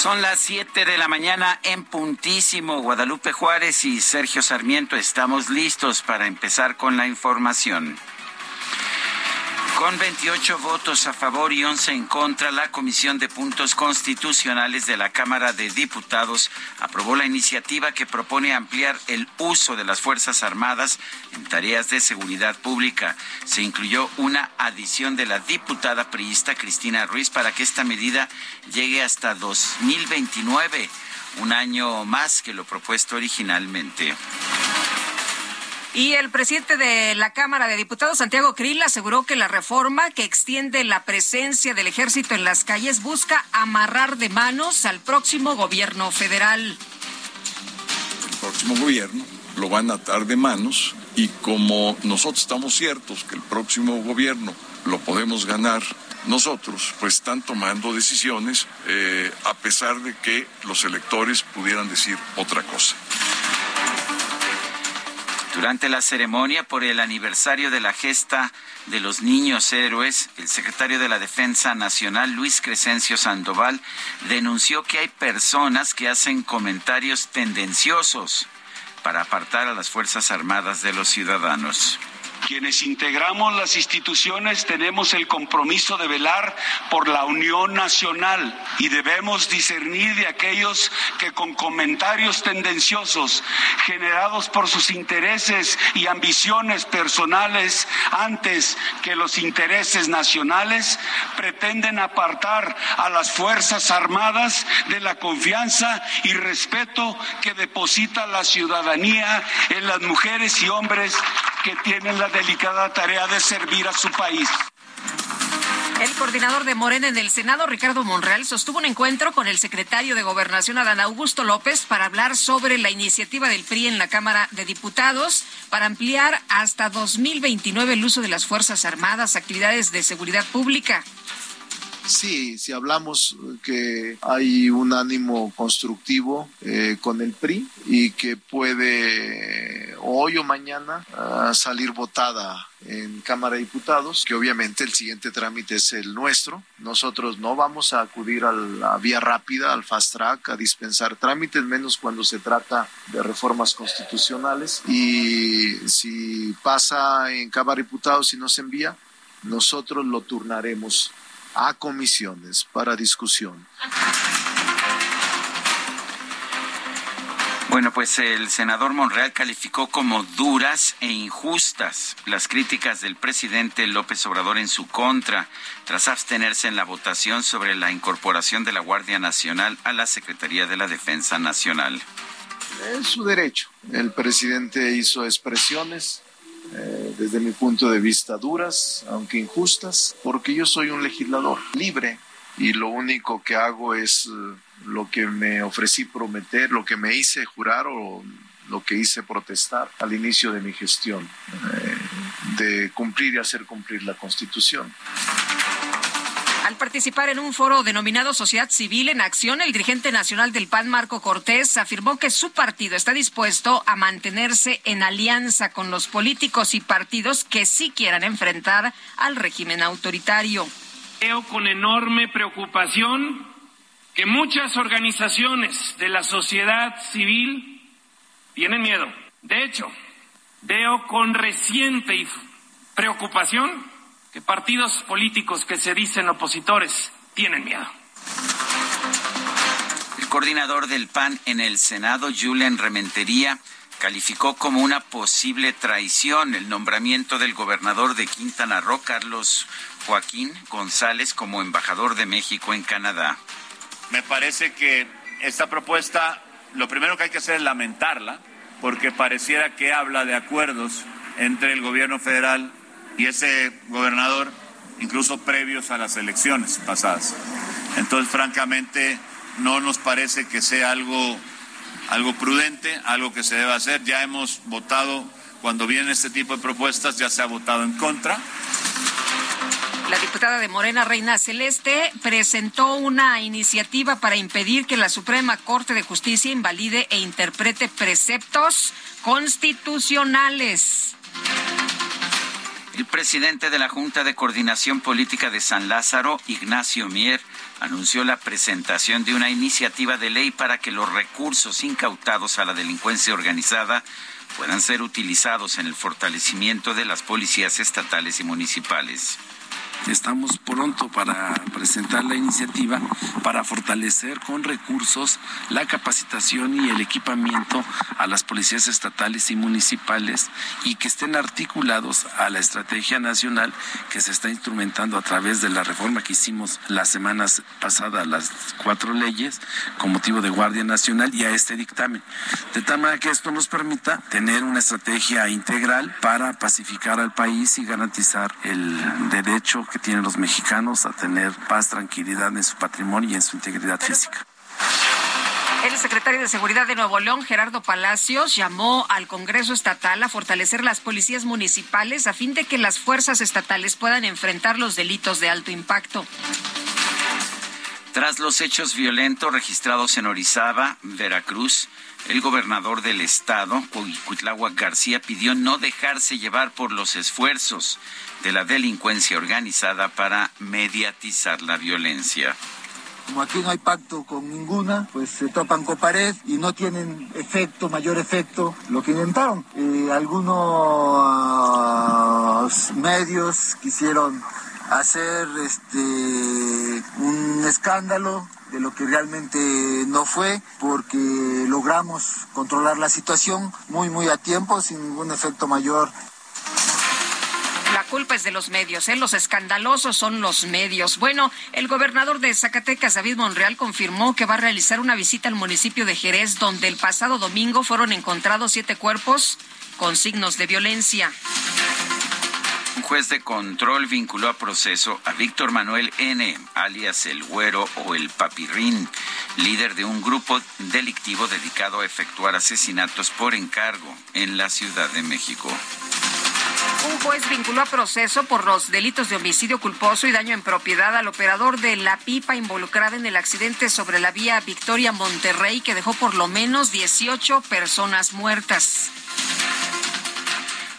Son las 7 de la mañana en puntísimo. Guadalupe Juárez y Sergio Sarmiento estamos listos para empezar con la información. Con 28 votos a favor y 11 en contra, la Comisión de Puntos Constitucionales de la Cámara de Diputados aprobó la iniciativa que propone ampliar el uso de las Fuerzas Armadas en tareas de seguridad pública. Se incluyó una adición de la diputada priista Cristina Ruiz para que esta medida llegue hasta 2029, un año más que lo propuesto originalmente. Y el presidente de la Cámara de Diputados, Santiago Creel, aseguró que la reforma que extiende la presencia del ejército en las calles busca amarrar de manos al próximo gobierno federal. El próximo gobierno lo van a atar de manos y como nosotros estamos ciertos que el próximo gobierno lo podemos ganar nosotros, pues están tomando decisiones a pesar de que los electores pudieran decir otra cosa. Durante la ceremonia por el aniversario de la gesta de los niños héroes, el secretario de la Defensa Nacional, Luis Crescencio Sandoval, denunció que hay personas que hacen comentarios tendenciosos para apartar a las Fuerzas Armadas de los ciudadanos. Quienes integramos las instituciones tenemos el compromiso de velar por la unión nacional y debemos discernir de aquellos que con comentarios tendenciosos generados por sus intereses y ambiciones personales antes que los intereses nacionales pretenden apartar a las Fuerzas Armadas de la confianza y respeto que deposita la ciudadanía en las mujeres y hombres que tienen la delicada tarea de servir a su país. El coordinador de Morena en el Senado, Ricardo Monreal, sostuvo un encuentro con el secretario de Gobernación, Adán Augusto López, para hablar sobre la iniciativa del PRI en la Cámara de Diputados para ampliar hasta 2029 el uso de las Fuerzas Armadas, actividades de seguridad pública. Sí, si hablamos que hay un ánimo constructivo con el PRI y que puede hoy o mañana salir votada en Cámara de Diputados, que obviamente el siguiente trámite es el nuestro. Nosotros no vamos a acudir a la vía rápida, al fast track, a dispensar trámites, menos cuando se trata de reformas constitucionales. Y si pasa en Cámara de Diputados y no se envía, nosotros lo turnaremos a comisiones para discusión. Bueno, pues el senador Monreal calificó como duras e injustas las críticas del presidente López Obrador en su contra, tras abstenerse en la votación sobre la incorporación de la Guardia Nacional a la Secretaría de la Defensa Nacional. Es su derecho. El presidente hizo expresiones, desde mi punto de vista duras, aunque injustas, porque yo soy un legislador libre y lo único que hago es lo que me ofrecí prometer, lo que me hice jurar o lo que hice protestar al inicio de mi gestión, de cumplir y hacer cumplir la Constitución. Al participar en un foro denominado Sociedad Civil en Acción, el dirigente nacional del PAN, Marco Cortés, afirmó que su partido está dispuesto a mantenerse en alianza con los políticos y partidos que sí quieran enfrentar al régimen autoritario. Veo con enorme preocupación que muchas organizaciones de la sociedad civil tienen miedo. De hecho, veo con reciente preocupación que partidos políticos que se dicen opositores tienen miedo. El coordinador del PAN en el Senado, Julian Rementería, calificó como una posible traición el nombramiento del gobernador de Quintana Roo, Carlos Joaquín González, como embajador de México en Canadá. Me parece que esta propuesta, lo primero que hay que hacer es lamentarla, porque pareciera que habla de acuerdos entre el gobierno federal y ese gobernador, incluso previos a las elecciones pasadas. Entonces, francamente, no nos parece que sea algo prudente, algo que se deba hacer. Ya hemos votado, cuando vienen este tipo de propuestas, ya se ha votado en contra. La diputada de Morena, Reina Celeste, presentó una iniciativa para impedir que la Suprema Corte de Justicia invalide e interprete preceptos constitucionales. El presidente de la Junta de Coordinación Política de San Lázaro, Ignacio Mier, anunció la presentación de una iniciativa de ley para que los recursos incautados a la delincuencia organizada puedan ser utilizados en el fortalecimiento de las policías estatales y municipales. Estamos pronto para presentar la iniciativa para fortalecer con recursos la capacitación y el equipamiento a las policías estatales y municipales y que estén articulados a la estrategia nacional que se está instrumentando a través de la reforma que hicimos las semanas pasadas, las 4 leyes, con motivo de Guardia Nacional y a este dictamen. De tal manera que esto nos permita tener una estrategia integral para pacificar al país y garantizar el derecho que tienen los mexicanos a tener paz, tranquilidad en su patrimonio y en su integridad física. El secretario de Seguridad de Nuevo León, Gerardo Palacios, llamó al Congreso Estatal a fortalecer las policías municipales a fin de que las fuerzas estatales puedan enfrentar los delitos de alto impacto. Tras los hechos violentos registrados en Orizaba, Veracruz, el gobernador del estado, Cuitláhuac García, pidió no dejarse llevar por los esfuerzos de la delincuencia organizada para mediatizar la violencia. Como aquí no hay pacto con ninguna, pues se topan con pared y no tienen mayor efecto lo que intentaron. Algunos medios quisieron hacer un escándalo de lo que realmente no fue, porque logramos controlar la situación muy a tiempo, sin ningún efecto mayor. La culpa es de los medios, los escandalosos son los medios. Bueno, el gobernador de Zacatecas, David Monreal, confirmó que va a realizar una visita al municipio de Jerez, donde el pasado domingo fueron encontrados 7 cuerpos con signos de violencia. Un juez de control vinculó a proceso a Víctor Manuel N., alias El Güero o El Papirrín, líder de un grupo delictivo dedicado a efectuar asesinatos por encargo en la Ciudad de México. Un juez vinculó a proceso por los delitos de homicidio culposo y daño en propiedad al operador de la pipa involucrada en el accidente sobre la vía Victoria Monterrey, que dejó por lo menos 18 personas muertas.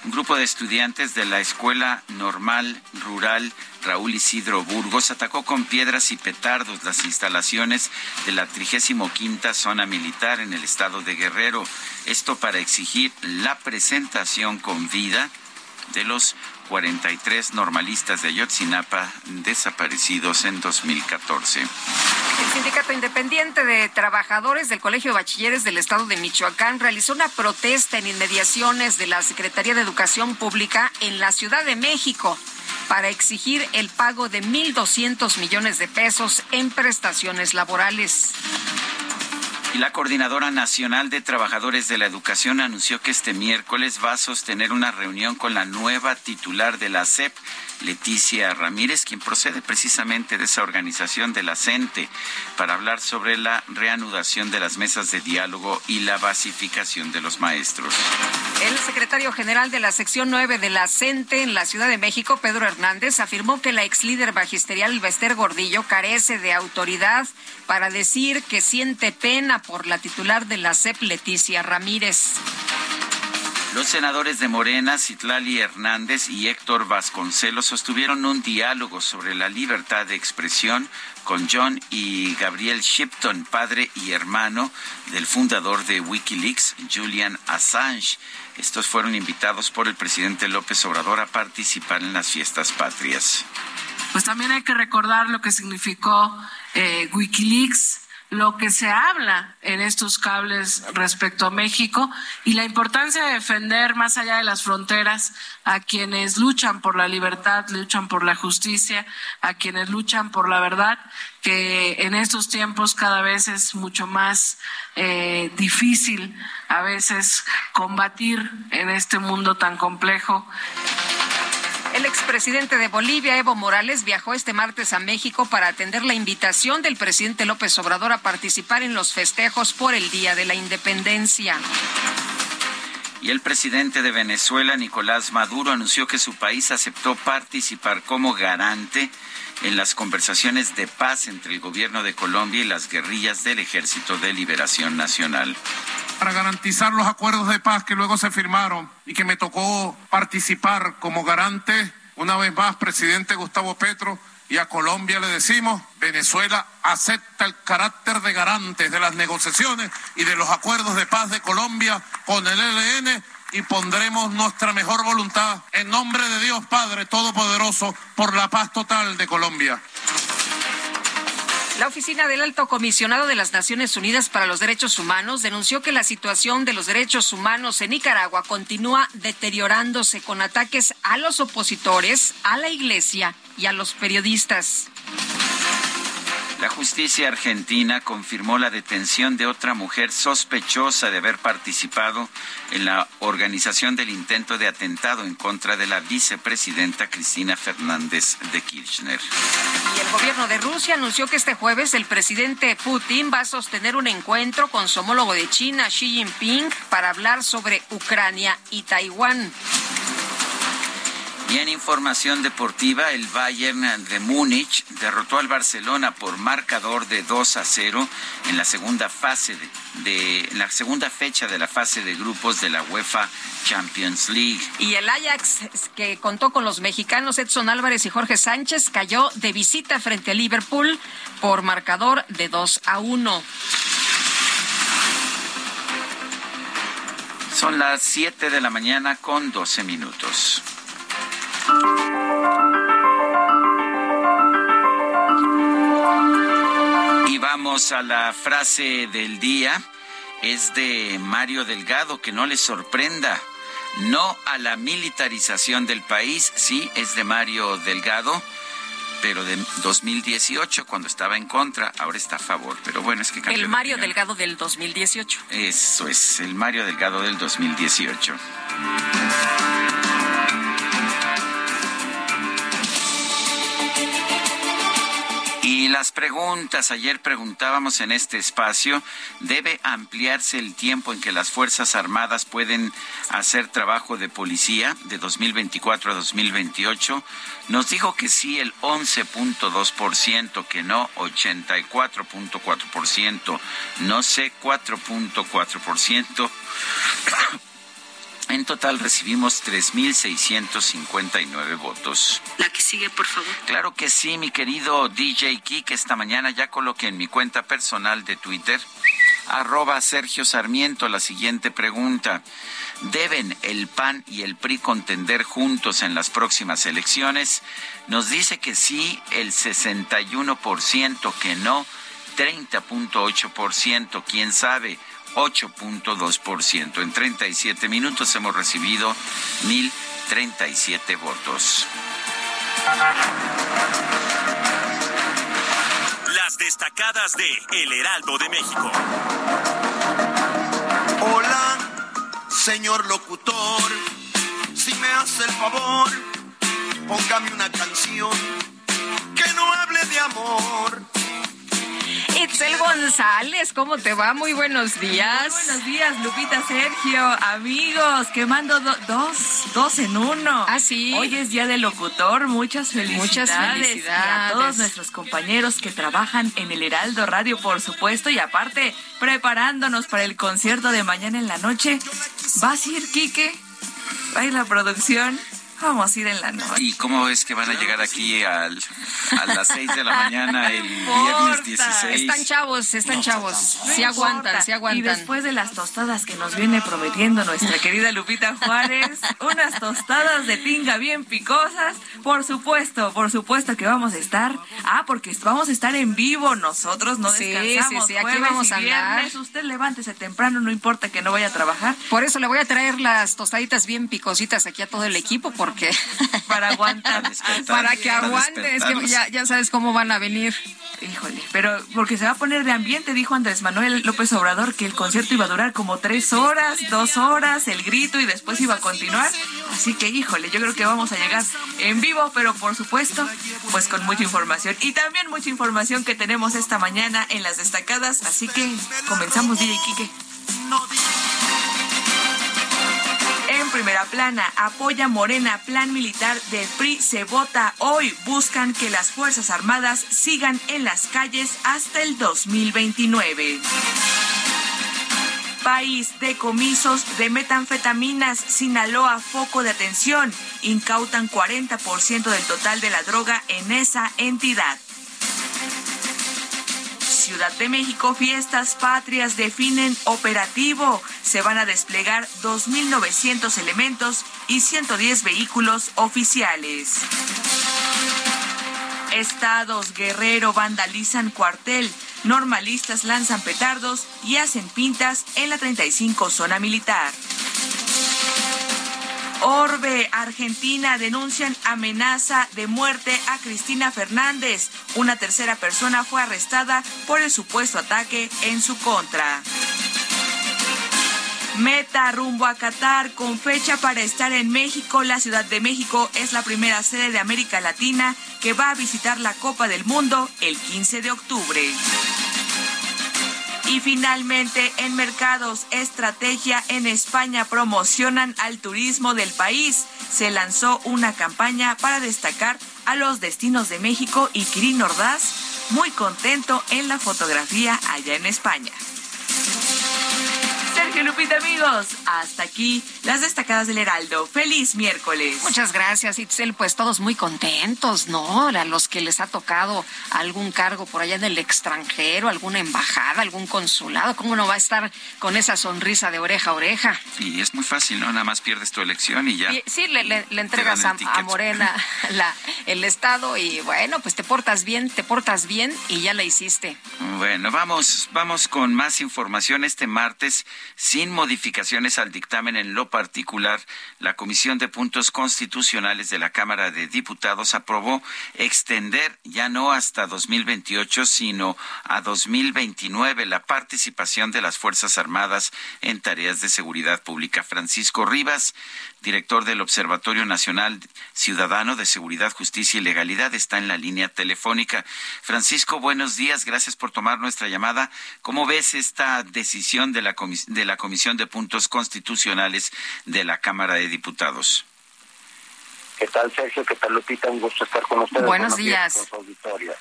Un grupo de estudiantes de la Escuela Normal Rural Raúl Isidro Burgos atacó con piedras y petardos las instalaciones de la 35ª Zona Militar en el estado de Guerrero. Esto para exigir la presentación con vida de los 43 normalistas de Ayotzinapa desaparecidos en 2014. El Sindicato Independiente de Trabajadores del Colegio de Bachilleres del Estado de Michoacán realizó una protesta en inmediaciones de la Secretaría de Educación Pública en la Ciudad de México para exigir el pago de 1.200 millones de pesos en prestaciones laborales. Y la Coordinadora Nacional de Trabajadores de la Educación anunció que este miércoles va a sostener una reunión con la nueva titular de la SEP, Leticia Ramírez, quien procede precisamente de esa organización de la CENTE, para hablar sobre la reanudación de las mesas de diálogo y la basificación de los maestros. El secretario general de la sección 9 de la CENTE en la Ciudad de México, Pedro Hernández, afirmó que la ex líder magisterial Bester Gordillo carece de autoridad para decir que siente pena por la titular de la SEP, Leticia Ramírez. Los senadores de Morena, Citlali Hernández y Héctor Vasconcelos, sostuvieron un diálogo sobre la libertad de expresión con John y Gabriel Shipton, padre y hermano del fundador de Wikileaks, Julian Assange. Estos fueron invitados por el presidente López Obrador a participar en las fiestas patrias. Pues también hay que recordar lo que significó Wikileaks, lo que se habla en estos cables respecto a México y la importancia de defender más allá de las fronteras a quienes luchan por la libertad, luchan por la justicia, a quienes luchan por la verdad, que en estos tiempos cada vez es mucho más difícil a veces combatir en este mundo tan complejo. El expresidente de Bolivia, Evo Morales, viajó este martes a México para atender la invitación del presidente López Obrador a participar en los festejos por el Día de la Independencia. Y el presidente de Venezuela, Nicolás Maduro, anunció que su país aceptó participar como garante en las conversaciones de paz entre el gobierno de Colombia y las guerrillas del Ejército de Liberación Nacional. Para garantizar los acuerdos de paz que luego se firmaron y que me tocó participar como garante, una vez más, presidente Gustavo Petro, y a Colombia le decimos, Venezuela acepta el carácter de garante de las negociaciones y de los acuerdos de paz de Colombia con el ELN y pondremos nuestra mejor voluntad en nombre de Dios Padre Todopoderoso por la paz total de Colombia. La Oficina del Alto Comisionado de las Naciones Unidas para los Derechos Humanos denunció que la situación de los derechos humanos en Nicaragua continúa deteriorándose con ataques a los opositores, a la Iglesia y a los periodistas. La justicia argentina confirmó la detención de otra mujer sospechosa de haber participado en la organización del intento de atentado en contra de la vicepresidenta Cristina Fernández de Kirchner. Y el gobierno de Rusia anunció que este jueves el presidente Putin va a sostener un encuentro con su homólogo de China, Xi Jinping, para hablar sobre Ucrania y Taiwán. Y en información deportiva, el Bayern de Múnich derrotó al Barcelona por marcador de 2-0 en la segunda fase en la segunda fecha de la fase de grupos de la UEFA Champions League. Y el Ajax, que contó con los mexicanos Edson Álvarez y Jorge Sánchez, cayó de visita frente a Liverpool por marcador de 2-1. Son las 7 de la mañana con 12 minutos. Y vamos a la frase del día. Es de Mario Delgado, que no le sorprenda. No a la militarización del país. Sí, es de Mario Delgado, pero de 2018, cuando estaba en contra, ahora está a favor. Pero bueno, es que cambió. El Mario Delgado del 2018. Eso es, el Mario Delgado del 2018. Y las preguntas, ayer preguntábamos en este espacio, ¿debe ampliarse el tiempo en que las Fuerzas Armadas pueden hacer trabajo de policía de 2024 a 2028? Nos dijo que sí el 11.2%, que no 84.4%, no sé 4.4%. En total recibimos 3,659 votos. La que sigue, por favor. Claro que sí, mi querido DJ Kik. Esta mañana ya coloqué en mi cuenta personal de Twitter, @SergioSarmiento, la siguiente pregunta. ¿Deben el PAN y el PRI contender juntos en las próximas elecciones? Nos dice que sí, el 61%, que no, 30.8%, quién sabe, 8.2%. En 37 minutos hemos recibido 1,037 votos. Las destacadas de El Heraldo de México. Hola, señor locutor, si me hace el favor, póngame una canción que no hable de amor. Itzel González, ¿cómo te va? Muy buenos días. Muy buenos días, Lupita, Sergio, amigos, quemando dos en uno. Ah, sí. Hoy es Día del Locutor, muchas felicidades. Muchas felicidades. Y a todos nuestros compañeros que trabajan en el Heraldo Radio, por supuesto, y aparte, preparándonos para el concierto de mañana en la noche. ¿Vas a ir, Quique? Ahí la producción. Vamos a ir en la noche. ¿Y cómo es que van a llegar aquí a las 6 de la mañana el viernes 16? Están chavos. Sí aguantan. Y después de las tostadas que nos viene prometiendo nuestra querida Lupita Juárez, unas tostadas de tinga bien picosas, por supuesto que vamos a estar. Ah, porque vamos a estar en vivo nosotros, no descansamos. Sí, aquí vamos a andar. Usted levántese temprano, no importa que no vaya a trabajar. Por eso le voy a traer las tostaditas bien picositas aquí a todo el equipo, porque para aguantar, para que aguante, es que ya sabes cómo van a venir. Híjole, pero porque se va a poner de ambiente, dijo Andrés Manuel López Obrador que el concierto iba a durar como 3 horas, 2 horas, el grito y después iba a continuar. Así que, híjole, yo creo que vamos a llegar en vivo, pero por supuesto, pues con mucha información. Y también mucha información que tenemos esta mañana en las destacadas, así que comenzamos, DJ Quique. En primera plana, apoya Morena plan militar del PRI, se vota hoy. Buscan que las Fuerzas Armadas sigan en las calles hasta el 2029. País, decomisos de metanfetaminas, Sinaloa, foco de atención. Incautan 40% del total de la droga en esa entidad. Ciudad de México, fiestas patrias definen operativo. Se van a desplegar 2.900 elementos y 110 vehículos oficiales. Estados, Guerrero, vandalizan cuartel. Normalistas lanzan petardos y hacen pintas en la 35 zona militar. Orbe, Argentina, denuncian amenaza de muerte a Cristina Fernández. Una tercera persona fue arrestada por el supuesto ataque en su contra. Meta rumbo a Qatar, con fecha para estar en México. La Ciudad de México es la primera sede de América Latina que va a visitar la Copa del Mundo el 15 de octubre. Y finalmente, en mercados, estrategia en España, promocionan al turismo del país. Se lanzó una campaña para destacar a los destinos de México y Quirino Ordaz, muy contento en la fotografía allá en España. Sergio, Lupita, amigos, hasta aquí las destacadas del Heraldo. ¡Feliz miércoles! Muchas gracias, Itzel. Pues todos muy contentos, ¿no? A los que les ha tocado algún cargo por allá en el extranjero, alguna embajada, algún consulado, ¿cómo no va a estar con esa sonrisa de oreja a oreja? Sí, es muy fácil, ¿no? Nada más pierdes tu elección y ya. Y, sí, le entregas a Morena el Estado y bueno, pues te portas bien y ya la hiciste. Bueno, vamos con más información este martes. Sin modificaciones al dictamen en lo particular, la Comisión de Puntos Constitucionales de la Cámara de Diputados aprobó extender ya no hasta 2028, sino a 2029 la participación de las Fuerzas Armadas en tareas de seguridad pública. Francisco Rivas, director del Observatorio Nacional Ciudadano de Seguridad, Justicia y Legalidad, está en la línea telefónica. Francisco, buenos días, gracias por tomar nuestra llamada. ¿Cómo ves esta decisión de la Comisión de Puntos Constitucionales de la Cámara de Diputados? ¿Qué tal, Sergio? ¿Qué tal, Lupita? Un gusto estar con ustedes. Buenos días. Con su auditorio.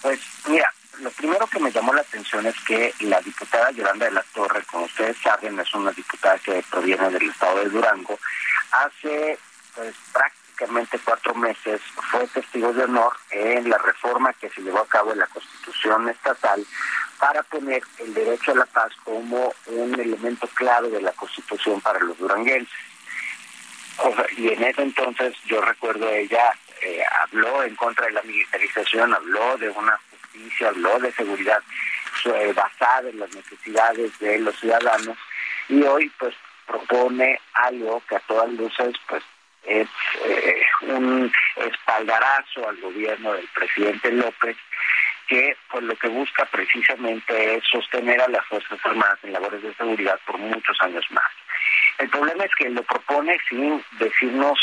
Pues mira, lo primero que me llamó la atención es que la diputada Yolanda de la Torre, como ustedes saben, es una diputada que proviene del estado de Durango. Hace pues prácticamente 4 meses fue testigo de honor en la reforma que se llevó a cabo en la Constitución Estatal para poner el derecho a la paz como un elemento clave de la Constitución para los duranguenses. Y en ese entonces yo recuerdo ella habló en contra de la militarización, habló de una justicia, habló de seguridad basada en las necesidades de los ciudadanos y hoy pues propone algo que a todas luces pues es un espaldarazo al gobierno del presidente López, que pues lo que busca precisamente es sostener a las Fuerzas Armadas en labores de seguridad por muchos años más. El problema es que lo propone sin decirnos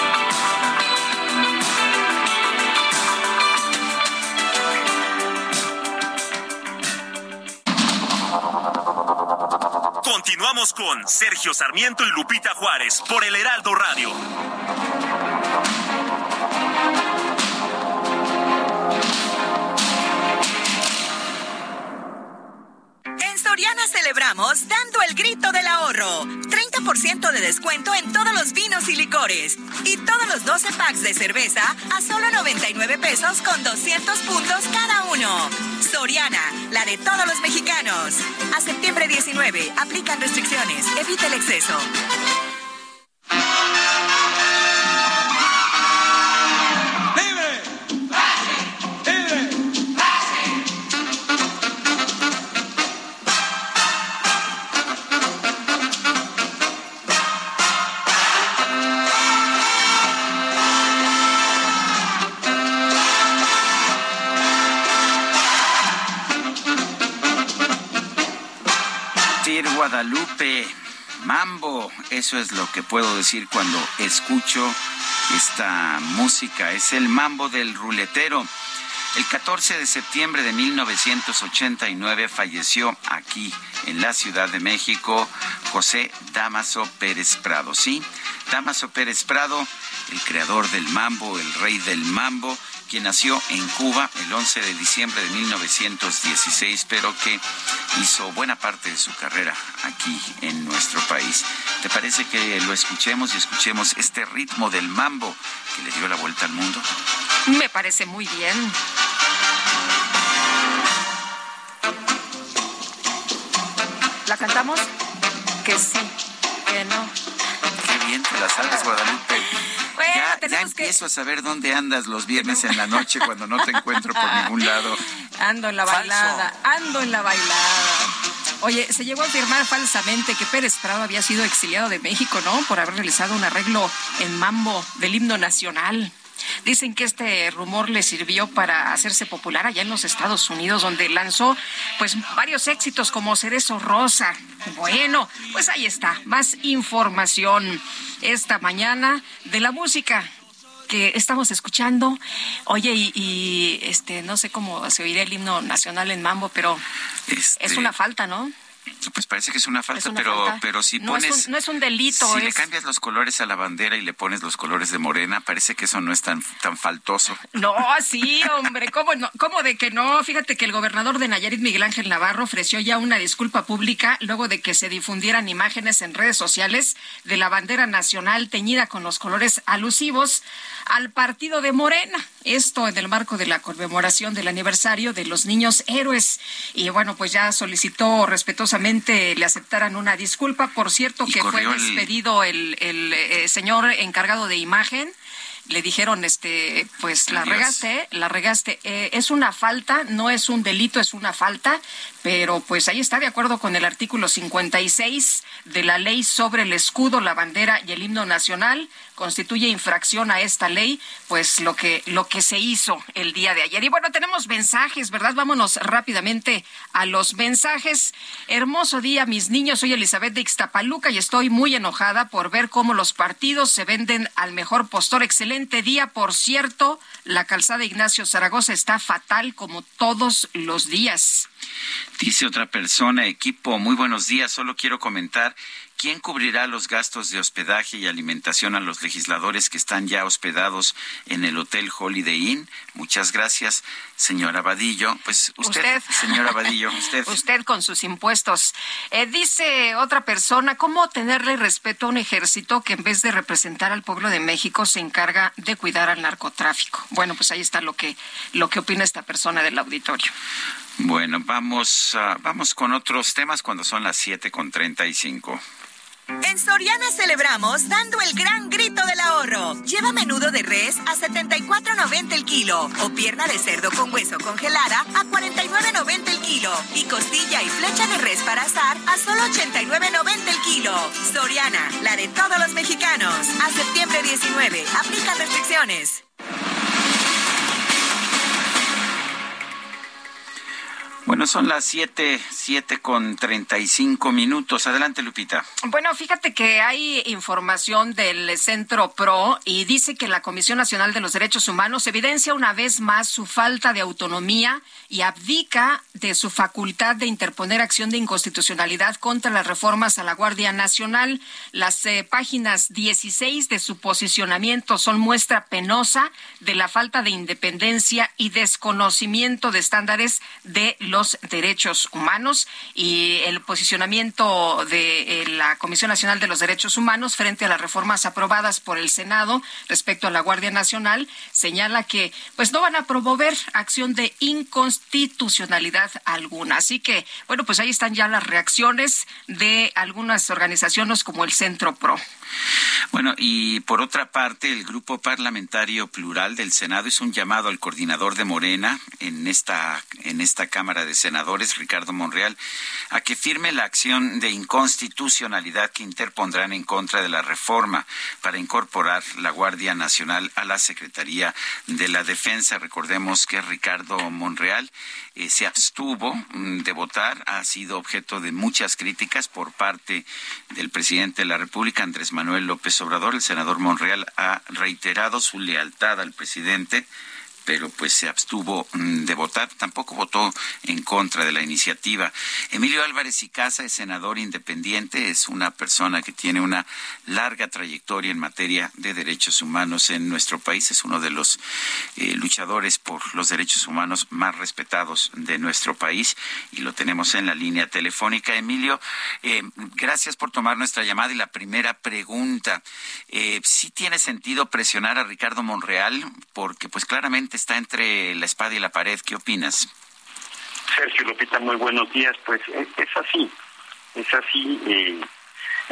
Continuamos con Sergio Sarmiento y Lupita Juárez por el Heraldo Radio. En Soriana celebramos dando el grito del ahorro. 30% de descuento en todos los vinos y licores. Y todos los 12 packs de cerveza a solo $99 con 200 puntos cada uno. Soriana, la de todos los mexicanos. A septiembre 19, aplican restricciones, evita el exceso. Guadalupe, mambo, eso es lo que puedo decir cuando escucho esta música. Es el mambo del ruletero. El 14 de septiembre de 1989 falleció aquí, en la Ciudad de México, José Dámaso Pérez Prado. Sí, Dámaso Pérez Prado, el creador del mambo, el rey del mambo, quien nació en Cuba el 11 de diciembre de 1916, pero que hizo buena parte de su carrera aquí en nuestro país. ¿Te parece que lo escuchemos y escuchemos este ritmo del mambo que le dio la vuelta al mundo? Me parece muy bien. ¿La cantamos? Que sí, que no. Qué bien te la sabes, Guadalupe. Bueno, ya empiezo a saber dónde andas los viernes en la noche cuando no te encuentro por ningún lado. Ando en la bailada, ando en la bailada. Oye, se llegó a afirmar falsamente que Pérez Prado había sido exiliado de México, ¿no? Por haber realizado un arreglo en mambo del himno nacional. Dicen que este rumor le sirvió para hacerse popular allá en los Estados Unidos, donde lanzó pues varios éxitos como Cerezo Rosa. Bueno, pues ahí está, más información esta mañana de la música que estamos escuchando. Oye, y no sé cómo se oirá el himno nacional en mambo, pero es una falta, ¿no? Pues parece que es una falta, pero si pones... No es un delito. Si le cambias los colores a la bandera y le pones los colores de Morena, parece que eso no es tan faltoso. No, sí, hombre, ¿cómo de que no? Fíjate que el gobernador de Nayarit, Miguel Ángel Navarro, ofreció ya una disculpa pública luego de que se difundieran imágenes en redes sociales de la bandera nacional teñida con los colores alusivos al partido de Morena. Esto en el marco de la conmemoración del aniversario de los niños héroes. Y bueno, pues ya solicitó respetuosamente le aceptaran una disculpa. Por cierto, que fue despedido el señor encargado de imagen. Le dijeron, pues la regaste. Es una falta, no es un delito, es una falta, pero pues ahí está, de acuerdo con el artículo 56 de la ley sobre el escudo, la bandera y el himno nacional, constituye infracción a esta ley, pues lo que se hizo el día de ayer. Y bueno, tenemos mensajes, ¿verdad? Vámonos rápidamente a los mensajes. Hermoso día, mis niños, soy Elizabeth de Ixtapaluca y estoy muy enojada por ver cómo los partidos se venden al mejor postor. Excelente día, por cierto, la calzada Ignacio Zaragoza está fatal como todos los días. Dice otra persona, equipo, muy buenos días, solo quiero comentar ¿Quién cubrirá los gastos de hospedaje y alimentación a los legisladores que están ya hospedados en el Hotel Holiday Inn? Muchas gracias, señora Vadillo. Pues usted. Señora Vadillo, usted. Usted con sus impuestos. Dice otra persona, ¿cómo tenerle respeto a un ejército que en vez de representar al pueblo de México se encarga de cuidar al narcotráfico? Bueno, pues ahí está lo que opina esta persona del auditorio. Bueno, vamos con otros temas cuando son las 7:35. En Soriana celebramos dando el gran grito del ahorro. Lleva menudo de res a $74.90 el kilo o pierna de cerdo con hueso congelada a $49.90 el kilo y costilla y flecha de res para asar a solo $89.90 el kilo. Soriana, la de todos los mexicanos. A septiembre 19, aplica restricciones. Bueno, son las 7:35. Adelante, Lupita. Bueno, fíjate que hay información del Centro PRO y dice que la Comisión Nacional de los Derechos Humanos evidencia una vez más su falta de autonomía y abdica de su facultad de interponer acción de inconstitucionalidad contra las reformas a la Guardia Nacional. Las páginas 16 de su posicionamiento son muestra penosa de la falta de independencia y desconocimiento de estándares de los derechos humanos, y el posicionamiento de la Comisión Nacional de los Derechos Humanos frente a las reformas aprobadas por el Senado respecto a la Guardia Nacional señala que pues no van a promover acción de inconstitucionalidad alguna. Así que, bueno, pues ahí están ya las reacciones de algunas organizaciones como el Centro PRO. Bueno, y por otra parte, el Grupo Parlamentario Plural del Senado hizo un llamado al coordinador de Morena en esta Cámara de Senadores, Ricardo Monreal, a que firme la acción de inconstitucionalidad que interpondrán en contra de la reforma para incorporar la Guardia Nacional a la Secretaría de la Defensa. Recordemos que Ricardo Monreal se abstuvo de votar, ha sido objeto de muchas críticas por parte del presidente de la República, Andrés Manuel López Obrador. El senador Monreal ha reiterado su lealtad al presidente, pero pues se abstuvo de votar, tampoco votó en contra de la iniciativa. Emilio Álvarez Icaza es senador independiente, es una persona que tiene una larga trayectoria en materia de derechos humanos en nuestro país, es uno de los luchadores por los derechos humanos más respetados de nuestro país y lo tenemos en la línea telefónica. Emilio, gracias por tomar nuestra llamada. Y la primera pregunta, ¿sí tiene sentido presionar a Ricardo Monreal? Porque pues claramente está entre la espada y la pared. ¿Qué opinas? Sergio, Lupita, muy buenos días. Pues es así. En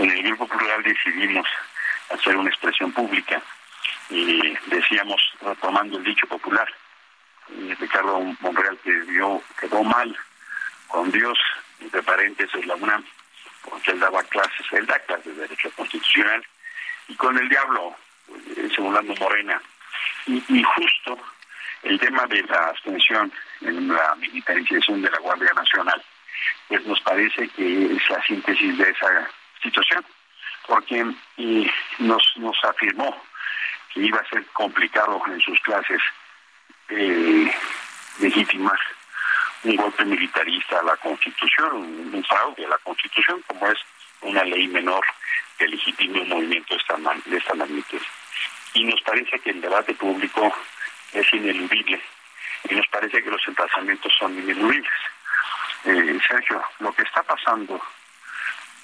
el Grupo Plural decidimos hacer una expresión pública. Decíamos, retomando el dicho popular, Ricardo Monreal quedó mal con Dios, entre paréntesis la UNAM, porque él da clases de derecho constitucional, y con el diablo, simulando Morena. Y justo el tema de la abstención en la militarización de la Guardia Nacional, pues nos parece que es la síntesis de esa situación, porque nos afirmó que iba a ser complicado en sus clases legitimar un golpe militarista a la Constitución, un fraude a la Constitución, como es una ley menor que legitime un movimiento de esta magnitud. Y nos parece que el debate público es ineludible, y nos parece que los emplazamientos son ineludibles. Sergio, lo que está pasando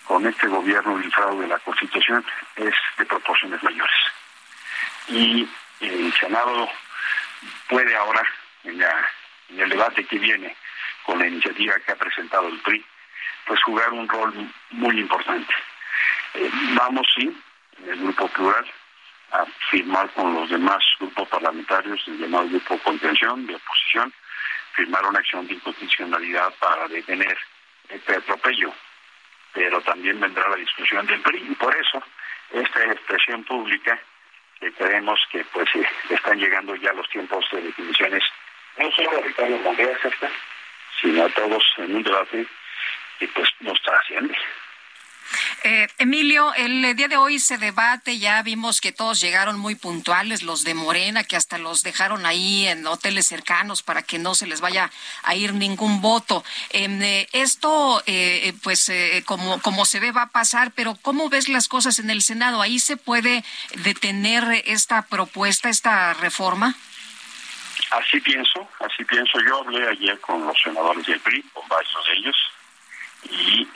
con este gobierno y el fraude de la Constitución es de proporciones mayores. Y el Senado puede ahora, en el debate que viene con la iniciativa que ha presentado el PRI, pues jugar un rol muy importante. Vamos, sí, en el Grupo Plural, a firmar con los demás grupos parlamentarios, el llamado grupo contención de oposición, firmar una acción de inconstitucionalidad para detener este atropello, pero también vendrá la discusión del PRI, y por eso esta expresión pública que creemos que pues están llegando ya los tiempos de definiciones, no solo a Ricardo Monreal, sino a todos en un debate que pues no está haciendo. Emilio, el día de hoy se debate, ya vimos que todos llegaron muy puntuales, los de Morena, que hasta los dejaron ahí en hoteles cercanos para que no se les vaya a ir ningún voto. Esto, como se ve, va a pasar, pero ¿cómo ves las cosas en el Senado? ¿Ahí se puede detener esta propuesta, esta reforma? Así pienso. Yo hablé ayer con los senadores del PRI, con varios de ellos, y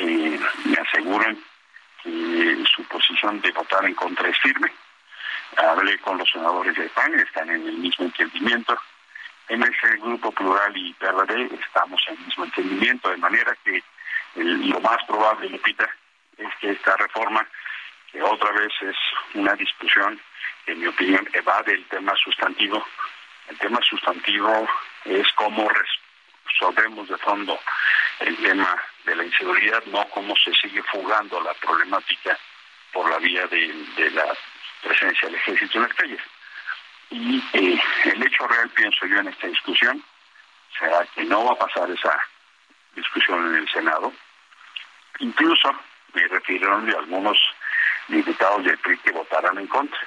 me aseguran que su posición de votar en contra es firme. Hablé con los senadores del PAN, están en el mismo entendimiento. En ese Grupo Plural y PRD estamos en el mismo entendimiento, de manera que lo más probable, Lupita, es que esta reforma, que otra vez es una discusión, en mi opinión, evade el tema sustantivo. El tema sustantivo es cómo resolvemos de fondo el tema de la inseguridad, no cómo se sigue fugando la problemática por la vía de la presencia del ejército en las calles. Y el hecho real, pienso yo, en esta discusión será que no va a pasar esa discusión en el Senado. Incluso me refirieron de algunos diputados del PRI que votaran en contra.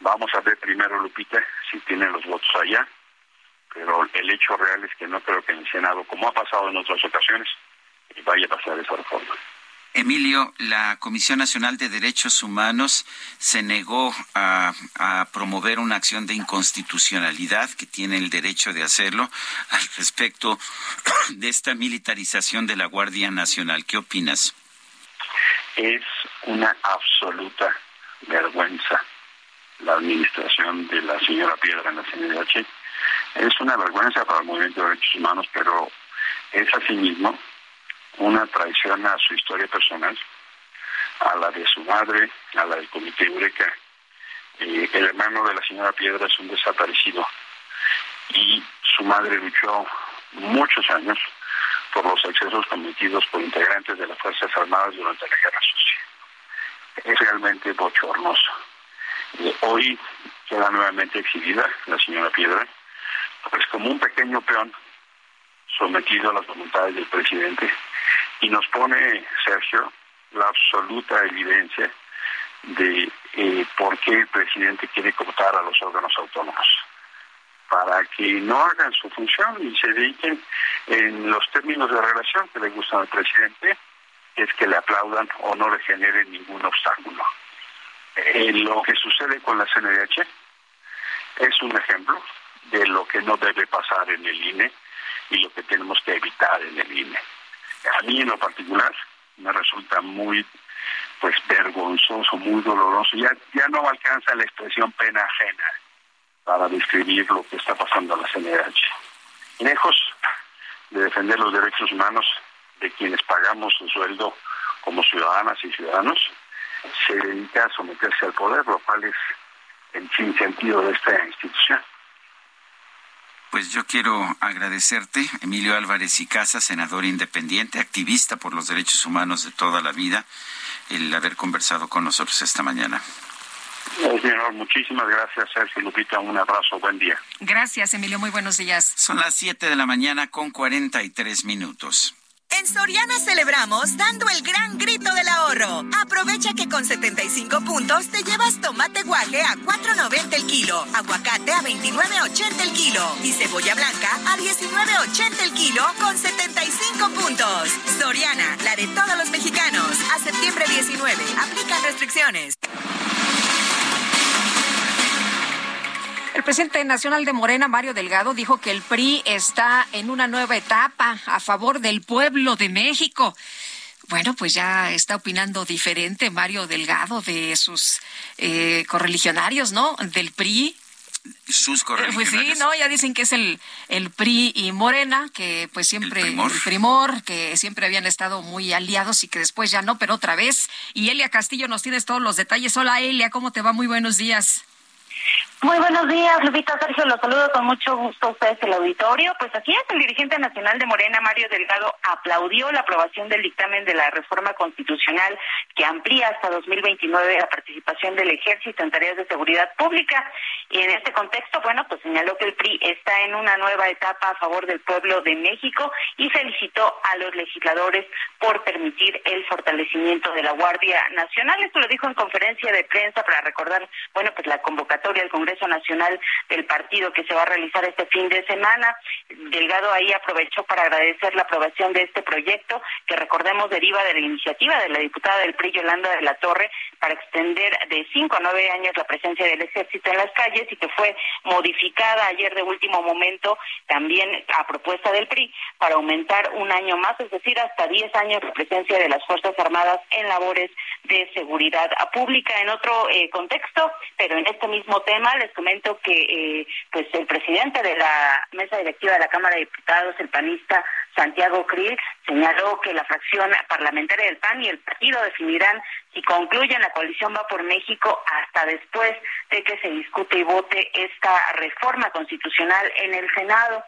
Vamos a ver primero, Lupita, si tienen los votos allá, pero el hecho real es que no creo que en el Senado, como ha pasado en otras ocasiones, vaya a pasar esa reforma. Emilio, la Comisión Nacional de Derechos Humanos se negó a promover una acción de inconstitucionalidad, que tiene el derecho de hacerlo, al respecto de esta militarización de la Guardia Nacional. ¿Qué opinas? Es una absoluta vergüenza la administración de la señora Piedra en la CNDH. Es una vergüenza para el movimiento de derechos humanos, pero es asimismo una traición a su historia personal, a la de su madre, a la del Comité Eureka. El hermano de la señora Piedra es un desaparecido y su madre luchó muchos años por los excesos cometidos por integrantes de las Fuerzas Armadas durante la Guerra Sucia. Es realmente bochornoso. Hoy queda nuevamente exhibida la señora Piedra, pues como un pequeño peón sometido a las voluntades del presidente, y nos pone, Sergio, la absoluta evidencia de por qué el presidente quiere cooptar a los órganos autónomos, para que no hagan su función y se dediquen en los términos de relación que le gustan al presidente, es que le aplaudan o no le generen ningún obstáculo. Lo que sucede con la CNDH es un ejemplo de lo que no debe pasar en el INE y lo que tenemos que evitar en el INE. A mí en lo particular me resulta muy vergonzoso, muy doloroso. Ya no alcanza la expresión pena ajena para describir lo que está pasando a la CNDH. Lejos de defender los derechos humanos de quienes pagamos su sueldo como ciudadanas y ciudadanos, se dedica a someterse al poder, lo cual es el sinsentido de esta institución. Pues yo quiero agradecerte, Emilio Álvarez Icaza, senador independiente, activista por los derechos humanos de toda la vida, el haber conversado con nosotros esta mañana. Señor, muchísimas gracias, Sergio. Lupita, un abrazo, buen día. Gracias, Emilio, muy buenos días. Son las 7:43 a.m. En Soriana celebramos dando el gran grito del ahorro. Aprovecha que con 75 puntos te llevas tomate guaje a $4.90 el kilo, aguacate a $29.80 el kilo y cebolla blanca a $19.80 el kilo con 75 puntos. Soriana, la de todos los mexicanos. A septiembre 19, aplican restricciones. El presidente nacional de Morena, Mario Delgado, dijo que el PRI está en una nueva etapa a favor del pueblo de México. Bueno, pues ya está opinando diferente Mario Delgado de sus correligionarios, ¿no? Del PRI. Sus correligionarios. Pues sí, ¿no? Ya dicen que es el PRI y Morena, que pues siempre, el primor, que siempre habían estado muy aliados y que después ya no, pero otra vez. Y Elia Castillo, nos tienes todos los detalles. Hola, Elia, ¿cómo te va? Muy buenos días. Muy buenos días, Lupita. Sergio, los saludo con mucho gusto a ustedes el auditorio. Pues aquí es el dirigente nacional de Morena, Mario Delgado, aplaudió la aprobación del dictamen de la reforma constitucional que amplía hasta 2029 la participación del ejército en tareas de seguridad pública. Y en este contexto, bueno, pues señaló que el PRI está en una nueva etapa a favor del pueblo de México y felicitó a los legisladores por permitir el fortalecimiento de la Guardia Nacional. Esto lo dijo en conferencia de prensa para recordar, bueno, pues la convocatoria al Congreso Nacional del partido que se va a realizar este fin de semana. Delgado ahí aprovechó para agradecer la aprobación de este proyecto que, recordemos, deriva de la iniciativa de la diputada del PRI, Yolanda de la Torre, para extender de 5 a 9 años la presencia del ejército en las calles y que fue modificada ayer de último momento también a propuesta del PRI para aumentar 1 año más, es decir, hasta 10 años la presencia de las Fuerzas Armadas en labores de seguridad pública. En otro contexto, pero en este mismo tema, les comento que pues el presidente de la mesa directiva de la Cámara de Diputados, el panista Santiago Creel, señaló que la fracción parlamentaria del PAN y el partido definirán si concluyen la coalición Va por México hasta después de que se discute y vote esta reforma constitucional en el Senado.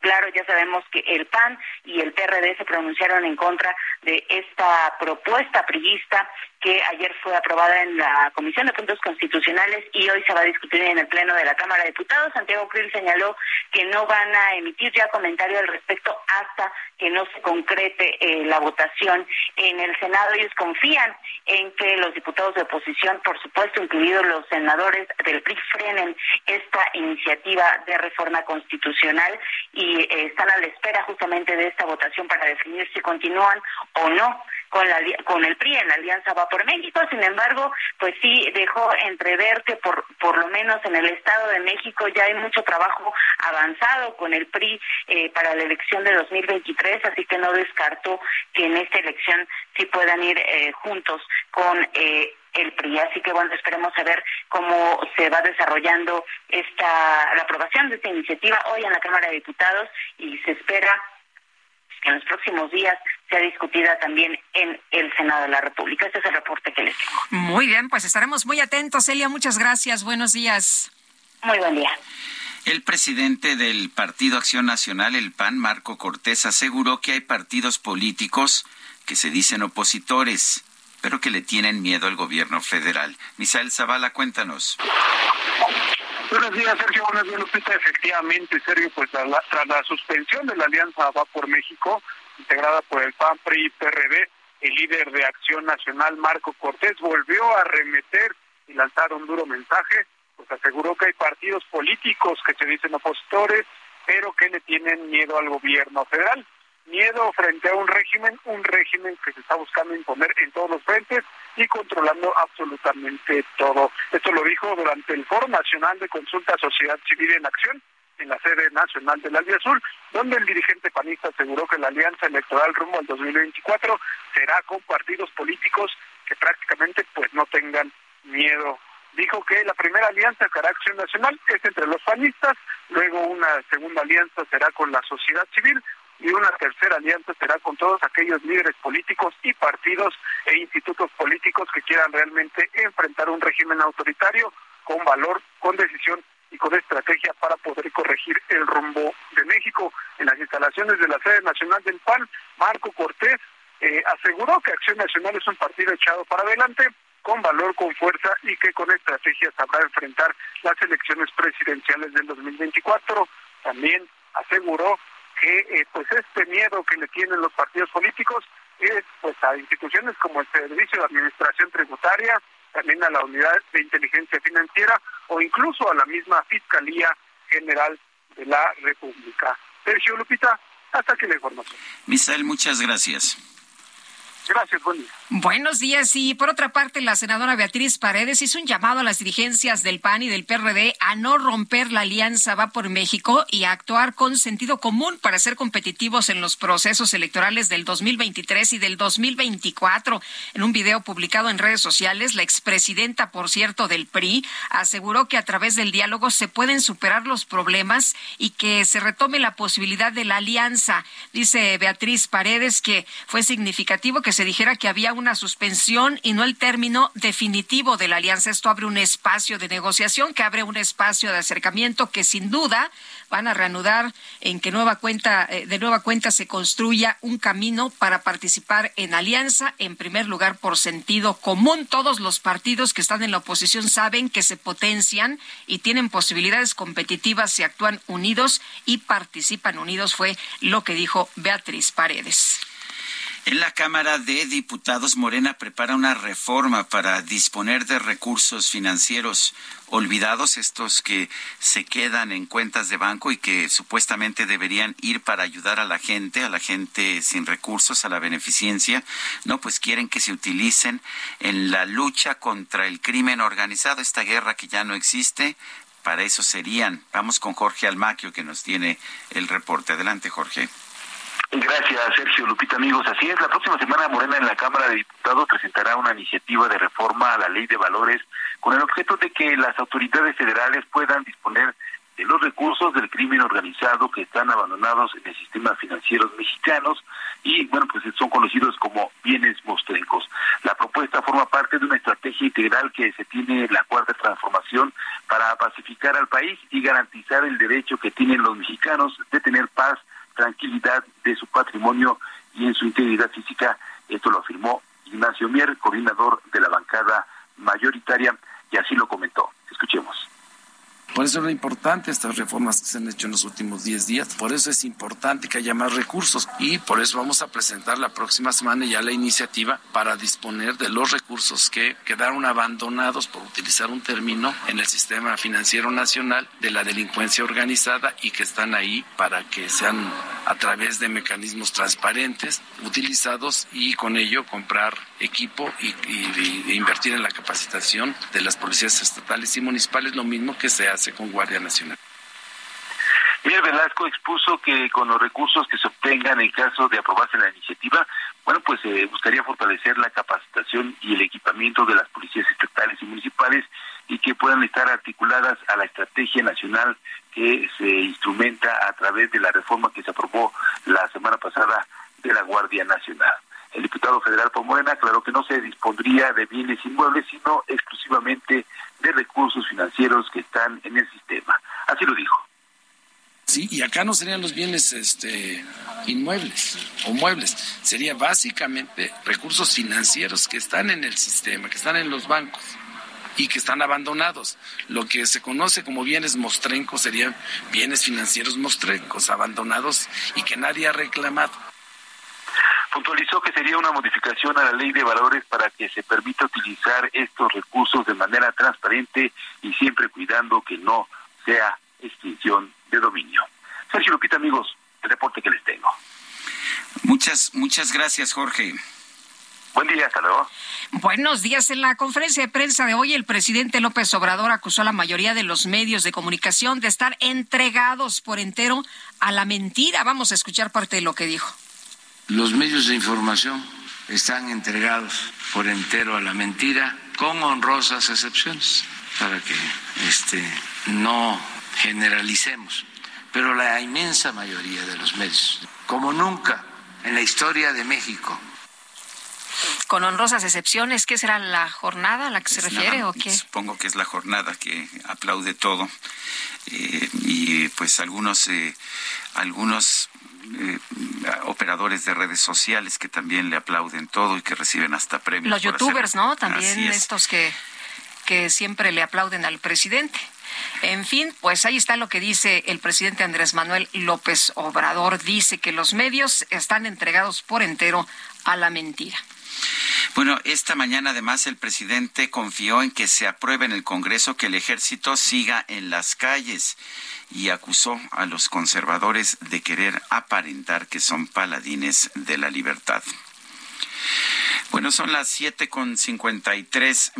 Claro, ya sabemos que el PAN y el PRD se pronunciaron en contra de esta propuesta priista que ayer fue aprobada en la Comisión de Puntos Constitucionales y hoy se va a discutir en el Pleno de la Cámara de Diputados. Santiago Creel señaló que no van a emitir ya comentario al respecto hasta que no se concrete la votación en el Senado. Ellos confían en que los diputados de oposición, por supuesto, incluidos los senadores del PRI, frenen esta iniciativa de reforma constitucional y están a la espera justamente de esta votación para definir si continúan o no con el PRI en la alianza Va por México. Sin embargo, pues sí dejó entrever que por lo menos en el Estado de México ya hay mucho trabajo avanzado con el PRI para la elección de 2023, así que no descartó que en esta elección sí puedan ir juntos con el PRI. Así que bueno, esperemos a ver cómo se va desarrollando la aprobación de esta iniciativa hoy en la Cámara de Diputados y se espera que en los próximos días sea discutida también en el Senado de la República. Este es el reporte que les tengo. Muy bien, pues estaremos muy atentos, Elia. Muchas gracias. Buenos días. Muy buen día. El presidente del Partido Acción Nacional, el PAN, Marco Cortés, aseguró que hay partidos políticos que se dicen opositores, pero que le tienen miedo al gobierno federal. Misael Zavala, cuéntanos. Buenos días, Sergio. Buenos días, Lupita. Efectivamente, Sergio, pues tras la suspensión de la alianza Va por México, integrada por el PAN, PRI y PRD, el líder de Acción Nacional, Marco Cortés, volvió a arremeter y lanzar un duro mensaje, pues aseguró que hay partidos políticos que se dicen opositores, pero que le tienen miedo al gobierno federal. Miedo frente a un régimen que se está buscando imponer en todos los frentes y controlando absolutamente todo. Esto lo dijo durante el Foro Nacional de Consulta Sociedad Civil en Acción, en la sede nacional del Aldea Azul, donde el dirigente panista aseguró que la alianza electoral rumbo al 2024 será con partidos políticos que prácticamente pues no tengan miedo. Dijo que la primera alianza que hará Acción Nacional es entre los panistas, luego una segunda alianza será con la sociedad civil, y una tercera alianza será con todos aquellos líderes políticos y partidos e institutos políticos que quieran realmente enfrentar un régimen autoritario con valor, con decisión y con estrategia para poder corregir el rumbo de México. En las instalaciones de la sede nacional del PAN, Marco Cortés aseguró que Acción Nacional es un partido echado para adelante, con valor, con fuerza y que con estrategia sabrá enfrentar las elecciones presidenciales del 2024. También aseguró que pues este miedo que le tienen los partidos políticos es pues a instituciones como el Servicio de Administración Tributaria, también a la Unidad de Inteligencia Financiera o incluso a la misma Fiscalía General de la República. Sergio, Lupita, hasta aquí la información. Misael, muchas gracias. Gracias, buen día. Buenos días. Y por otra parte, la senadora Beatriz Paredes hizo un llamado a las dirigencias del PAN y del PRD a no romper la alianza Va por México y a actuar con sentido común para ser competitivos en los procesos electorales del 2023 y del 2024. En un video publicado en redes sociales, la expresidenta, por cierto, del PRI, aseguró que a través del diálogo se pueden superar los problemas y que se retome la posibilidad de la alianza. Dice Beatriz Paredes que fue significativo que se dijera que había una suspensión y no el término definitivo de la alianza. Esto abre un espacio de negociación, que abre un espacio de acercamiento que sin duda van a reanudar en que de nueva cuenta se construya un camino para participar en alianza, en primer lugar por sentido común. Todos los partidos que están en la oposición saben que se potencian y tienen posibilidades competitivas si actúan unidos y participan unidos, fue lo que dijo Beatriz Paredes. En la Cámara de Diputados, Morena prepara una reforma para disponer de recursos financieros olvidados, estos que se quedan en cuentas de banco y que supuestamente deberían ir para ayudar a la gente sin recursos, a la beneficencia. No, pues quieren que se utilicen en la lucha contra el crimen organizado, esta guerra que ya no existe. Para eso serían. Vamos con Jorge Almaquio, que nos tiene el reporte. Adelante, Jorge. Gracias, Sergio. Lupita, amigos, así es. La próxima semana Morena en la Cámara de Diputados presentará una iniciativa de reforma a la Ley de Valores con el objeto de que las autoridades federales puedan disponer de los recursos del crimen organizado que están abandonados en el sistema financiero mexicano y, bueno, pues son conocidos como bienes mostrencos. La propuesta forma parte de una estrategia integral que se tiene en la Cuarta Transformación para pacificar al país y garantizar el derecho que tienen los mexicanos de tener paz, tranquilidad de su patrimonio y en su integridad física. Esto lo afirmó Ignacio Mier, coordinador de la bancada mayoritaria, y así lo comentó. Escuchemos. Por eso era importante estas reformas que se han hecho en los últimos 10 días. Por eso es importante que haya más recursos y por eso vamos a presentar la próxima semana ya la iniciativa para disponer de los recursos que quedaron abandonados, por utilizar un término, en el sistema financiero nacional de la delincuencia organizada y que están ahí para que sean, a través de mecanismos transparentes, utilizados y con ello comprar equipo e invertir en la capacitación de las policías estatales y municipales, lo mismo que se hace con Guardia Nacional. Mier Velasco expuso que con los recursos que se obtengan en caso de aprobarse la iniciativa, bueno, pues se buscaría fortalecer la capacitación y el equipamiento de las policías estatales y municipales y que puedan estar articuladas a la estrategia nacional que se instrumenta a través de la reforma que se aprobó la semana pasada de la Guardia Nacional. El diputado federal por Morena aclaró que no se dispondría de bienes inmuebles, sino exclusivamente de recursos financieros que están en el sistema. Así lo dijo. Sí, y acá no serían los bienes inmuebles o muebles, sería básicamente recursos financieros que están en el sistema, que están en los bancos y que están abandonados. Lo que se conoce como bienes mostrencos serían bienes financieros mostrencos, abandonados y que nadie ha reclamado. Puntualizó que sería una modificación a la Ley de Valores para que se permita utilizar estos recursos de manera transparente y siempre cuidando que no sea extinción de dominio. Sergio, Lupita, amigos, el reporte que les tengo. Muchas gracias, Jorge. Buen día, hasta luego. Buenos días. En la conferencia de prensa de hoy, el presidente López Obrador acusó a la mayoría de los medios de comunicación de estar entregados por entero a la mentira. Vamos a escuchar parte de lo que dijo. Los medios de información están entregados por entero a la mentira, con honrosas excepciones, para que no generalicemos. Pero la inmensa mayoría de los medios, como nunca en la historia de México. Con honrosas excepciones, ¿qué será la jornada a la que se refiere o qué? Supongo que es la jornada que aplaude todo y pues algunos operadores de redes sociales que también le aplauden todo y que reciben hasta premios. Los youtubers, ¿no? También estos que siempre le aplauden al presidente. En fin, pues ahí está lo que dice el presidente Andrés Manuel López Obrador. Dice que los medios están entregados por entero a la mentira. Bueno, esta mañana además el presidente confió en que se apruebe en el Congreso que el ejército siga en las calles y acusó a los conservadores de querer aparentar que son paladines de la libertad. Bueno, son las 7:53.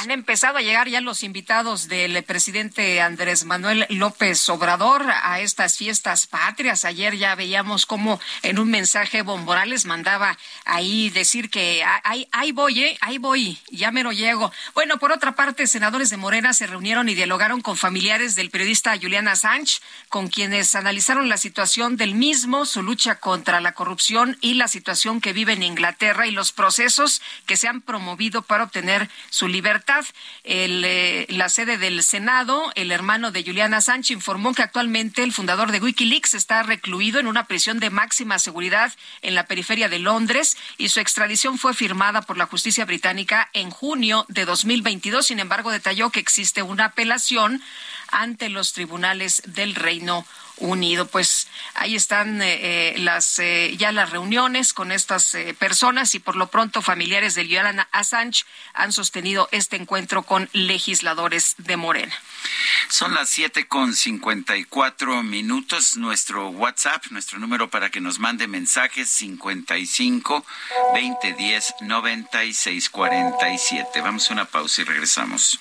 Han empezado a llegar ya los invitados del presidente Andrés Manuel López Obrador a estas fiestas patrias. Ayer ya veíamos cómo en un mensaje Evo Morales mandaba ahí decir que ahí voy, ya me lo llego. Bueno, por otra parte, senadores de Morena se reunieron y dialogaron con familiares del periodista Julian Assange, con quienes analizaron la situación del mismo, su lucha contra la corrupción y la situación que vive en Inglaterra y los procesos que se han promovido para obtener su libertad. La sede del Senado, el hermano de Julian Assange, informó que actualmente el fundador de Wikileaks está recluido en una prisión de máxima seguridad en la periferia de Londres y su extradición fue firmada por la justicia británica en junio de 2022. Sin embargo, detalló que existe una apelación ante los tribunales del Reino Unido. Pues ahí están las reuniones con estas personas y por lo pronto familiares de Julian Assange han sostenido este encuentro con legisladores de Morena. Son las 7:54. Nuestro WhatsApp, nuestro número para que nos mande mensajes, 55 20 10 96 47. Vamos a una pausa y regresamos.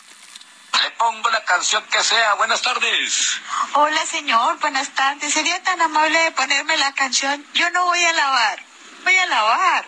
Le pongo la canción que sea. Buenas tardes. Hola, señor. Buenas tardes. ¿Sería tan amable de ponerme la canción? Yo no voy a lavar. Voy a lavar.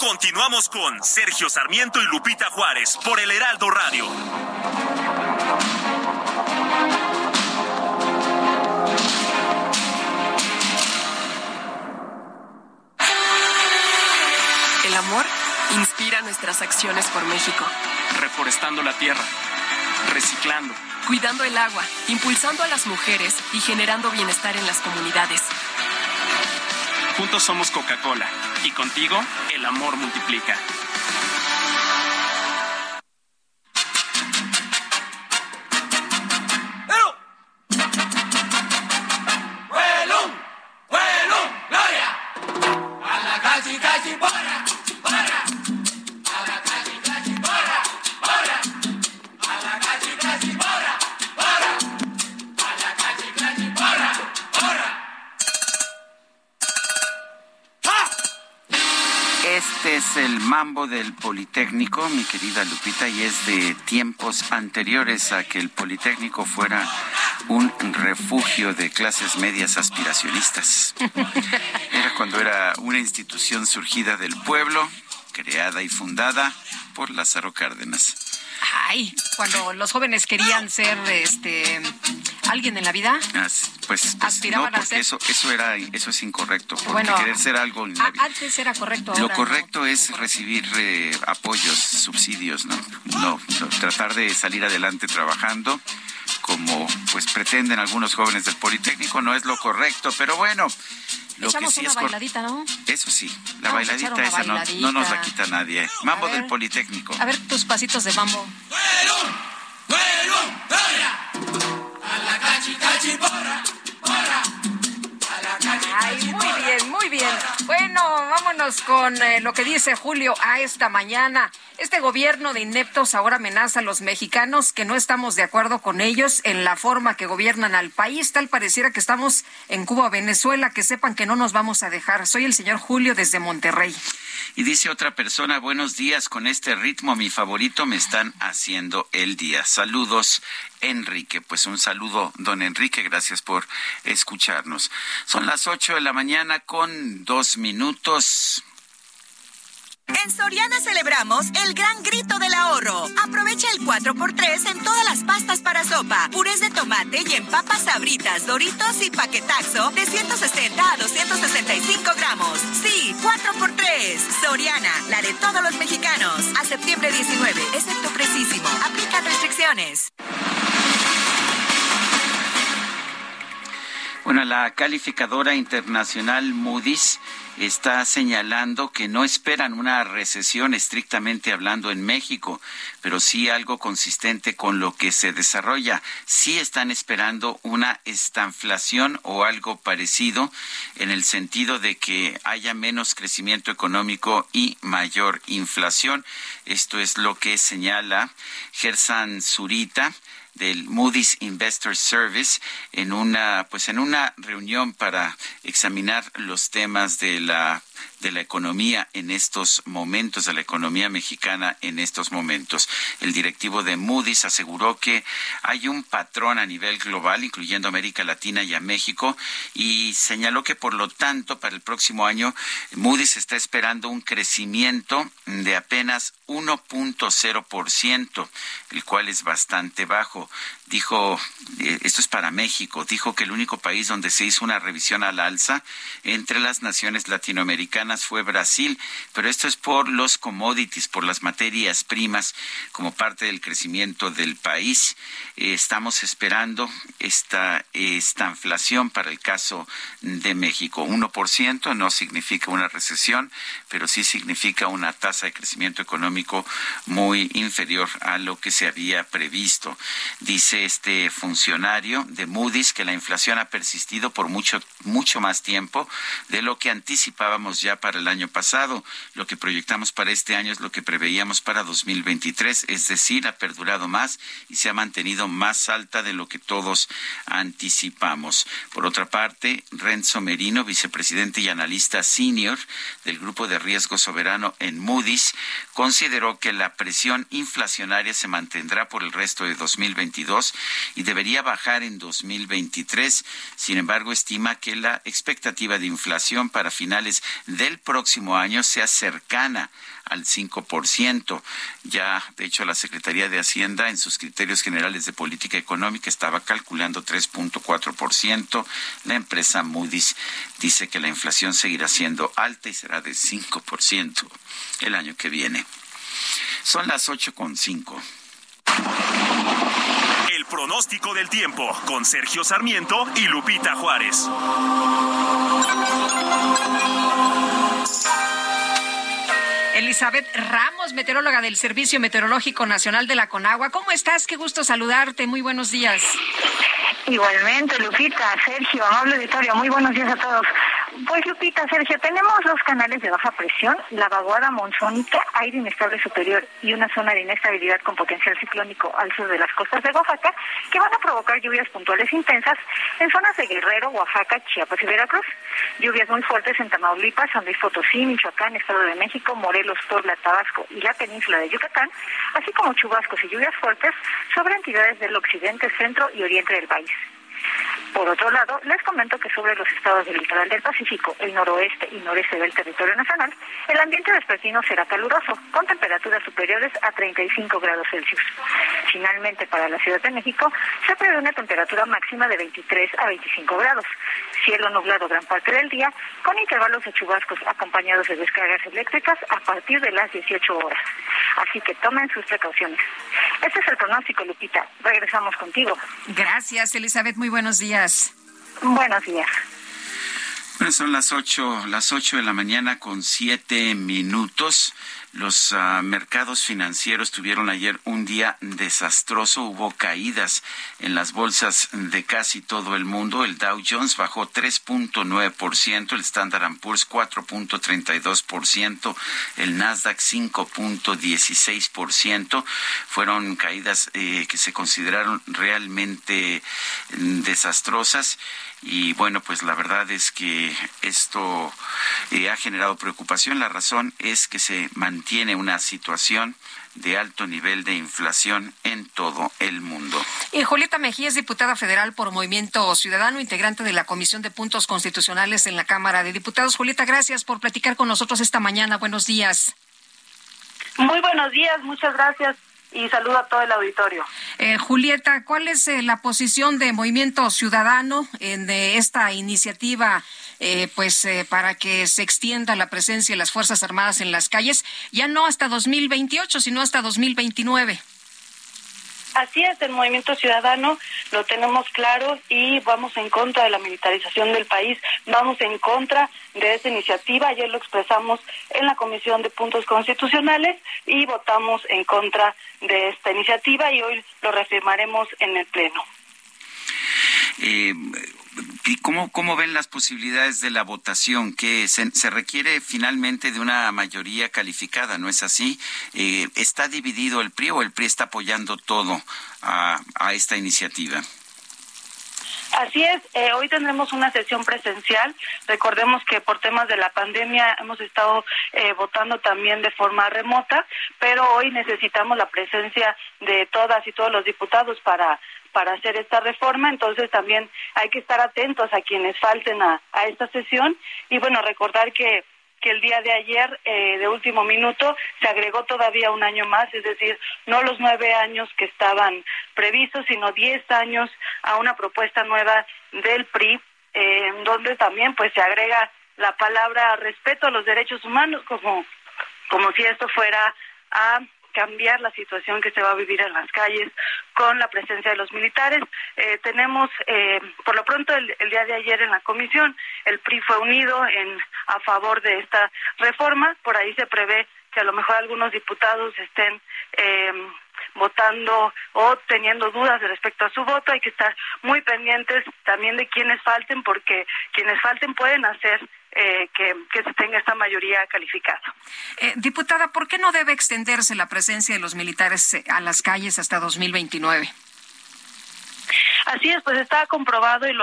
Continuamos con Sergio Sarmiento y Lupita Juárez por el Heraldo Radio. El amor inspira nuestras acciones por México. Reforestando la tierra, reciclando, cuidando el agua, impulsando a las mujeres y generando bienestar en las comunidades. Juntos somos Coca-Cola y contigo el amor multiplica. Mambo del Politécnico, mi querida Lupita, y es de tiempos anteriores a que el Politécnico fuera un refugio de clases medias aspiracionistas. Era cuando era una institución surgida del pueblo, creada y fundada por Lázaro Cárdenas. Ay, cuando los jóvenes querían ser alguien en la vida, aspiraban a ser. Eso es incorrecto, porque bueno, querer ser algo en la vida. Antes era correcto. Ahora lo correcto es recibir apoyos, subsidios, no, tratar de salir adelante trabajando, como pues pretenden algunos jóvenes del Politécnico, no es lo correcto, pero bueno. Echamos una bailadita, ¿no? Eso sí, la bailadita esa no nos la quita nadie. Mambo del Politécnico. A ver tus pasitos de mambo. Ay, muy bien, muy bien. Bueno, vámonos con lo que dice Julio A esta mañana. Este gobierno de ineptos ahora amenaza a los mexicanos que no estamos de acuerdo con ellos en la forma que gobiernan al país. Tal pareciera que estamos en Cuba o Venezuela, que sepan que no nos vamos a dejar. Soy el señor Julio desde Monterrey. Y dice otra persona, buenos días, con este ritmo mi favorito me están haciendo el día. Saludos, Enrique. Pues un saludo, don Enrique, gracias por escucharnos. Son las 8:02 a.m. En Soriana celebramos el gran grito del ahorro. Aprovecha el 4x3 en todas las pastas para sopa, purés de tomate y en papas Sabritas, Doritos y Paquetaxo de 160 a 265 gramos. Sí, 4x3. Soriana, la de todos los mexicanos. A septiembre 19, excepto precisísimo. Aplica restricciones. Bueno, la calificadora internacional Moody's está señalando que no esperan una recesión estrictamente hablando en México, pero sí algo consistente con lo que se desarrolla. Sí están esperando una estanflación o algo parecido, en el sentido de que haya menos crecimiento económico y mayor inflación. Esto es lo que señala Gersan Zurita del Moody's Investor Service en una reunión para examinar los temas de la economía en estos momentos, de la economía mexicana en estos momentos. El directivo de Moody's aseguró que hay un patrón a nivel global, incluyendo América Latina y a México, y señaló que, por lo tanto, para el próximo año, Moody's está esperando un crecimiento de apenas 1.0%, el cual es bastante bajo. Dijo, esto es para México, dijo que el único país donde se hizo una revisión al alza entre las naciones latinoamericanas fue Brasil, pero esto es por los commodities, por las materias primas, como parte del crecimiento del país. Estamos esperando esta inflación para el caso de México. 1% no significa una recesión, pero sí significa una tasa de crecimiento económico muy inferior a lo que se había previsto. Dice este funcionario de Moody's que la inflación ha persistido por mucho más tiempo de lo que anticipábamos ya para el año pasado. Lo que proyectamos para este año es lo que preveíamos para 2023, es decir, ha perdurado más y se ha mantenido más alta de lo que todos anticipamos. Por otra parte, Renzo Merino, vicepresidente y analista senior del Grupo de Riesgo Soberano en Moody's, consideró que la presión inflacionaria se mantendrá por el resto de 2022 y debería bajar en 2023. Sin embargo, estima que la expectativa de inflación para finales del próximo año sea cercana al 5%. Ya, de hecho, la Secretaría de Hacienda, en sus criterios generales de política económica, estaba calculando 3.4%. La empresa Moody's dice que la inflación seguirá siendo alta y será de 5% el año que viene. Son las 8:05. El pronóstico del tiempo con Sergio Sarmiento y Lupita Juárez. Elizabeth Ramos, meteoróloga del Servicio Meteorológico Nacional de la Conagua. ¿Cómo estás? Qué gusto saludarte. Muy buenos días. Igualmente, Lupita, Sergio, amable auditorio, muy buenos días a todos. Pues, Lupita, Sergio, tenemos dos canales de baja presión, la vaguada monzónica, aire inestable superior y una zona de inestabilidad con potencial ciclónico al sur de las costas de Oaxaca, que van a provocar lluvias puntuales intensas en zonas de Guerrero, Oaxaca, Chiapas y Veracruz. Lluvias muy fuertes en Tamaulipas, San Luis Potosí, Michoacán, Estado de México, Morelos, Puebla, Tabasco y la península de Yucatán, así como chubascos y lluvias fuertes sobre entidades del occidente, centro y oriente del país. Por otro lado, les comento que sobre los estados del litoral del Pacífico, el noroeste y noreste del territorio nacional, el ambiente vespertino será caluroso, con temperaturas superiores a 35 grados Celsius. Finalmente, para la Ciudad de México, se prevé una temperatura máxima de 23 a 25 grados, cielo nublado gran parte del día, con intervalos de chubascos acompañados de descargas eléctricas a partir de las 18 horas. Así que tomen sus precauciones. Este es el pronóstico, Lupita. Regresamos contigo. Gracias, Elizabeth. Muy buenos días. Buenos días. Bueno, son las ocho de la mañana con 7 minutos. Los mercados financieros tuvieron ayer un día desastroso. Hubo caídas en las bolsas de casi todo el mundo. El Dow Jones bajó 3.9%, el Standard & Poor's 4.32%, el Nasdaq 5.16%. Fueron caídas que se consideraron realmente desastrosas. Y bueno, pues la verdad es que esto ha generado preocupación. La razón es que se mantiene una situación de alto nivel de inflación en todo el mundo. Y Julieta Mejía es diputada federal por Movimiento Ciudadano, integrante de la Comisión de Puntos Constitucionales en la Cámara de Diputados. Julieta, gracias por platicar con nosotros esta mañana. Buenos días. Muy buenos días, muchas gracias. Y saludo a todo el auditorio. Julieta, ¿cuál es la posición de Movimiento Ciudadano en esta iniciativa para que se extienda la presencia de las Fuerzas Armadas en las calles? Ya no hasta 2028, sino hasta 2029. Así es, el Movimiento Ciudadano lo tenemos claro y vamos en contra de la militarización del país, vamos en contra de esa iniciativa. Ayer lo expresamos en la Comisión de Puntos Constitucionales y votamos en contra de esta iniciativa y hoy lo reafirmaremos en el Pleno. ¿Y cómo ven las posibilidades de la votación? Que se requiere finalmente de una mayoría calificada, ¿no es así? ¿Está dividido el PRI o el PRI está apoyando todo a esta iniciativa? Así es, hoy tendremos una sesión presencial. Recordemos que por temas de la pandemia hemos estado votando también de forma remota, pero hoy necesitamos la presencia de todas y todos los diputados para hacer esta reforma, entonces también hay que estar atentos a quienes falten a esta sesión y bueno, recordar que el día de ayer, de último minuto, se agregó todavía un año más, es decir, no los 9 años que estaban previstos, sino 10 años a una propuesta nueva del PRI, donde también pues se agrega la palabra respeto a los derechos humanos, como si esto fuera a cambiar la situación que se va a vivir en las calles con la presencia de los militares. Tenemos, por lo pronto, el día de ayer en la comisión, el PRI fue unido a favor de esta reforma. Por ahí se prevé que a lo mejor algunos diputados estén votando o teniendo dudas respecto a su voto. Hay que estar muy pendientes también de quienes falten, porque quienes falten pueden hacer que se tenga esta mayoría calificada. Diputada, ¿por qué no debe extenderse la presencia de los militares a las calles hasta 2029? Así es, pues está comprobado y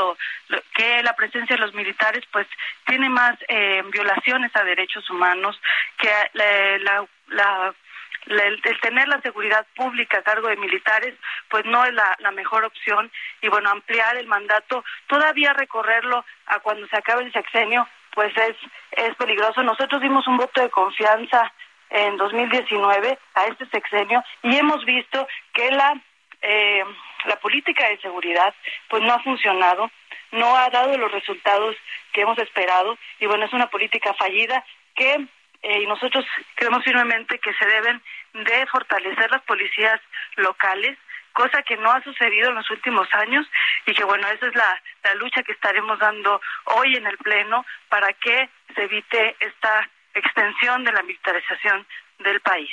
que la presencia de los militares pues tiene más violaciones a derechos humanos, que el tener la seguridad pública a cargo de militares pues no es la mejor opción y bueno, ampliar el mandato, todavía recorrerlo a cuando se acabe el sexenio pues es peligroso. Nosotros dimos un voto de confianza en 2019 a este sexenio y hemos visto que la política de seguridad pues no ha funcionado, no ha dado los resultados que hemos esperado y bueno, es una política fallida que y nosotros creemos firmemente que se deben de fortalecer las policías locales, cosa que no ha sucedido en los últimos años y que bueno, esa es la lucha que estaremos dando hoy en el Pleno para que se evite esta extensión de la militarización del país.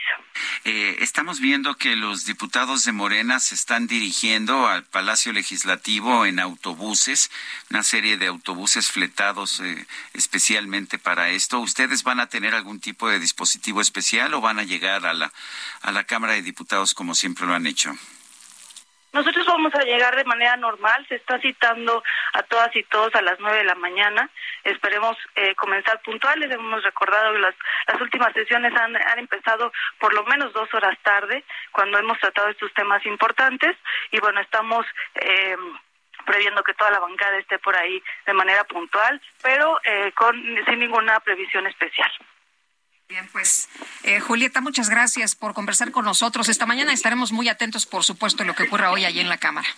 Estamos viendo que los diputados de Morena se están dirigiendo al Palacio Legislativo en autobuses, una serie de autobuses fletados especialmente para esto. ¿Ustedes van a tener algún tipo de dispositivo especial o van a llegar a la Cámara de Diputados como siempre lo han hecho? Nosotros vamos a llegar de manera normal, se está citando a todas y todos a las 9:00 a.m, esperemos comenzar puntuales, hemos recordado que las últimas sesiones han empezado por lo menos 2 horas tarde, cuando hemos tratado estos temas importantes, y bueno, estamos previendo que toda la bancada esté por ahí de manera puntual, pero sin ninguna previsión especial. Bien, pues, Julieta, muchas gracias por conversar con nosotros esta mañana. Estaremos muy atentos, por supuesto, a lo que ocurra hoy allí en la Cámara.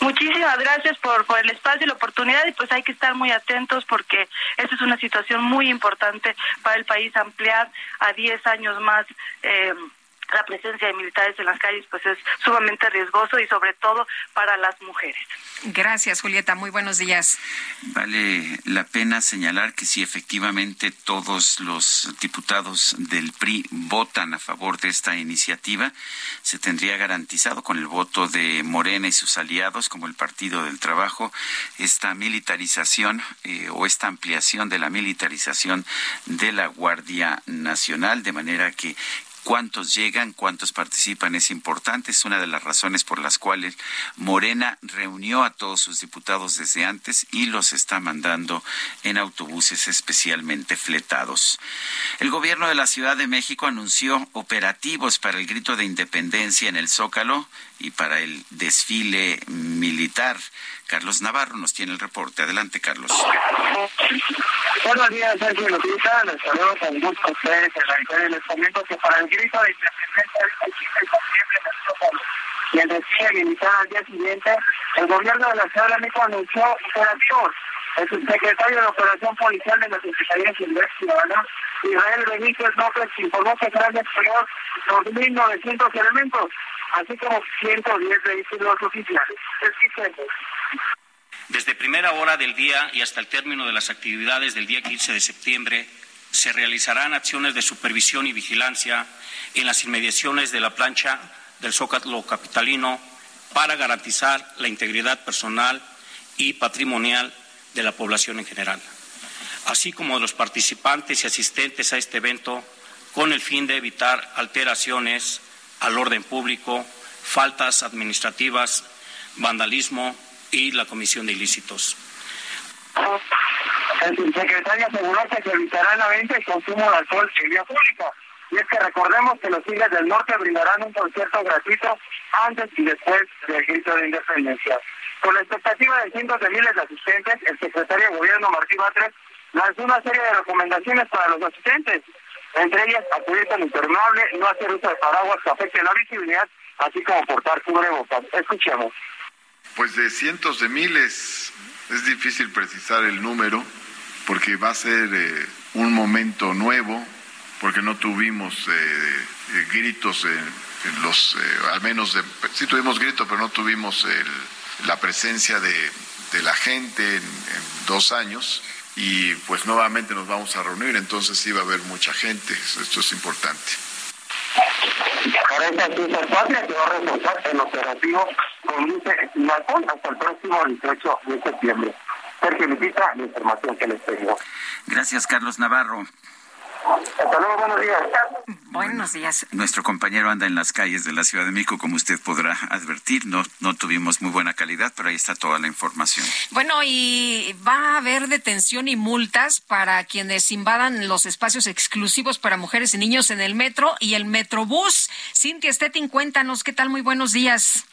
Muchísimas gracias por el espacio y la oportunidad, y pues hay que estar muy atentos porque esta es una situación muy importante para el país. Ampliar a 10 años más la presencia de militares en las calles pues es sumamente riesgoso y sobre todo para las mujeres. Gracias, Julieta, muy buenos días. Vale la pena señalar que si efectivamente todos los diputados del PRI votan a favor de esta iniciativa, se tendría garantizado con el voto de Morena y sus aliados como el Partido del Trabajo esta militarización o esta ampliación de la militarización de la Guardia Nacional, de manera que cuántos llegan, cuántos participan es importante, es una de las razones por las cuales Morena reunió a todos sus diputados desde antes y los está mandando en autobuses especialmente fletados. El gobierno de la Ciudad de México anunció operativos para el grito de independencia en el Zócalo y para el desfile militar. Carlos Navarro nos tiene el reporte. Adelante, Carlos. Buenos días, Sergio Lupita. Les saludo con gusto a ustedes. Les comento que para el grito de independencia del 15 de septiembre en el Zócalo y el desfile militar al día siguiente, el gobierno de la Ciudad de México anunció operativos El subsecretario de Operación Policial de la Secretaría de Seguridad Ciudadana, Israel Benítez López, informó que serán desplegados 2.900 elementos, así como 110 vehículos oficiales. Desde primera hora del día y hasta el término de las actividades del día 15 de septiembre, se realizarán acciones de supervisión y vigilancia en las inmediaciones de la plancha del Zócalo capitalino para garantizar la integridad personal y patrimonial de la población en general, así como de los participantes y asistentes a este evento, con el fin de evitar alteraciones al orden público, faltas administrativas, vandalismo y la comisión de ilícitos. El subsecretario aseguró que se evitará la venta y consumo de alcohol en vía pública. Y es que recordemos que los Tigres del Norte brindarán un concierto gratuito antes y después del grito de independencia. Con la expectativa de cientos de miles de asistentes, el secretario de Gobierno, Martí Batres, lanzó una serie de recomendaciones para los asistentes. Entre ellas, acudir tan impermeable, no hacer uso de paraguas que afecte la visibilidad, así como portar cubrebocas. Escuchemos. Pues de cientos de miles, es difícil precisar el número, porque va a ser un momento nuevo, porque no tuvimos gritos, en los, al menos sí tuvimos gritos, pero no tuvimos la presencia de la gente en 2 años, y pues nuevamente nos vamos a reunir, entonces sí va a haber mucha gente, esto es importante. Por esta cita patria se va a reforzar el operativo con Lupita hasta el próximo 18 de septiembre. Sergio, Lupita, la información que les tengo. Gracias, Carlos Navarro. Hasta luego, buenos días. Buenos días. Nuestro compañero anda en las calles de la Ciudad de México, como usted podrá advertir. No tuvimos muy buena calidad, pero ahí está toda la información. Bueno, y va a haber detención y multas para quienes invadan los espacios exclusivos para mujeres y niños en el metro y el metrobús. Cintia Stettin, cuéntanos, ¿qué tal? Muy buenos días.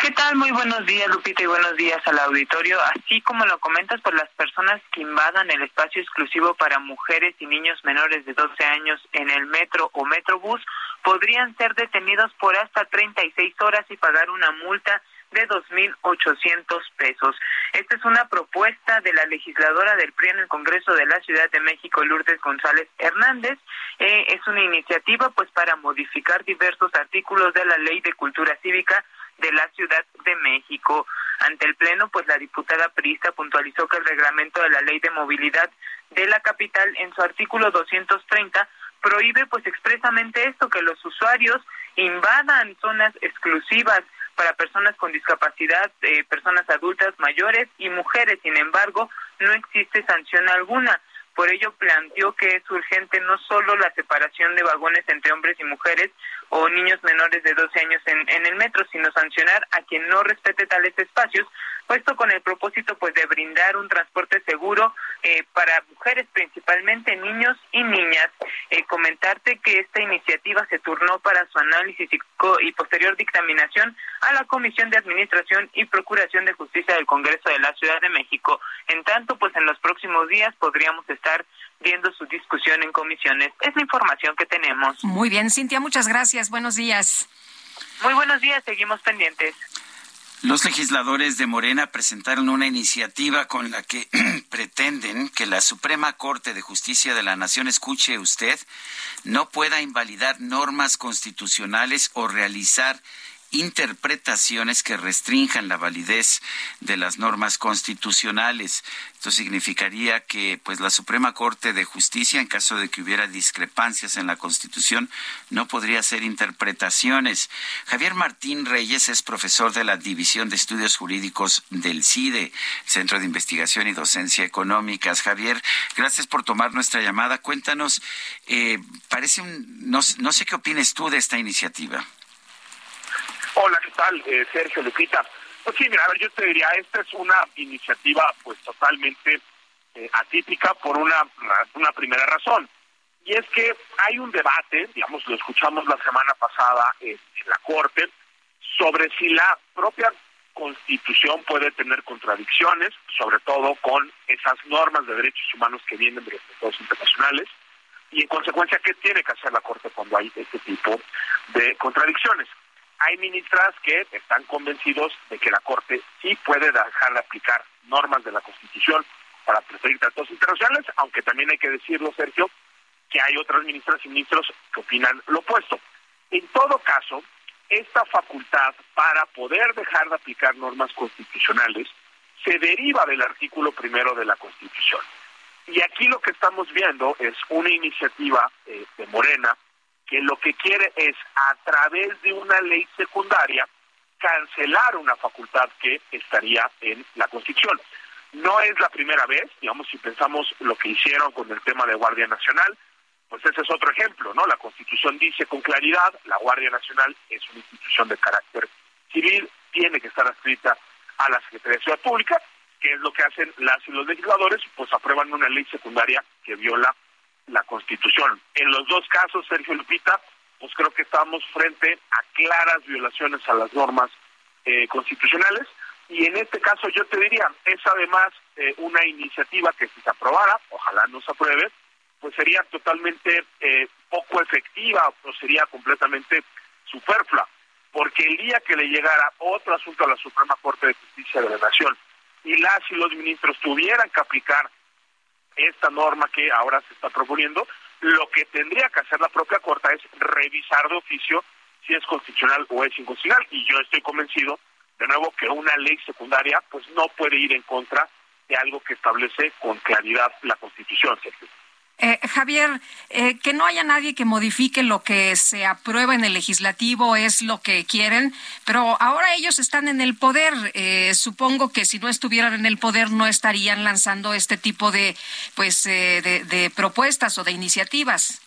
¿Qué tal? Muy buenos días, Lupita, y buenos días al auditorio. Así como lo comentas, por las personas que invadan el espacio exclusivo para mujeres y niños menores de 12 años en el metro o metrobús, podrían ser detenidos por hasta 36 horas y pagar una multa de 2.800 pesos. Esta es una propuesta de la legisladora del PRI en el Congreso de la Ciudad de México, Lourdes González Hernández. Es una iniciativa pues para modificar diversos artículos de la Ley de Cultura Cívica de la Ciudad de México. Ante el Pleno, pues la diputada priista puntualizó que el reglamento de la Ley de Movilidad de la Capital, en su artículo 230, prohíbe pues expresamente esto, que los usuarios invadan zonas exclusivas para personas con discapacidad, personas adultas mayores y mujeres. Sin embargo, no existe sanción alguna. Por ello planteó que es urgente no solo la separación de vagones entre hombres y mujeres o niños menores de 12 años en el metro, sino sancionar a quien no respete tales espacios, puesto con el propósito pues de brindar un transporte seguro para mujeres, principalmente niños y niñas. Comentarte que esta iniciativa se turnó para su análisis y posterior dictaminación a la Comisión de Administración y Procuración de Justicia del Congreso de la Ciudad de México. En tanto, pues en los próximos días podríamos estar viendo su discusión en comisiones. Es la información que tenemos. Muy bien, Cintia, muchas gracias. Buenos días. Muy buenos días, seguimos pendientes. Los legisladores de Morena presentaron una iniciativa con la que pretenden que la Suprema Corte de Justicia de la Nación, escuche usted, no pueda invalidar normas constitucionales o realizar interpretaciones que restrinjan la validez de las normas constitucionales. Esto significaría que pues la Suprema Corte de Justicia, en caso de que hubiera discrepancias en la Constitución, no podría hacer interpretaciones. Javier Martín Reyes es profesor de la División de Estudios Jurídicos del CIDE, Centro de Investigación y Docencia Económicas. Javier, gracias por tomar nuestra llamada. Cuéntanos, no sé qué opinas tú de esta iniciativa. Hola, ¿qué tal, Sergio, Lupita? Pues sí, mira, a ver, yo te diría, esta es una iniciativa pues totalmente atípica por una primera razón. Y es que hay un debate, digamos, lo escuchamos la semana pasada en la Corte, sobre si la propia Constitución puede tener contradicciones, sobre todo con esas normas de derechos humanos que vienen de los tratados internacionales, y en consecuencia, ¿qué tiene que hacer la Corte cuando hay este tipo de contradicciones? Hay ministras que están convencidos de que la Corte sí puede dejar de aplicar normas de la Constitución para preferir tratados internacionales, aunque también hay que decirlo, Sergio, que hay otras ministras y ministros que opinan lo opuesto. En todo caso, esta facultad para poder dejar de aplicar normas constitucionales se deriva del artículo primero de la Constitución. Y aquí lo que estamos viendo es una iniciativa de Morena que lo que quiere es, a través de una ley secundaria, cancelar una facultad que estaría en la Constitución. No es la primera vez, digamos, si pensamos lo que hicieron con el tema de Guardia Nacional, pues ese es otro ejemplo, ¿no? La Constitución dice con claridad, la Guardia Nacional es una institución de carácter civil, tiene que estar adscrita a la Secretaría de Seguridad Pública, que es lo que hacen las y los legisladores, pues aprueban una ley secundaria que viola la Constitución. En los dos casos, Sergio, Lupita, pues creo que estamos frente a claras violaciones a las normas constitucionales, y en este caso yo te diría, es además una iniciativa que si se aprobara, ojalá no se apruebe, pues sería totalmente poco efectiva o sería completamente superflua, porque el día que le llegara otro asunto a la Suprema Corte de Justicia de la Nación y las y los ministros tuvieran que aplicar esta norma que ahora se está proponiendo, lo que tendría que hacer la propia Corte es revisar de oficio si es constitucional o es inconstitucional, y yo estoy convencido, de nuevo, que una ley secundaria pues no puede ir en contra de algo que establece con claridad la Constitución, Sergio. Javier, que no haya nadie que modifique lo que se aprueba en el legislativo es lo que quieren, pero ahora ellos están en el poder. Supongo que si no estuvieran en el poder no estarían lanzando este tipo de, pues, de propuestas o de iniciativas.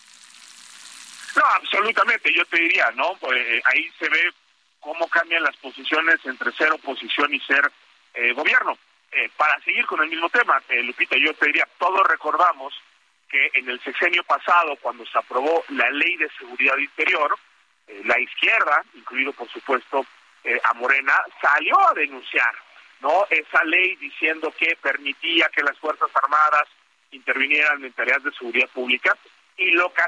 No, absolutamente, yo te diría, ¿no? Ahí se ve cómo cambian las posiciones entre ser oposición y ser gobierno. Para seguir con el mismo tema, Lupita, yo te diría, todos recordamos que en el sexenio pasado, cuando se aprobó la Ley de Seguridad Interior, la izquierda, incluido por supuesto a Morena, salió a denunciar, ¿no?, esa ley diciendo que permitía que las Fuerzas Armadas intervinieran en tareas de seguridad pública, y lo que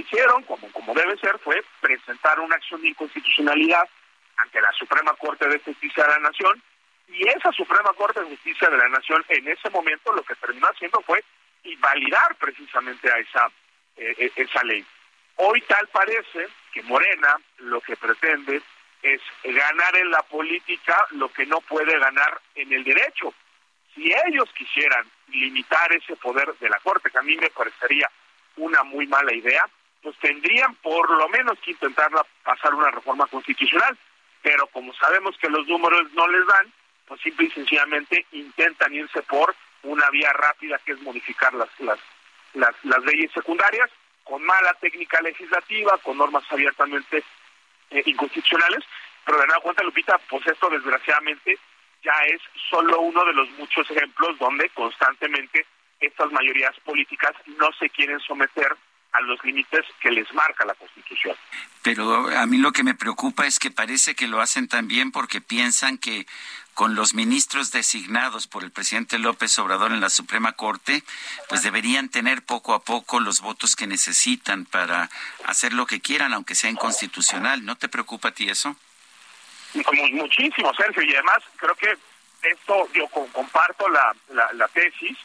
hicieron, como debe ser, fue presentar una acción de inconstitucionalidad ante la Suprema Corte de Justicia de la Nación, y esa Suprema Corte de Justicia de la Nación en ese momento lo que terminó haciendo fue y validar precisamente a esa ley. Hoy tal parece que Morena lo que pretende es ganar en la política lo que no puede ganar en el derecho. Si ellos quisieran limitar ese poder de la Corte, que a mí me parecería una muy mala idea, pues tendrían por lo menos que intentar pasar una reforma constitucional, pero como sabemos que los números no les dan, pues simple y sencillamente intentan irse por una vía rápida que es modificar las leyes secundarias con mala técnica legislativa, con normas abiertamente inconstitucionales, pero de nada cuenta, Lupita, pues esto desgraciadamente ya es solo uno de los muchos ejemplos donde constantemente estas mayorías políticas no se quieren someter a los límites que les marca la Constitución. Pero a mí lo que me preocupa es que parece que lo hacen también porque piensan que con los ministros designados por el presidente López Obrador en la Suprema Corte, pues deberían tener poco a poco los votos que necesitan para hacer lo que quieran, aunque sea inconstitucional. ¿No te preocupa a ti eso? Muchísimo, Sergio, y además creo que esto, yo comparto la tesis,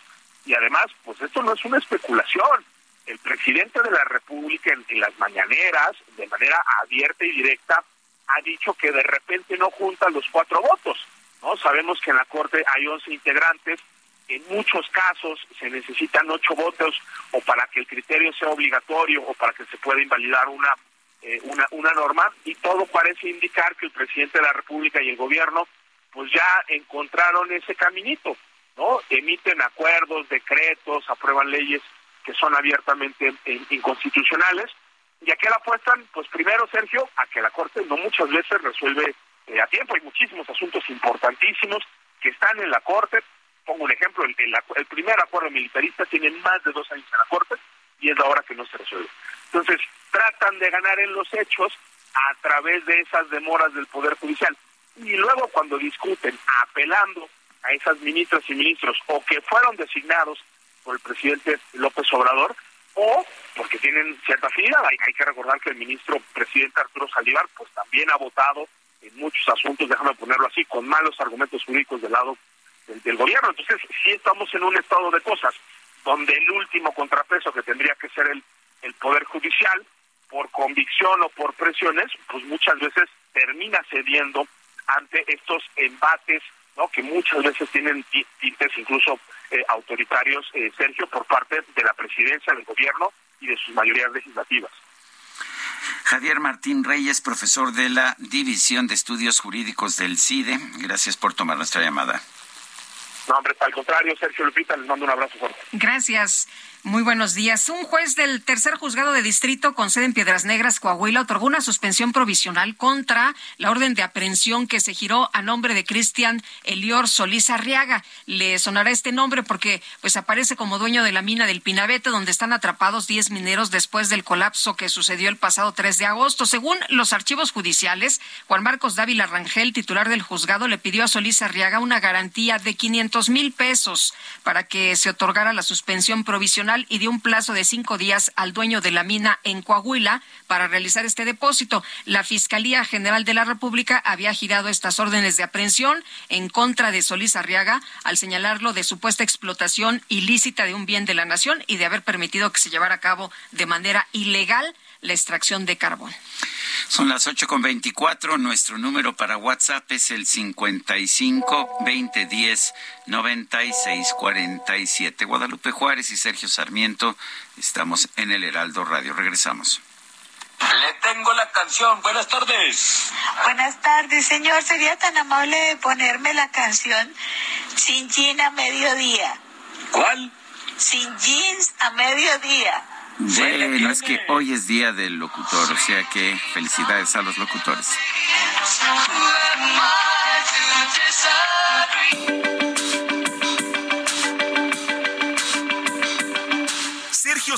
y además, pues esto no es una especulación. El presidente de la República en las mañaneras, de manera abierta y directa, ha dicho que de repente no juntan los 4 votos, ¿no? Sabemos que en la Corte hay 11 integrantes, en muchos casos se necesitan 8 votos o para que el criterio sea obligatorio o para que se pueda invalidar una norma, y todo parece indicar que el presidente de la República y el gobierno pues ya encontraron ese caminito, ¿no? Emiten acuerdos, decretos, aprueban leyes que son abiertamente inconstitucionales, y a qué la apuestan, pues primero, Sergio, a que la Corte no muchas veces resuelve a tiempo. Hay muchísimos asuntos importantísimos que están en la Corte. Pongo un ejemplo, el primer acuerdo militarista tiene más de 2 años en la Corte y es la hora que no se resuelve. Entonces, tratan de ganar en los hechos a través de esas demoras del Poder Judicial. Y luego cuando discuten apelando a esas ministras y ministros o que fueron designados por el presidente López Obrador, o porque tienen cierta afinidad. Hay que recordar que el ministro presidente Arturo Saldívar pues también ha votado en muchos asuntos, déjame ponerlo así, con malos argumentos jurídicos del lado del gobierno. Entonces, sí estamos en un estado de cosas donde el último contrapeso que tendría que ser el Poder Judicial, por convicción o por presiones, pues muchas veces termina cediendo ante estos embates, ¿no?, que muchas veces tienen tintes incluso autoritarios, Sergio, por parte de la presidencia, del gobierno y de sus mayorías legislativas. Javier Martín Reyes, profesor de la División de Estudios Jurídicos del CIDE, gracias por tomar nuestra llamada. No, hombre, al contrario, Sergio, Lupita, les mando un abrazo fuerte. Gracias. Muy buenos días. Un juez del Tercer Juzgado de Distrito con sede en Piedras Negras, Coahuila, otorgó una suspensión provisional contra la orden de aprehensión que se giró a nombre de Cristian Elior Solís Arriaga. Le sonará este nombre porque pues aparece como dueño de la mina del Pinabete, donde están atrapados 10 mineros después del colapso que sucedió el pasado 3 de agosto. Según los archivos judiciales, Juan Marcos Dávila Rangel, titular del juzgado, le pidió a Solís Arriaga una garantía de $500,000 para que se otorgara la suspensión provisional y dio un plazo de 5 días al dueño de la mina en Coahuila para realizar este depósito. La Fiscalía General de la República había girado estas órdenes de aprehensión en contra de Solís Arriaga al señalarlo de supuesta explotación ilícita de un bien de la nación y de haber permitido que se llevara a cabo de manera ilegal la extracción de carbón. Son las 8:24. Nuestro número para WhatsApp es el 55 20 10 96 47. Guadalupe Juárez y Sergio Sarmiento, estamos en el Heraldo Radio. Regresamos. Le tengo la canción. Buenas tardes. Buenas tardes, señor. ¿Sería tan amable de ponerme la canción Sin Jeans a Mediodía? ¿Cuál? Sin Jeans a Mediodía. Bueno, es que hoy es día del locutor, o sea que felicidades a los locutores. Sergio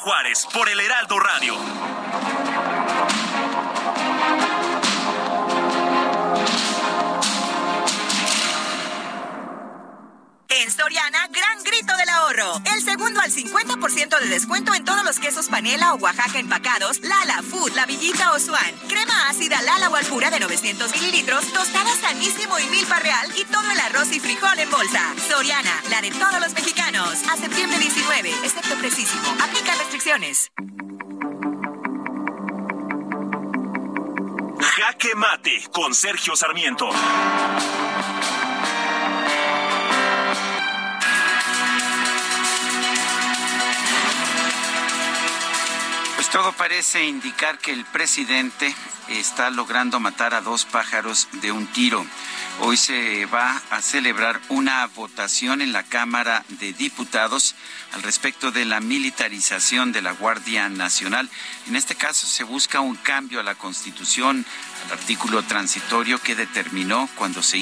Juárez por el Heraldo Radio. En Soriana, gran grito del ahorro. El segundo al 50% de descuento en todos los quesos panela o Oaxaca empacados, Lala, Food, La Villita o Swan. Crema ácida Lala o Alpura de 900 mililitros, tostadas Sanísimo y Milpa Real y todo el arroz y frijol en bolsa. Soriana, la de todos los mexicanos. A septiembre 19, excepto Precisísimo. Aplica restricciones. Jaque Mate con Sergio Sarmiento. Todo parece indicar que el presidente está logrando matar a dos pájaros de un tiro. Hoy se va a celebrar una votación en la Cámara de Diputados al respecto de la militarización de la Guardia Nacional. En este caso se busca un cambio a la Constitución, al artículo transitorio que determinó cuando se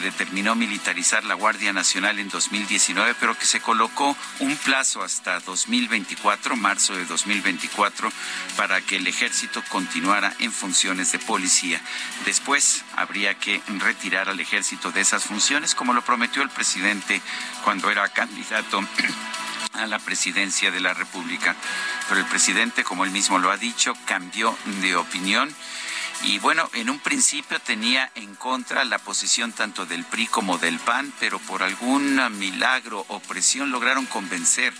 determinó militarizar la Guardia Nacional en 2019, pero que se colocó un plazo hasta 2024, marzo de 2024, para que el ejército continuara en funciones de policía. Después habría que retirar al ejército de esas funciones, como lo prometió el presidente cuando era candidato a la presidencia de la República. Pero el presidente, como él mismo lo ha dicho, cambió de opinión. Y bueno, en un principio tenía en contra la posición tanto del PRI como del PAN, pero por algún milagro o presión lograron convencer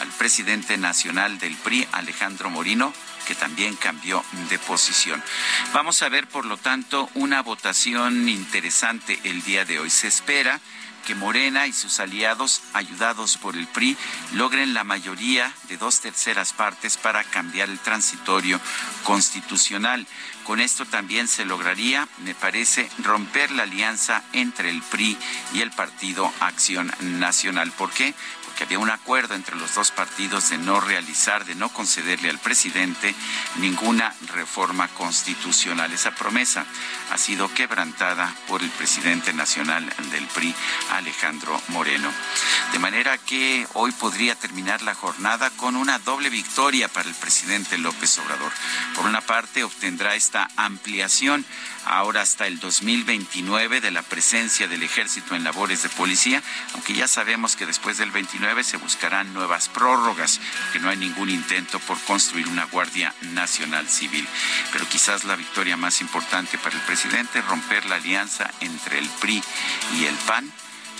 al presidente nacional del PRI, Alejandro Moreno, que también cambió de posición. Vamos a ver, por lo tanto, una votación interesante el día de hoy. Se espera que Morena y sus aliados, ayudados por el PRI, logren la mayoría de 2/3 partes para cambiar el transitorio constitucional. Con esto también se lograría, me parece, romper la alianza entre el PRI y el Partido Acción Nacional. ¿Por qué? Porque había un acuerdo entre los dos partidos de no realizar, de no concederle al presidente ninguna reforma constitucional. Esa promesa ha sido quebrantada por el presidente nacional del PRI, Alejandro Moreno. De manera que hoy podría terminar la jornada con una doble victoria para el presidente López Obrador. Por una parte, obtendrá esta ampliación ahora hasta el 2029 de la presencia del ejército en labores de policía, aunque ya sabemos que después del 29 se buscarán nuevas prórrogas, que no hay ningún intento por construir una Guardia Nacional Civil. Pero quizás la victoria más importante para el presidente, romper la alianza entre el PRI y el PAN,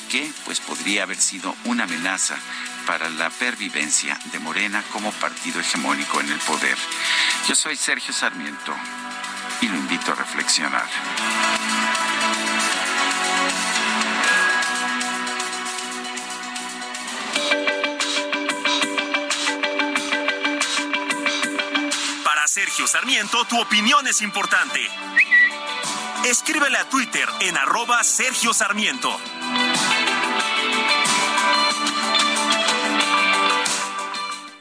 que pues podría haber sido una amenaza para la pervivencia de Morena como partido hegemónico en el poder. Yo soy Sergio Sarmiento y lo invito a reflexionar. Para Sergio Sarmiento, tu opinión es importante. Escríbele a Twitter en @SergioSarmiento.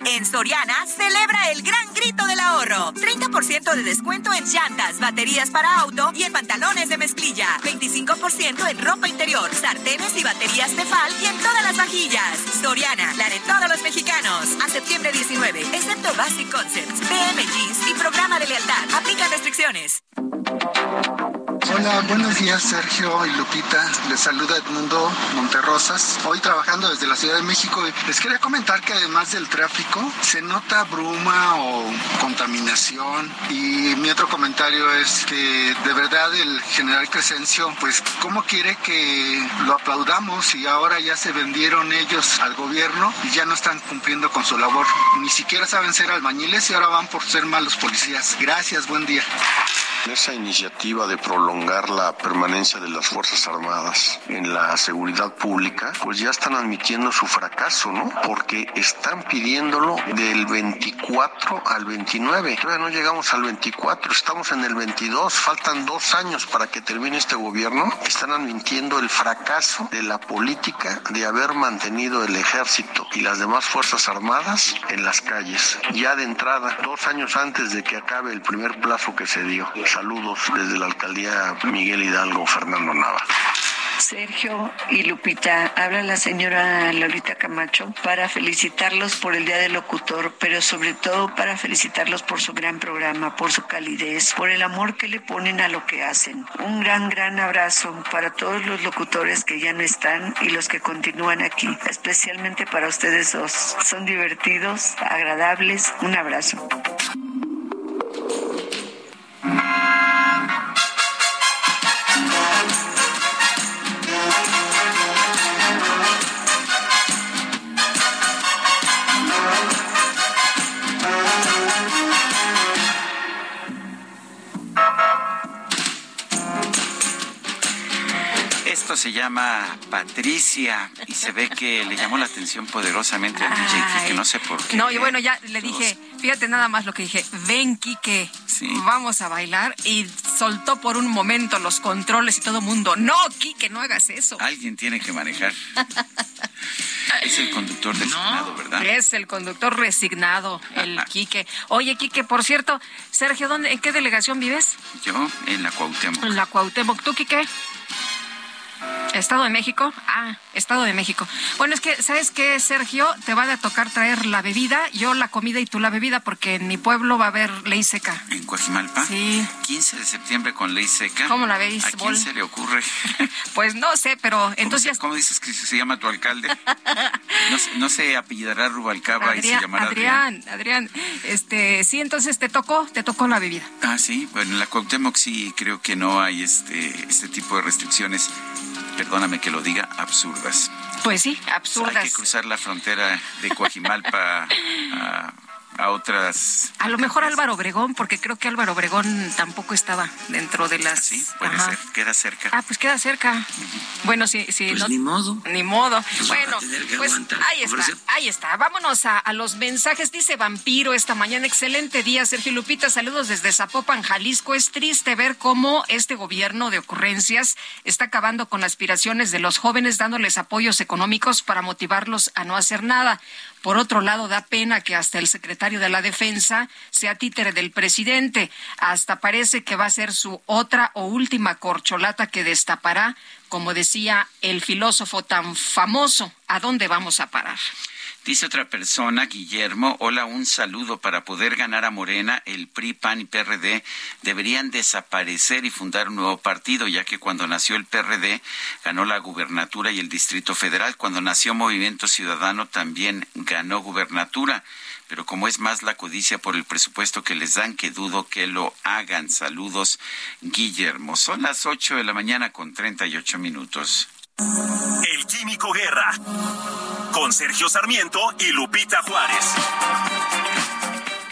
En Soriana, celebra el gran grito del ahorro. 30% de descuento en llantas, baterías para auto y en pantalones de mezclilla. 25% en ropa interior, sartenes y baterías Tefal y en todas las vajillas. Soriana, la de todos los mexicanos. A septiembre 19, excepto Basic Concepts, BMGs y programa de lealtad. Aplica restricciones. Hola, buenos días Sergio y Lupita, les saluda Edmundo Monterrosas, hoy trabajando desde la Ciudad de México. Les quería comentar que además del tráfico se nota bruma o contaminación, y mi otro comentario es que de verdad el general Crescencio, pues cómo quiere que lo aplaudamos si ahora ya se vendieron ellos al gobierno y ya no están cumpliendo con su labor, ni siquiera saben ser albañiles y ahora van por ser malos policías. Gracias, buen día. Esa iniciativa de prolongar la permanencia de las Fuerzas Armadas en la seguridad pública, pues ya están admitiendo su fracaso, ¿no? Porque están pidiéndolo del 24 al 29. Todavía no llegamos al 24, estamos en el 22, faltan 2 años para que termine este gobierno. Están admitiendo el fracaso de la política de haber mantenido el ejército y las demás Fuerzas Armadas en las calles. Ya de entrada, 2 años antes de que acabe el primer plazo que se dio. Saludos desde la alcaldía Miguel Hidalgo, Fernando Nava. Sergio y Lupita, habla la señora Lolita Camacho para felicitarlos por el Día del Locutor, pero sobre todo para felicitarlos por su gran programa, por su calidez, por el amor que le ponen a lo que hacen. Un gran abrazo para todos los locutores que ya no están y los que continúan aquí, especialmente para ustedes dos. Son divertidos, agradables. Un abrazo. Esto se llama Patricia y se ve que le llamó la atención poderosamente a DJ, que no sé por qué. No, y bueno, ya le dije, fíjate nada más lo que dije, ven Quique, sí, vamos a bailar, y soltó por un momento los controles y todo mundo, no Quique, no hagas eso. Alguien tiene que manejar. Es el conductor resignado, no, ¿verdad? Es el conductor resignado, el Quique. Oye, Quique, por cierto, Sergio, ¿dónde, en qué delegación vives? Yo, en la Cuauhtémoc. En la Cuauhtémoc. ¿Tú, Quique? ¿Estado de México? Ah, Estado de México. Bueno, es que, ¿sabes qué, Sergio? Te van a tocar traer la bebida, yo la comida y tú la bebida, porque en mi pueblo va a haber ley seca. ¿En Coajimalpa? Sí. 15 de septiembre con ley seca. ¿Cómo la veis? ¿A quién se le ocurre? Pues no sé, pero entonces... ¿Cómo dices que se llama tu alcalde? No se apellidará Rubalcaba, Adrián, y se llamará Adrián. Sí, entonces te tocó la bebida. Ah, sí. Bueno, en la Cuauhtémoc sí creo que no hay este tipo de restricciones. Perdóname que lo diga, absurdas. Pues sí, absurdas. Hay que cruzar la frontera de Coajimalpa a otras... A lo mejor Álvaro Obregón, porque creo que Álvaro Obregón tampoco estaba dentro de las... Sí, puede ser, queda cerca. Ah, pues queda cerca. Bueno, sí. Pues no... ni modo. Ni modo. Pues bueno, pues aguantar. Ahí está. Vámonos a los mensajes. Dice Vampiro esta mañana. Excelente día, Sergio Lupita. Saludos desde Zapopan, Jalisco. Es triste ver cómo este gobierno de ocurrencias está acabando con aspiraciones de los jóvenes, dándoles apoyos económicos para motivarlos a no hacer nada. Por otro lado, da pena que hasta el secretario de la Defensa sea títere del presidente. Hasta parece que va a ser su otra o última corcholata que destapará, como decía el filósofo tan famoso, ¿a dónde vamos a parar? Dice otra persona, Guillermo, hola, un saludo. Para poder ganar a Morena, el PRI, PAN y PRD deberían desaparecer y fundar un nuevo partido, ya que cuando nació el PRD ganó la gubernatura y el Distrito Federal. Cuando nació Movimiento Ciudadano también ganó gubernatura. Pero como es más la codicia por el presupuesto que les dan, que dudo que lo hagan. Saludos, Guillermo. Son las 8:38 a.m. El Químico Guerra, con Sergio Sarmiento y Lupita Juárez.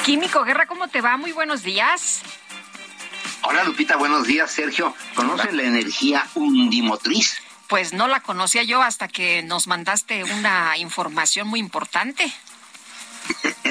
Químico Guerra, ¿cómo te va? Muy buenos días. Hola, Lupita, buenos días, Sergio. ¿Conocen la energía undimotriz? Pues no la conocía yo hasta que nos mandaste una información muy importante.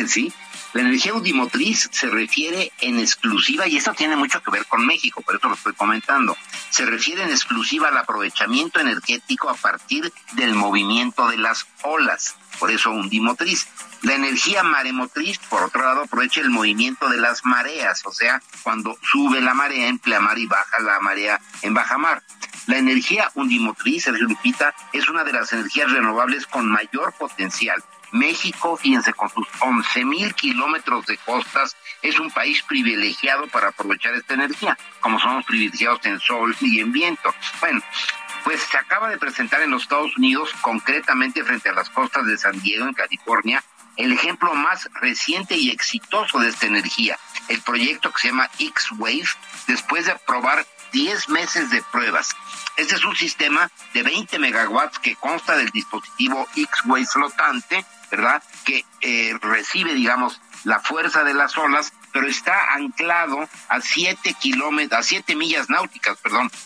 Sí, la energía audimotriz se refiere en exclusiva, y esto tiene mucho que ver con México, por eso lo estoy comentando, se refiere en exclusiva al aprovechamiento energético a partir del movimiento de las olas, por eso audimotriz. La energía maremotriz, por otro lado, aprovecha el movimiento de las mareas, o sea, cuando sube la marea en pleamar y baja la marea en bajamar. La energía audimotriz, Sergio Lupita, es una de las energías renovables con mayor potencial. México, fíjense, con sus 11,000 kilómetros de costas, es un país privilegiado para aprovechar esta energía, como somos privilegiados en sol y en viento. Bueno, pues se acaba de presentar en los Estados Unidos, concretamente frente a las costas de San Diego, en California, el ejemplo más reciente y exitoso de esta energía, el proyecto que se llama X-Wave, después de aprobar 10 meses de pruebas. Este es un sistema de 20 megawatts que consta del dispositivo X-Wave flotante, ¿verdad?, que recibe, digamos, la fuerza de las olas, pero está anclado a 7 millas náuticas,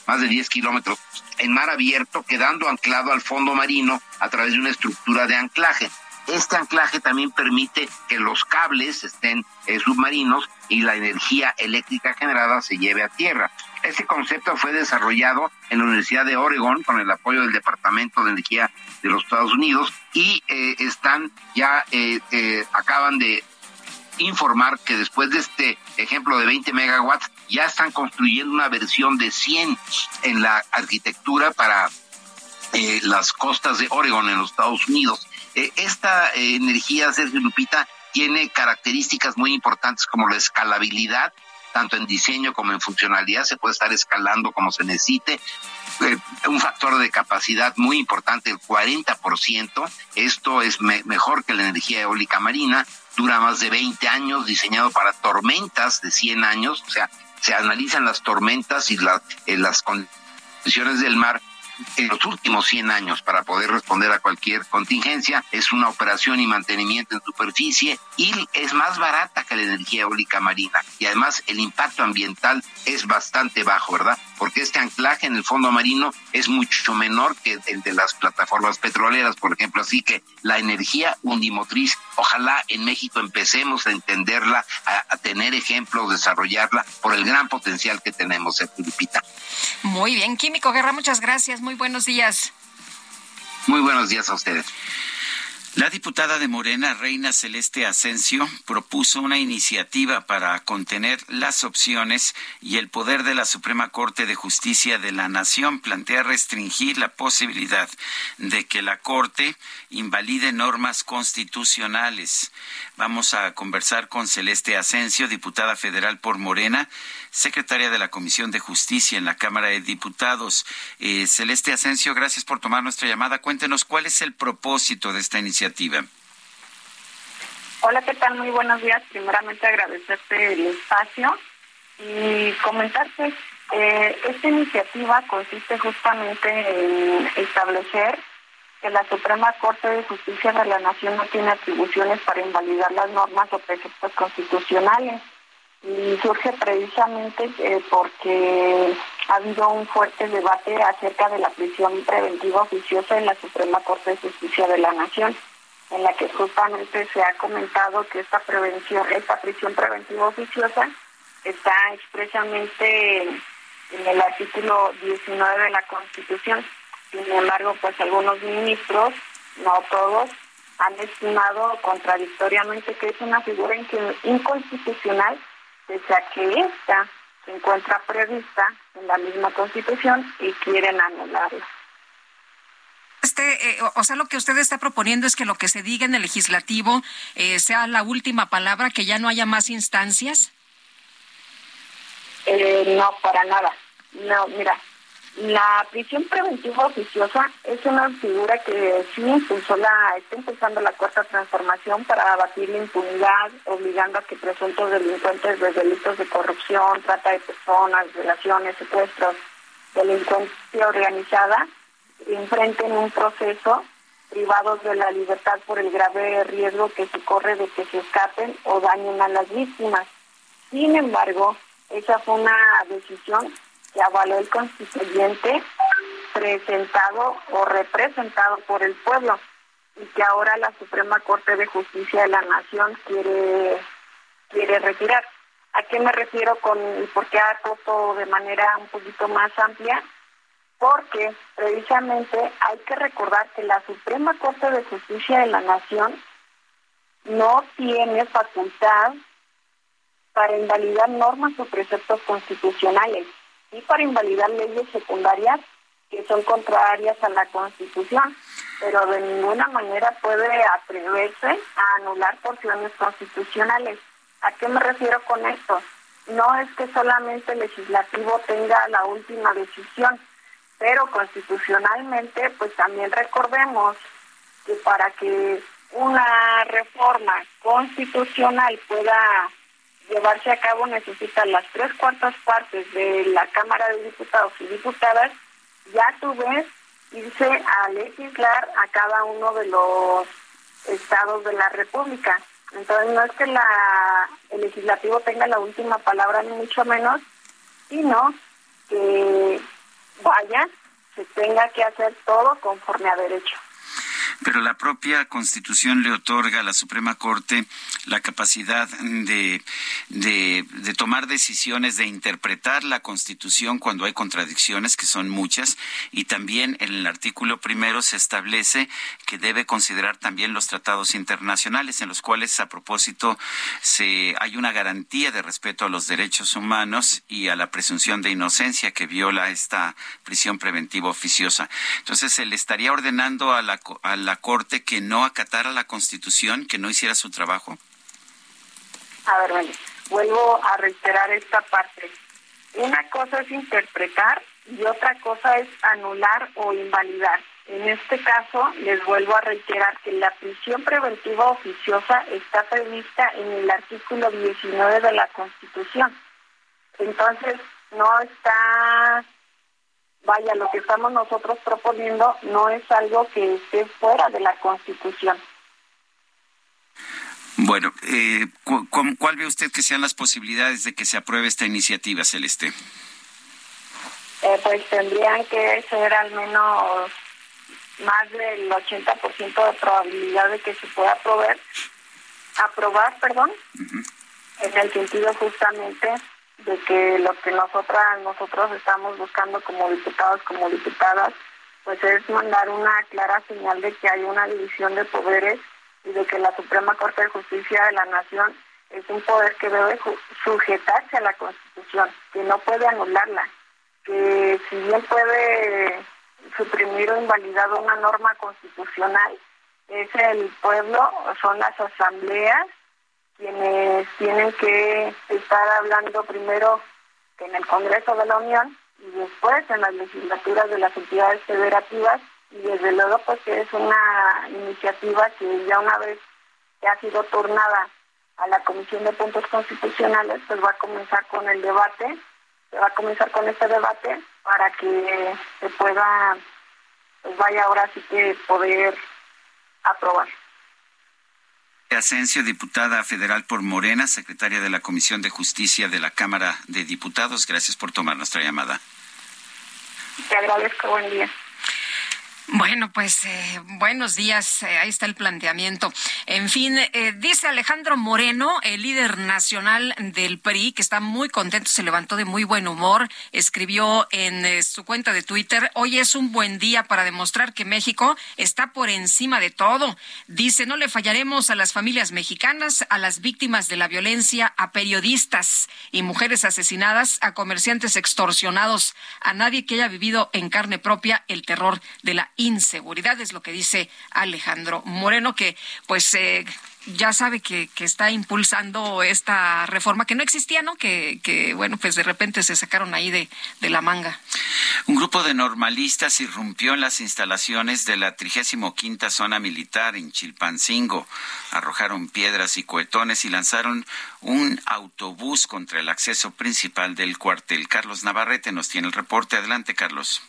más de 10 kilómetros, en mar abierto, quedando anclado al fondo marino a través de una estructura de anclaje. Este anclaje también permite que los cables estén submarinos y la energía eléctrica generada se lleve a tierra. Este concepto fue desarrollado en la Universidad de Oregón con el apoyo del Departamento de Energía de los Estados Unidos y acaban de informar que después de este ejemplo de 20 megawatts ya están construyendo una versión de 100 en la arquitectura para las costas de Oregón en los Estados Unidos. Esta energía, Sergio Lupita, tiene características muy importantes como la escalabilidad, tanto en diseño como en funcionalidad, se puede estar escalando como se necesite, un factor de capacidad muy importante, el 40%, esto es mejor que la energía eólica marina, dura más de 20 años, diseñado para tormentas de 100 años, o sea, se analizan las tormentas y las condiciones del mar en los últimos 100 años para poder responder a cualquier contingencia. Es una operación y mantenimiento en superficie y es más barata que la energía eólica marina, y además el impacto ambiental es bastante bajo, ¿verdad? Porque este anclaje en el fondo marino es mucho menor que el de las plataformas petroleras, por ejemplo, así que la energía undimotriz, ojalá en México empecemos a entenderla, a tener ejemplos, desarrollarla por el gran potencial que tenemos en Filipita. Muy bien, Químico Guerra, muchas gracias. Muy buenos días. Muy buenos días a ustedes. La diputada de Morena, Reina Celeste Ascencio, propuso una iniciativa para contener las opciones y el poder de la Suprema Corte de Justicia de la Nación. Plantea restringir la posibilidad de que la Corte invalide normas constitucionales. Vamos a conversar con Celeste Ascencio, diputada federal por Morena, secretaria de la Comisión de Justicia en la Cámara de Diputados. Celeste Ascencio, gracias por tomar nuestra llamada. Cuéntenos, ¿cuál es el propósito de esta iniciativa? Hola, ¿qué tal? Muy buenos días. Primeramente agradecerte el espacio y comentarte. Esta iniciativa consiste justamente en establecer que la Suprema Corte de Justicia de la Nación no tiene atribuciones para invalidar las normas o preceptos constitucionales. Y surge precisamente porque ha habido un fuerte debate acerca de la prisión preventiva oficiosa en la Suprema Corte de Justicia de la Nación, en la que justamente se ha comentado que esta prisión preventiva oficiosa está expresamente en el artículo 19 de la Constitución. Sin embargo, pues algunos ministros, no todos, han estimado contradictoriamente que es una figura inconstitucional, pese a que esta se encuentra prevista en la misma Constitución y quieren anularla. Lo que usted está proponiendo es que lo que se diga en el legislativo sea la última palabra, que ya no haya más instancias. No, para nada. No, mira, la prisión preventiva oficiosa es una figura que sí está impulsando la cuarta transformación para abatir la impunidad, obligando a que presuntos delincuentes de delitos de corrupción, trata de personas, violaciones, secuestros, delincuencia organizada, enfrenten un proceso privados de la libertad por el grave riesgo que se corre de que se escapen o dañen a las víctimas. Sin embargo, esa fue una decisión que avaló el constituyente presentado o representado por el pueblo, y que ahora la Suprema Corte de Justicia de la Nación quiere retirar. ¿A qué me refiero con por qué ha puesto de manera un poquito más amplia? Porque precisamente hay que recordar que la Suprema Corte de Justicia de la Nación no tiene facultad para invalidar normas o preceptos constitucionales y para invalidar leyes secundarias que son contrarias a la Constitución, pero de ninguna manera puede atreverse a anular porciones constitucionales. ¿A qué me refiero con esto? No es que solamente el legislativo tenga la última decisión, pero constitucionalmente, pues también recordemos que para que una reforma constitucional pueda llevarse a cabo necesitan las 3/4 partes de la Cámara de Diputados y Diputadas, y a su vez irse a legislar a cada uno de los estados de la República. Entonces no es que el legislativo tenga la última palabra, ni mucho menos, sino que se tenga que hacer todo conforme a derecho. Pero la propia Constitución le otorga a la Suprema Corte la capacidad de tomar decisiones, de interpretar la Constitución cuando hay contradicciones, que son muchas, y también en el artículo primero se establece que debe considerar también los tratados internacionales, en los cuales, a propósito, hay una garantía de respeto a los derechos humanos y a la presunción de inocencia que viola esta prisión preventiva oficiosa. Entonces, se le estaría ordenando a la Corte que no acatara la Constitución, que no hiciera su trabajo. A ver, bueno, vuelvo a reiterar esta parte. Una cosa es interpretar y otra cosa es anular o invalidar. En este caso, les vuelvo a reiterar que la prisión preventiva oficiosa está prevista en el artículo 19 de la Constitución. Entonces, no está... lo que estamos nosotros proponiendo no es algo que esté fuera de la Constitución. Bueno, ¿cuál ve usted que sean las posibilidades de que se apruebe esta iniciativa, Celeste? Pues tendrían que ser al menos más del 80% de probabilidad de que se pueda aprobar, uh-huh, en el sentido justamente de que lo que nosotros estamos buscando como diputados, como diputadas, pues es mandar una clara señal de que hay una división de poderes y de que la Suprema Corte de Justicia de la Nación es un poder que debe sujetarse a la Constitución, que no puede anularla, que si bien puede suprimir o invalidar una norma constitucional, es el pueblo, son las asambleas, quienes tienen que estar hablando primero en el Congreso de la Unión y después en las legislaturas de las entidades federativas, y desde luego pues que es una iniciativa que ya una vez que ha sido turnada a la Comisión de Puntos Constitucionales, pues va a comenzar con este debate para que se pueda pues vaya, ahora sí que poder aprobar. Ascencio, diputada federal por Morena, secretaria de la Comisión de Justicia de la Cámara de Diputados, gracias por tomar nuestra llamada. Te agradezco, buen día. Bueno, pues buenos días, ahí está el planteamiento. En fin, dice Alejandro Moreno, el líder nacional del PRI, que está muy contento, se levantó de muy buen humor, escribió en su cuenta de Twitter: hoy es un buen día para demostrar que México está por encima de todo. Dice, no le fallaremos a las familias mexicanas, a las víctimas de la violencia, a periodistas y mujeres asesinadas, a comerciantes extorsionados, a nadie que haya vivido en carne propia el terror de la inseguridad. Es lo que dice Alejandro Moreno, que pues ya sabe que está impulsando esta reforma que no existía, ¿no? Que bueno, pues de repente se sacaron ahí de la manga. Un grupo de normalistas irrumpió en las instalaciones de la 35ª Zona Militar en Chilpancingo. Arrojaron piedras y cohetones y lanzaron un autobús contra el acceso principal del cuartel. Carlos Navarrete nos tiene el reporte. Adelante, Carlos.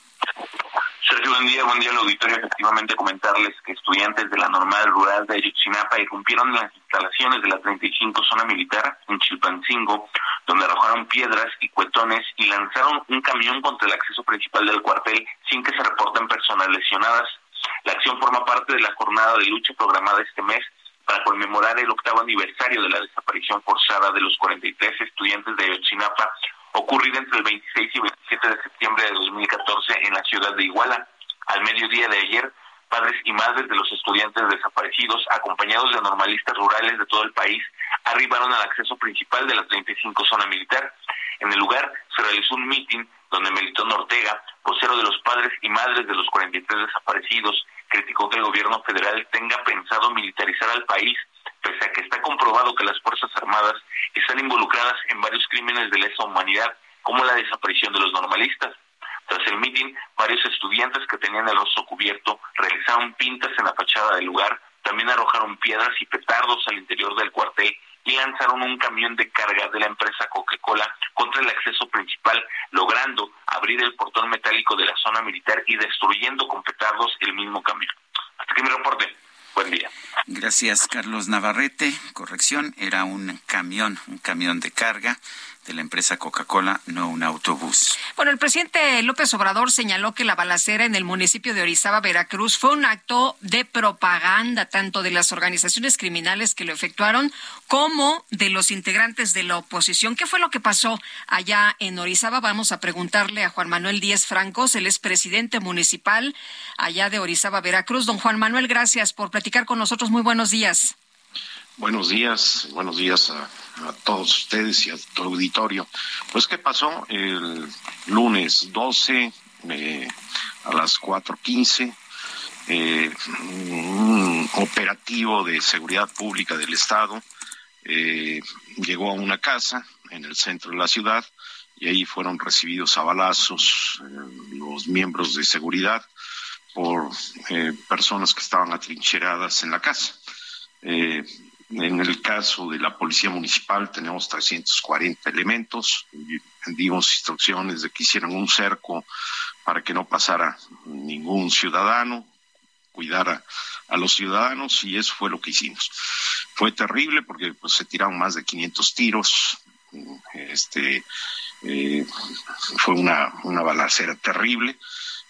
Sergio, buen día al auditorio. Efectivamente, comentarles que estudiantes de la Normal Rural de Ayotzinapa irrumpieron en las instalaciones de la 35 Zona Militar en Chilpancingo, donde arrojaron piedras y cuetones y lanzaron un camión contra el acceso principal del cuartel sin que se reporten personas lesionadas. La acción forma parte de la jornada de lucha programada este mes para conmemorar el 8º aniversario de la desaparición forzada de los 43 estudiantes de Ayotzinapa, ocurrida entre el 26 y 27 de septiembre de 2014 en la ciudad de Iguala. Al mediodía de ayer, padres y madres de los estudiantes desaparecidos, acompañados de normalistas rurales de todo el país, arribaron al acceso principal de la 35 Zona Militar. En el lugar se realizó un mitin donde Melitón Ortega, vocero de los padres y madres de los 43 desaparecidos, criticó que el gobierno federal tenga pensado militarizar al país, pese a que está comprobado que las Fuerzas Armadas están involucradas en varios crímenes de lesa humanidad, como la desaparición de los normalistas. Tras el mitin, varios estudiantes que tenían el rostro cubierto realizaron pintas en la fachada del lugar, también arrojaron piedras y petardos al interior del cuartel y lanzaron un camión de carga de la empresa Coca-Cola contra el acceso principal, logrando abrir el portón metálico de la zona militar y destruyendo con petardos el mismo camión. Hasta aquí mi reporte. Buen día. Gracias, Carlos Navarrete. Corrección, era un camión de carga de la empresa Coca-Cola, no un autobús. Bueno, el presidente López Obrador señaló que la balacera en el municipio de Orizaba, Veracruz, fue un acto de propaganda tanto de las organizaciones criminales que lo efectuaron como de los integrantes de la oposición. ¿Qué fue lo que pasó allá en Orizaba? Vamos a preguntarle a Juan Manuel Díez Francos, él es presidente municipal allá de Orizaba, Veracruz. Don Juan Manuel, gracias por platicar con nosotros. Muy buenos días. Buenos días a todos ustedes y a tu auditorio. Pues, ¿qué pasó? El lunes 12 a las 4:15, un operativo de seguridad pública del Estado llegó a una casa en el centro de la ciudad y ahí fueron recibidos a balazos los miembros de seguridad por personas que estaban atrincheradas en la casa. En el caso de la Policía Municipal tenemos 340 elementos, dimos instrucciones de que hicieran un cerco para que no pasara ningún ciudadano, cuidara a los ciudadanos, y eso fue lo que hicimos. Fue terrible porque pues, se tiraron más de 500 tiros, fue una balacera terrible,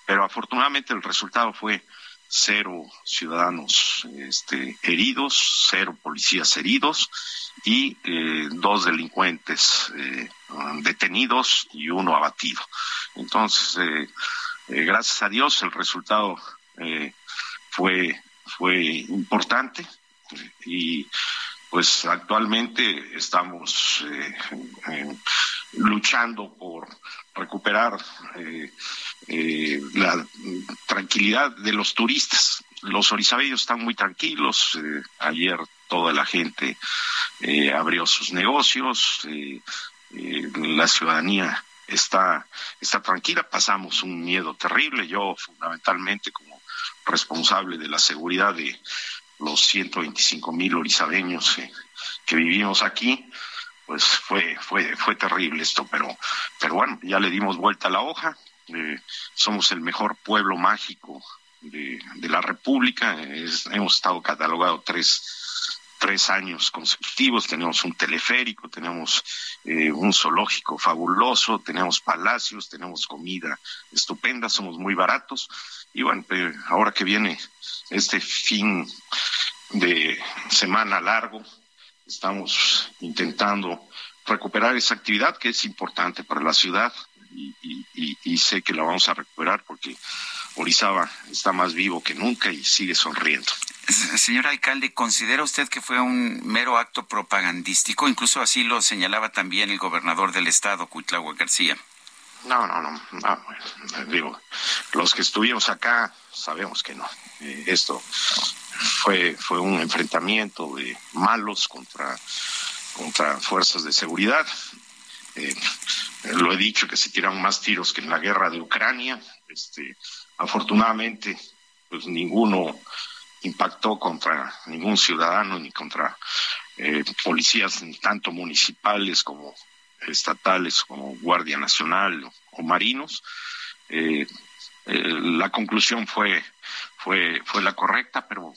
pero afortunadamente el resultado fue 0 ciudadanos heridos, 0 policías heridos y 2 delincuentes detenidos y 1 abatido. Entonces, gracias a Dios, el resultado fue importante y pues actualmente estamos luchando por recuperar la tranquilidad de los turistas. Los orizabeños están muy tranquilos. Ayer toda la gente abrió sus negocios. La ciudadanía está tranquila. Pasamos un miedo terrible. Yo, fundamentalmente, como responsable de la seguridad de los 125,000 orizabeños que vivimos aquí, pues fue terrible esto, pero bueno, ya le dimos vuelta a la hoja. Somos el mejor pueblo mágico de la República. Hemos estado catalogados tres años consecutivos. Tenemos un teleférico, tenemos un zoológico fabuloso, tenemos palacios, tenemos comida estupenda, somos muy baratos. Y bueno, pues ahora que viene este fin de semana largo, estamos intentando recuperar esa actividad que es importante para la ciudad, y sé que la vamos a recuperar porque Orizaba está más vivo que nunca y sigue sonriendo. Señor alcalde, ¿considera usted que fue un mero acto propagandístico? Incluso así lo señalaba también el gobernador del estado, Cuitláhuac García. No, digo, los que estuvimos acá sabemos que no. Esto fue un enfrentamiento de malos contra fuerzas de seguridad. Lo he dicho, que se tiran más tiros que en la guerra de Ucrania. Afortunadamente, pues ninguno impactó contra ningún ciudadano ni contra policías, tanto municipales como estatales, como Guardia Nacional o marinos. La conclusión fue la correcta, pero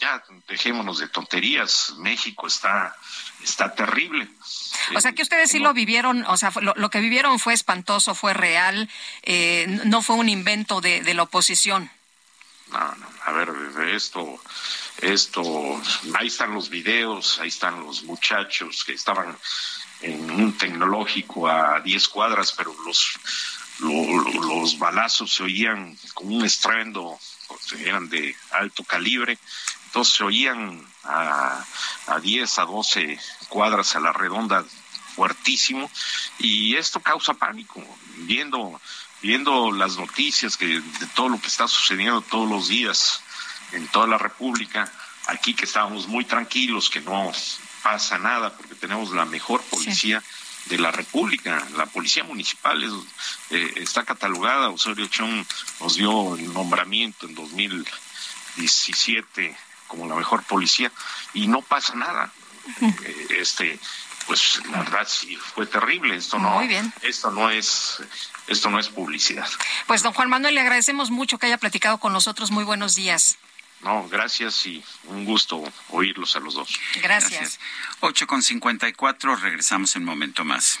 ya dejémonos de tonterías. México está terrible. O sea, que ustedes sí lo vivieron, o sea, lo que vivieron fue espantoso, fue real, no fue un invento de la oposición. No, a ver, esto, ahí están los videos, ahí están los muchachos que estaban en un tecnológico a 10 cuadras, pero los balazos se oían con un estruendo, eran de alto calibre, entonces se oían a 10, a 12 cuadras a la redonda, fuertísimo, y esto causa pánico. Viendo las noticias de todo lo que está sucediendo todos los días en toda la República, aquí que estábamos muy tranquilos, que no pasa nada, porque tenemos la mejor policía de la República. La policía municipal está catalogada. Osorio Chong nos dio el nombramiento en 2017 como la mejor policía y no pasa nada. Pues la verdad sí fue terrible. Esto no es publicidad. Pues don Juan Manuel, le agradecemos mucho que haya platicado con nosotros. Muy buenos días. No, gracias y un gusto oírlos a los dos. Gracias. 8:54, regresamos en un momento más.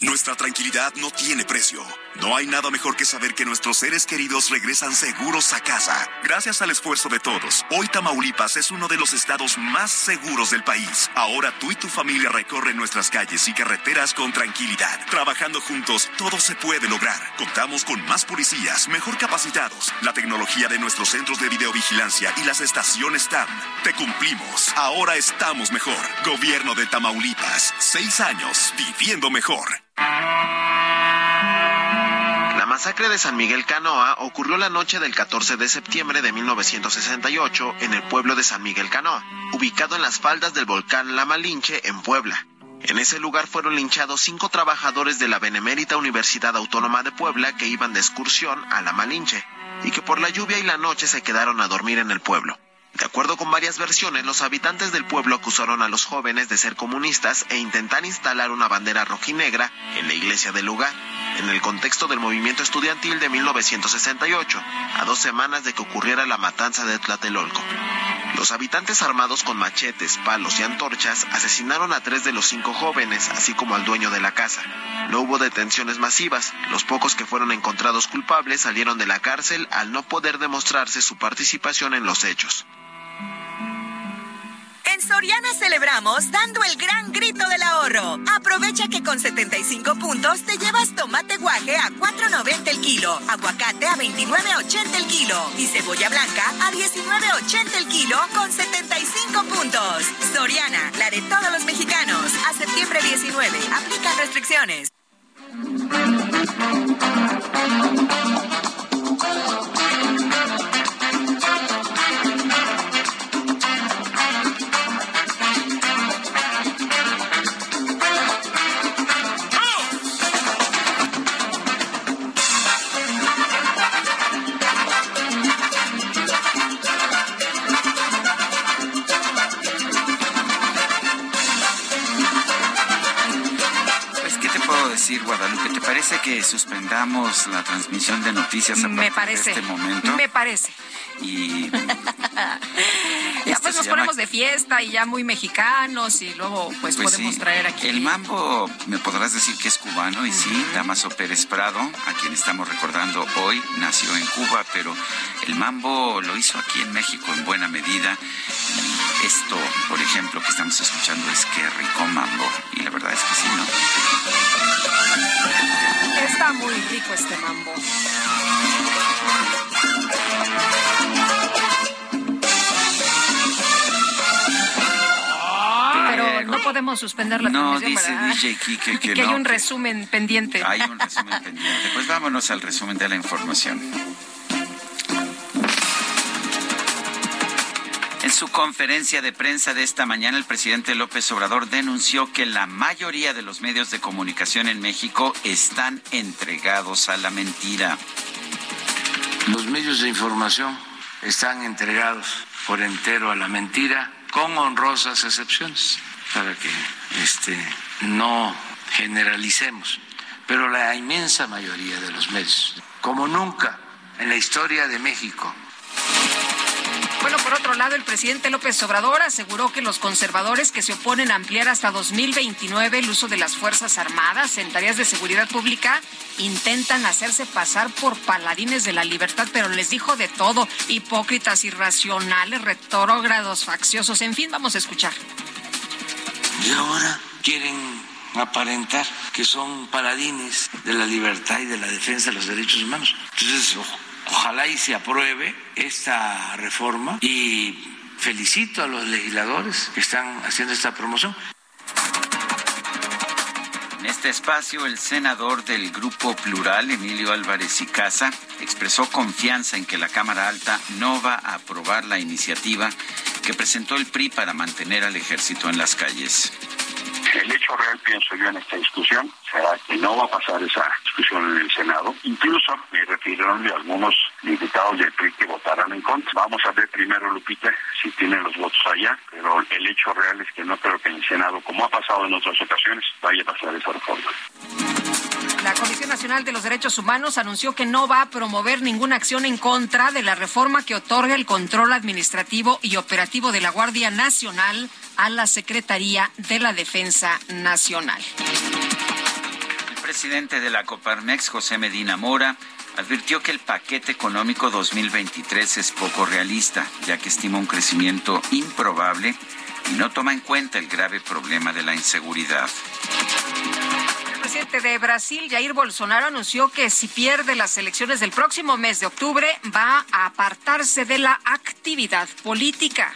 Nuestra tranquilidad no tiene precio. No hay nada mejor que saber que nuestros seres queridos regresan seguros a casa. Gracias al esfuerzo de todos, hoy Tamaulipas es uno de los estados más seguros del país. Ahora tú y tu familia recorren nuestras calles y carreteras con tranquilidad. Trabajando juntos, todo se puede lograr. Contamos con más policías, mejor capacitados, la tecnología de nuestros centros de videovigilancia y las estaciones TAM. Te cumplimos. Ahora estamos mejor. Gobierno de Tamaulipas. 6 años viviendo mejor. La masacre de San Miguel Canoa ocurrió la noche del 14 de septiembre de 1968 en el pueblo de San Miguel Canoa, ubicado en las faldas del volcán La Malinche, en Puebla. En ese lugar fueron linchados 5 trabajadores de la Benemérita Universidad Autónoma de Puebla que iban de excursión a La Malinche y que por la lluvia y la noche se quedaron a dormir en el pueblo. De acuerdo con varias versiones, los habitantes del pueblo acusaron a los jóvenes de ser comunistas e intentar instalar una bandera rojinegra en la iglesia del lugar, en el contexto del movimiento estudiantil de 1968, a 2 semanas de que ocurriera la matanza de Tlatelolco. Los habitantes, armados con machetes, palos y antorchas, asesinaron a 3 de los 5 jóvenes, así como al dueño de la casa. No hubo detenciones masivas. Los pocos que fueron encontrados culpables salieron de la cárcel al no poder demostrarse su participación en los hechos. En Soriana celebramos dando el gran grito del ahorro. Aprovecha que con 75 puntos te llevas tomate guaje a $4.90 el kilo, aguacate a $29.80 el kilo y cebolla blanca a $19.80 el kilo con 75 puntos. Soriana, la de todos los mexicanos. A septiembre 19, aplican restricciones. Guadalupe, ¿te parece que suspendamos la transmisión de noticias a partir de este momento? Me parece. Y ya pues nos ponemos de fiesta y ya muy mexicanos y luego pues podemos traer aquí. El mambo, me podrás decir que es cubano y sí, Dámaso Pérez Prado, a quien estamos recordando hoy, nació en Cuba, pero el mambo lo hizo aquí en México en buena medida. Y esto, por ejemplo, que estamos escuchando es Qué rico mambo, y la verdad es que sí, ¿no? Está muy rico este mambo. Podemos suspender la transmisión. No, dice DJ Kike que hay un resumen pendiente. Hay un resumen pendiente. Pues vámonos al resumen de la información. En su conferencia de prensa de esta mañana, el presidente López Obrador denunció que la mayoría de los medios de comunicación en México están entregados a la mentira. Los medios de información están entregados por entero a la mentira, con honrosas excepciones, para que no generalicemos, pero la inmensa mayoría de los medios, como nunca en la historia de México. Bueno, por otro lado, el presidente López Obrador aseguró que los conservadores que se oponen a ampliar hasta 2029 el uso de las Fuerzas Armadas en tareas de seguridad pública intentan hacerse pasar por paladines de la libertad, pero les dijo de todo: hipócritas, irracionales, retrógrados, facciosos, en fin, vamos a escuchar. Y ahora quieren aparentar que son paladines de la libertad y de la defensa de los derechos humanos. Entonces, ojalá y se apruebe esta reforma, y felicito a los legisladores que están haciendo esta promoción. En este espacio, el senador del Grupo Plural, Emilio Álvarez Icaza, expresó confianza en que la Cámara Alta no va a aprobar la iniciativa que presentó el PRI para mantener al ejército en las calles. El hecho real, pienso yo, en esta discusión será que no va a pasar esa discusión en el Senado. Incluso me refirieron de algunos diputados del PRI que votarán en contra. Vamos a ver primero, Lupita, si tienen los votos allá, pero el hecho real es que no creo que en el Senado, como ha pasado en otras ocasiones, vaya a pasar esa reforma. La Comisión Nacional de los Derechos Humanos anunció que no va a promover ninguna acción en contra de la reforma que otorga el control administrativo y operativo de la Guardia Nacional a la Secretaría de la Defensa Nacional. El presidente de la Coparmex, José Medina Mora, advirtió que el paquete económico 2023 es poco realista, ya que estima un crecimiento improbable y no toma en cuenta el grave problema de la inseguridad. El presidente de Brasil, Jair Bolsonaro, anunció que si pierde las elecciones del próximo mes de octubre, va a apartarse de la actividad política.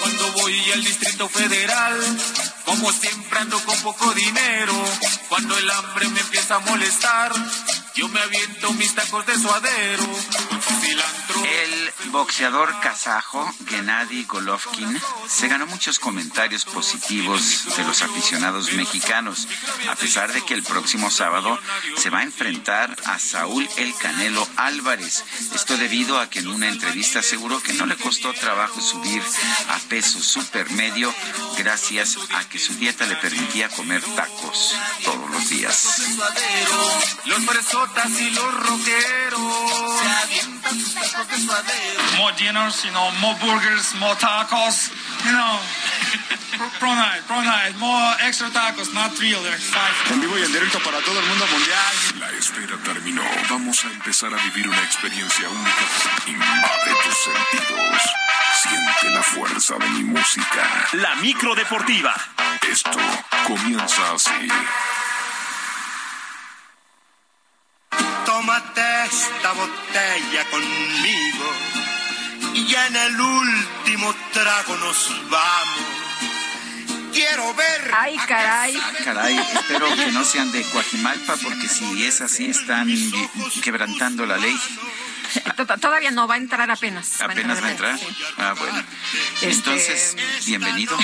Cuando voy al Distrito Federal, como siempre ando con poco dinero, cuando el hambre me empieza a molestar, yo me aviento mis tacos de suadero con su cilantro. El boxeador kazajo Gennady Golovkin se ganó muchos comentarios positivos de los aficionados mexicanos, a pesar de que el próximo sábado se va a enfrentar a Saúl El Canelo Álvarez. Esto debido a que en una entrevista aseguró que no le costó trabajo subir a peso supermedio gracias a que su dieta le permitía comer tacos todos los días. Los fresotas y los rockeros se avientan sus tacos de suadero. More dinners, more burgers, more tacos, Pro night, more extra tacos, not real, they're five. En vivo y en directo para todo el mundo mundial. La espera terminó. Vamos a empezar a vivir una experiencia única. Invade tus sentidos. Siente la fuerza de mi música. La micro deportiva. Esto comienza así. Tómate esta botella conmigo y ya en el último trago nos vamos. Quiero ver. Ay, caray. Caray, espero que no sean de Coajimalpa, porque si es así están quebrantando la ley. Todavía no, va a entrar apenas. ¿Apenas va a entrar? Ah, bueno. Entonces, bienvenido.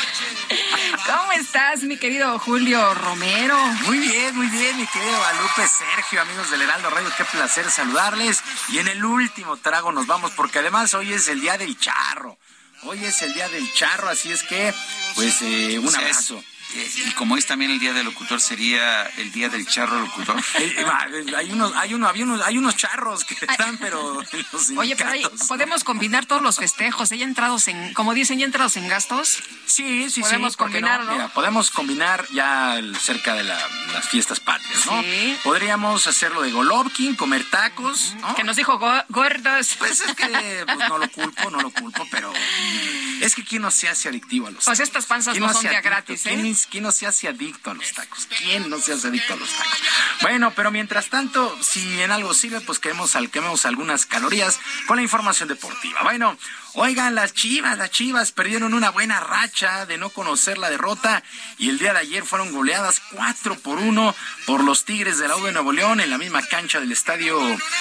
¿Cómo estás, mi querido Julio Romero? Muy bien, mi querido Guadalupe, Sergio, amigos del Heraldo Radio, qué placer saludarles. Y en el último trago nos vamos, porque además hoy es el día del charro. Hoy es el día del charro, así es que, pues, un abrazo. Y como es también el día del locutor, sería el día del charro locutor. Hay unos charros que están, pero los oye, pero ahí podemos combinar todos los festejos, ya entrados en, como dicen, ya entrados en gastos. Sí. Podemos combinar, ¿no? Mira, podemos combinar ya cerca de las fiestas patrias, ¿no? Sí. Podríamos hacerlo de Golovkin, comer tacos, ¿no? Que nos dijo gordos. Pues es que pues, no lo culpo, pero es que quién no se hace adictivo a los tacos. Pues estas panzas no son ya gratis, ¿eh? ¿Quién no se hace adicto a los tacos? Bueno, pero mientras tanto, si en algo sirve, pues quememos algunas calorías con la información deportiva. Bueno, oigan, las Chivas perdieron una buena racha de no conocer la derrota y el día de ayer fueron goleadas 4-1 por los Tigres de la U de Nuevo León en la misma cancha del estadio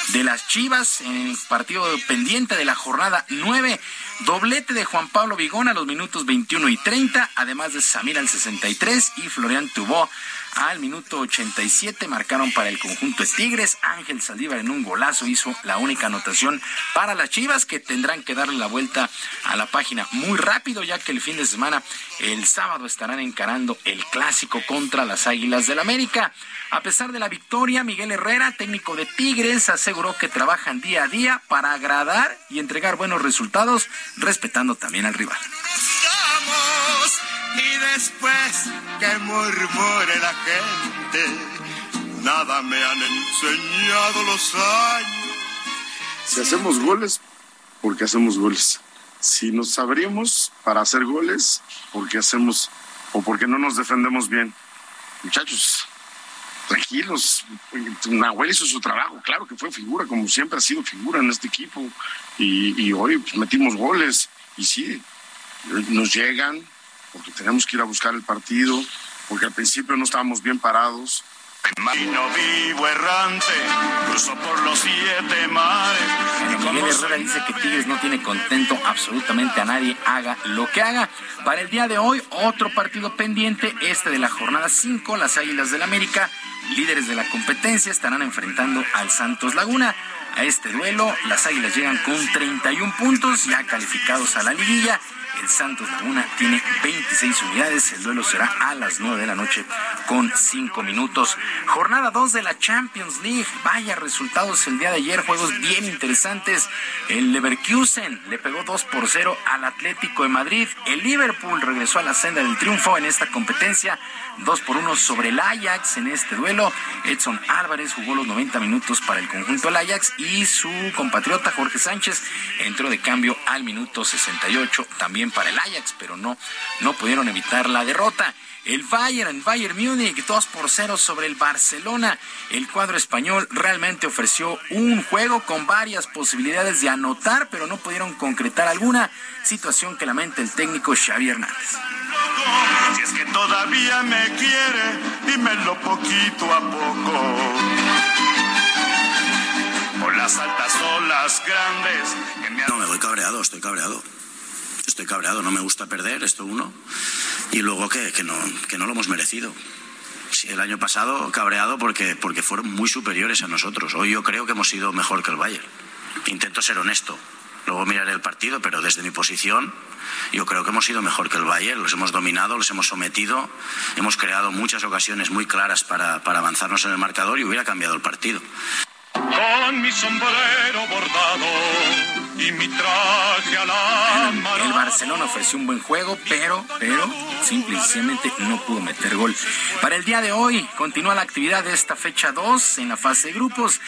de las Chivas, en el partido pendiente de la jornada 9. Doblete de Juan Pablo Vigón a los minutos 21 y 30, además de Samir al 63 y Florian Tubó al minuto 87, marcaron para el conjunto de Tigres. Ángel Saldívar en un golazo hizo la única anotación para las Chivas, que tendrán que darle la vuelta a la página muy rápido, ya que el fin de semana, el sábado, estarán encarando el clásico contra las Águilas del América. A pesar de la victoria, Miguel Herrera, técnico de Tigres, aseguró que trabajan día a día para agradar y entregar buenos resultados, respetando también al rival. Y después que murmure la gente, nada me han enseñado los años. Si hacemos goles, porque hacemos goles. Si nos abrimos para hacer goles, porque hacemos o porque no nos defendemos bien. Muchachos, tranquilos. Nahuel hizo su trabajo. Claro que fue figura, como siempre ha sido figura en este equipo. Y hoy pues, metimos goles. Y sí, nos llegan, porque tenemos que ir a buscar el partido, porque al principio no estábamos bien parados. Y no vivo errante, cruzo por los 7 mares. Miguel Herrera dice que Tigres no tiene contento absolutamente a nadie, haga lo que haga. Para el día de hoy, otro partido pendiente, este de la jornada 5, las Águilas del América, líderes de la competencia, estarán enfrentando al Santos Laguna. A este duelo, las Águilas llegan con 31 puntos, ya calificados a la liguilla. El Santos Laguna tiene 26 unidades. El duelo será a las 9 de la noche con 5 minutos. Jornada 2 de la Champions League. Vaya resultados el día de ayer. Juegos bien interesantes. El Leverkusen le pegó 2-0 al Atlético de Madrid. El Liverpool regresó a la senda del triunfo en esta competencia. 2-1 sobre el Ajax en este duelo. Edson Álvarez jugó los 90 minutos para el conjunto del Ajax y su compatriota Jorge Sánchez entró de cambio al minuto 68 también para el Ajax, pero no pudieron evitar la derrota. El Bayern Múnich, 2-0 sobre el Barcelona. El cuadro español realmente ofreció un juego con varias posibilidades de anotar, pero no pudieron concretar alguna, situación que lamenta el técnico Xavi Hernández. Si es que todavía me quiere, dímelo poquito a poco. O las altas olas grandes que me han... No, me voy cabreado, estoy cabreado, no me gusta perder, esto uno. Y luego que no lo hemos merecido. Sí, el año pasado cabreado porque fueron muy superiores a nosotros. Hoy yo creo que hemos sido mejor que el Bayern. Intento ser honesto. Luego miraré el partido, pero desde mi posición yo creo que hemos sido mejor que el Bayern. Los hemos dominado, los hemos sometido, hemos creado muchas ocasiones muy claras para avanzarnos en el marcador y hubiera cambiado el partido. Con mi sombrero bordado El Barcelona ofreció un buen juego, pero simple y sencillamente no pudo meter gol. Para el día de hoy continúa la actividad de esta fecha 2 en la fase de grupos.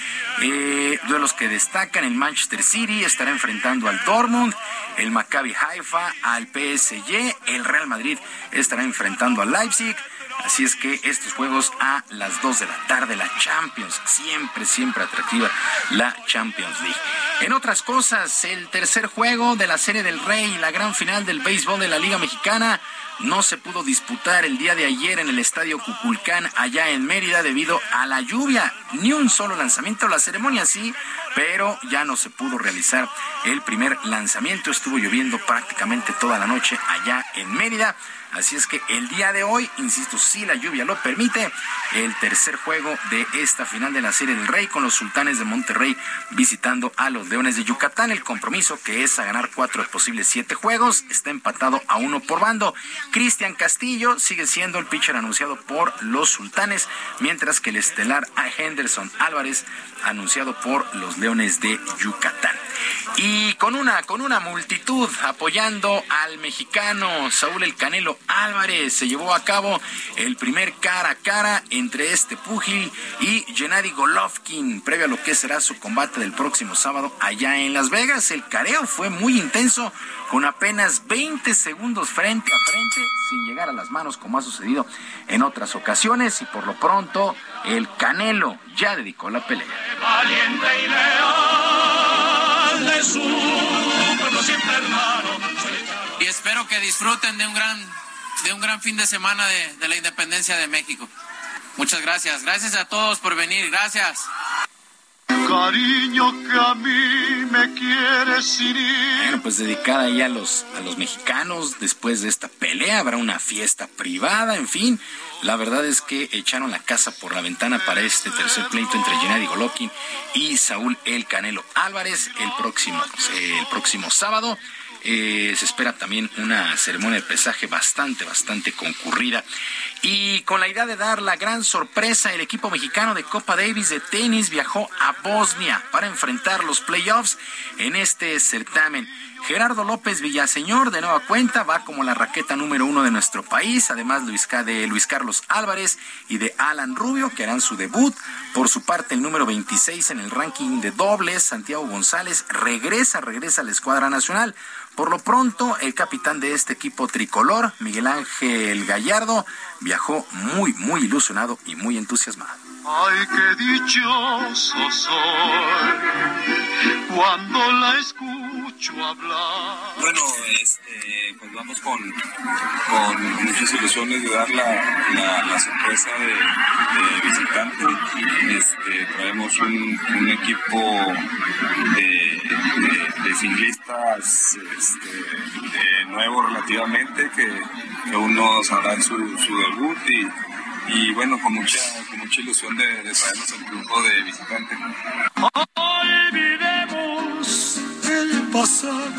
Duelos que destacan: el Manchester City estará enfrentando al Dortmund, el Maccabi Haifa al PSG, el Real Madrid estará enfrentando al Leipzig. Así es que estos juegos a las 2 de la tarde, la Champions, siempre atractiva la Champions League. En otras cosas, el tercer juego de la Serie del Rey, la gran final del béisbol de la Liga Mexicana, no se pudo disputar el día de ayer en el Estadio Cuculcán, allá en Mérida, debido a la lluvia. Ni un solo lanzamiento. La ceremonia sí, pero ya no se pudo realizar el primer lanzamiento. Estuvo lloviendo prácticamente toda la noche allá en Mérida. Así es que el día de hoy, insisto, si la lluvia lo permite, el tercer juego de esta final de la Serie del Rey, con los Sultanes de Monterrey visitando a los Leones de Yucatán. El compromiso, que es a ganar 4 de posibles 7 juegos, está empatado a 1 por bando. Cristian Castillo sigue siendo el pitcher anunciado por los Sultanes, mientras que el estelar a Henderson Álvarez, anunciado por los Leones de Yucatán. Y con una multitud apoyando al mexicano Saúl El Canelo Álvarez, se llevó a cabo el primer cara a cara entre este púgil y Gennady Golovkin, previo a lo que será su combate del próximo sábado allá en Las Vegas. El careo fue muy intenso, con apenas 20 segundos frente a frente, sin llegar a las manos como ha sucedido en otras ocasiones, y por lo pronto el Canelo ya dedicó la pelea. Valiente y leal de su pueblo siempre, hermano. Y espero que disfruten de un gran fin de semana de la independencia de México. Muchas gracias. Gracias a todos por venir. Gracias. Cariño que a mí me quieres ir. Bueno, pues dedicada ya a los mexicanos. Después de esta pelea habrá una fiesta privada, en fin. La verdad es que echaron la casa por la ventana para este tercer pleito entre Gennady Golovkin y Saúl El Canelo Álvarez el próximo sábado. Se espera también una ceremonia de pesaje bastante concurrida. Y con la idea de dar la gran sorpresa, el equipo mexicano de Copa Davis de tenis viajó a Bosnia para enfrentar los playoffs en este certamen. Gerardo López Villaseñor, de nueva cuenta, va como la raqueta número 1 de nuestro país. Además de Luis Carlos Álvarez y de Alan Rubio, que harán su debut. Por su parte, el número 26 en el ranking de dobles, Santiago González, regresa a la escuadra nacional. Por lo pronto, el capitán de este equipo tricolor, Miguel Ángel Gallardo, viajó muy ilusionado y muy entusiasmado. Ay, qué dichoso soy cuando la escucho hablar. Bueno, pues vamos con muchas ilusiones de dar la sorpresa de visitante. Traemos un equipo de ciclistas nuevo relativamente, que aún no sabrán su debut, y bueno, con mucha ilusión de traernos el grupo de visitantes. Olvidemos el pasado.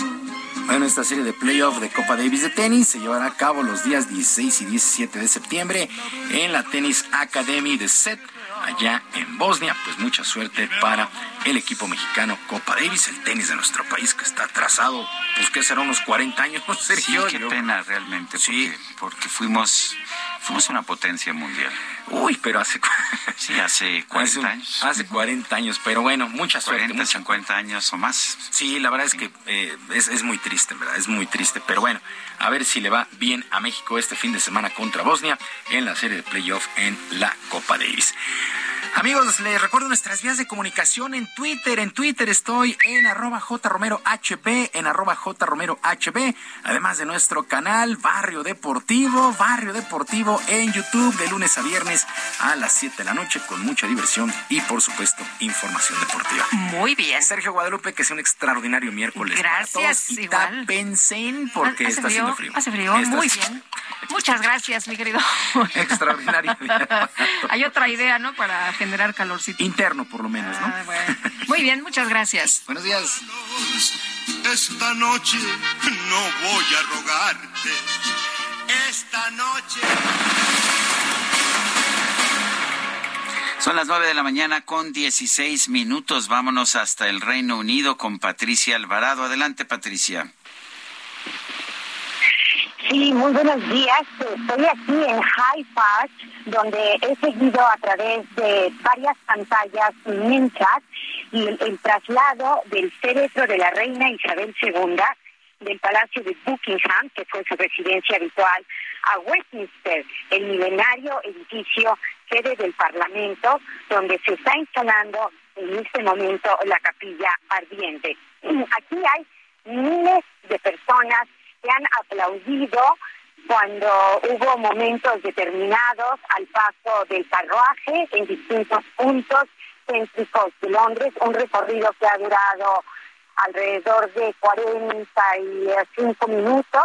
Bueno, esta serie de playoff de Copa Davis de tenis se llevará a cabo los días 16 y 17 de septiembre en la Tennis Academy de Set, allá en Bosnia. Pues mucha suerte para el equipo mexicano Copa Davis, el tenis de nuestro país, que está atrasado, pues que será unos 40 años, Sergio. Sí, qué pena realmente, sí. Porque fuimos una potencia mundial. Uy, pero hace 40 años. Hace 40 años, pero bueno, mucha suerte. 40, 50 años o más. Sí, la verdad es que es muy triste, ¿verdad? Es muy triste, pero bueno, a ver si le va bien a México este fin de semana contra Bosnia en la serie de playoff en la Copa Davis. Amigos, les recuerdo nuestras vías de comunicación en Twitter. En Twitter estoy en @jromerohp, en @jromerohp, además de nuestro canal Barrio Deportivo en YouTube, de lunes a viernes a las 7 de la noche, con mucha diversión y, por supuesto, información deportiva. Muy bien. Sergio Guadalupe, que sea un extraordinario miércoles. Gracias, y igual. Tapensen, porque está haciendo frío. Hace frío, muy bien. Muchas gracias, mi querido. Extraordinario. Hay otra idea, ¿no? Para generar calorcito. Interno, por lo menos, ¿no? Bueno. Muy bien, muchas gracias. Buenos días. Esta noche no voy a rogarte. Esta noche... Son las 9:16 a.m. Vámonos hasta el Reino Unido con Patricia Alvarado. Adelante, Patricia. Sí, muy buenos días. Estoy aquí en Hyde Park, donde he seguido a través de varias pantallas mientras el traslado del féretro de la reina Isabel II del Palacio de Buckingham, que fue su residencia habitual, a Westminster, el milenario edificio sede del Parlamento, donde se está instalando en este momento la capilla ardiente. Aquí hay miles de personas que han aplaudido cuando hubo momentos determinados al paso del carruaje en distintos puntos céntricos de Londres, un recorrido que ha durado alrededor de 45 minutos.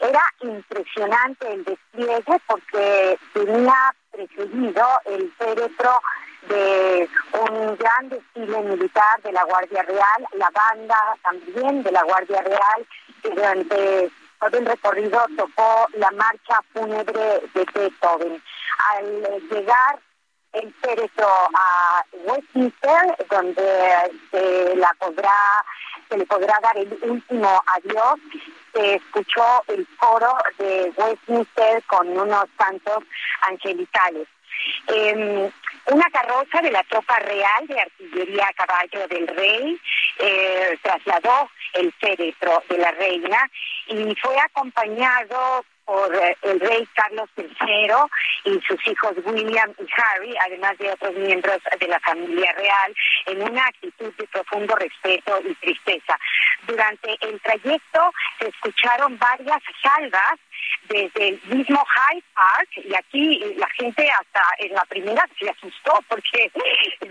Era impresionante el despliegue porque tenía precedido el féretro de un gran desfile militar de la Guardia Real, la banda también de la Guardia Real, que durante todo el recorrido tocó la marcha fúnebre de Beethoven. Al llegar el féretro a Westminster, donde se le podrá dar el último adiós, se escuchó el coro de Westminster con unos cantos angelicales. Una carroza de la tropa real de artillería a caballo del rey trasladó el féretro de la reina y fue acompañado por el rey Carlos III y sus hijos William y Harry, además de otros miembros de la familia real, en una actitud de profundo respeto y tristeza. Durante el trayecto se escucharon varias salvas desde el mismo Hyde Park, y aquí la gente hasta en la primera se asustó porque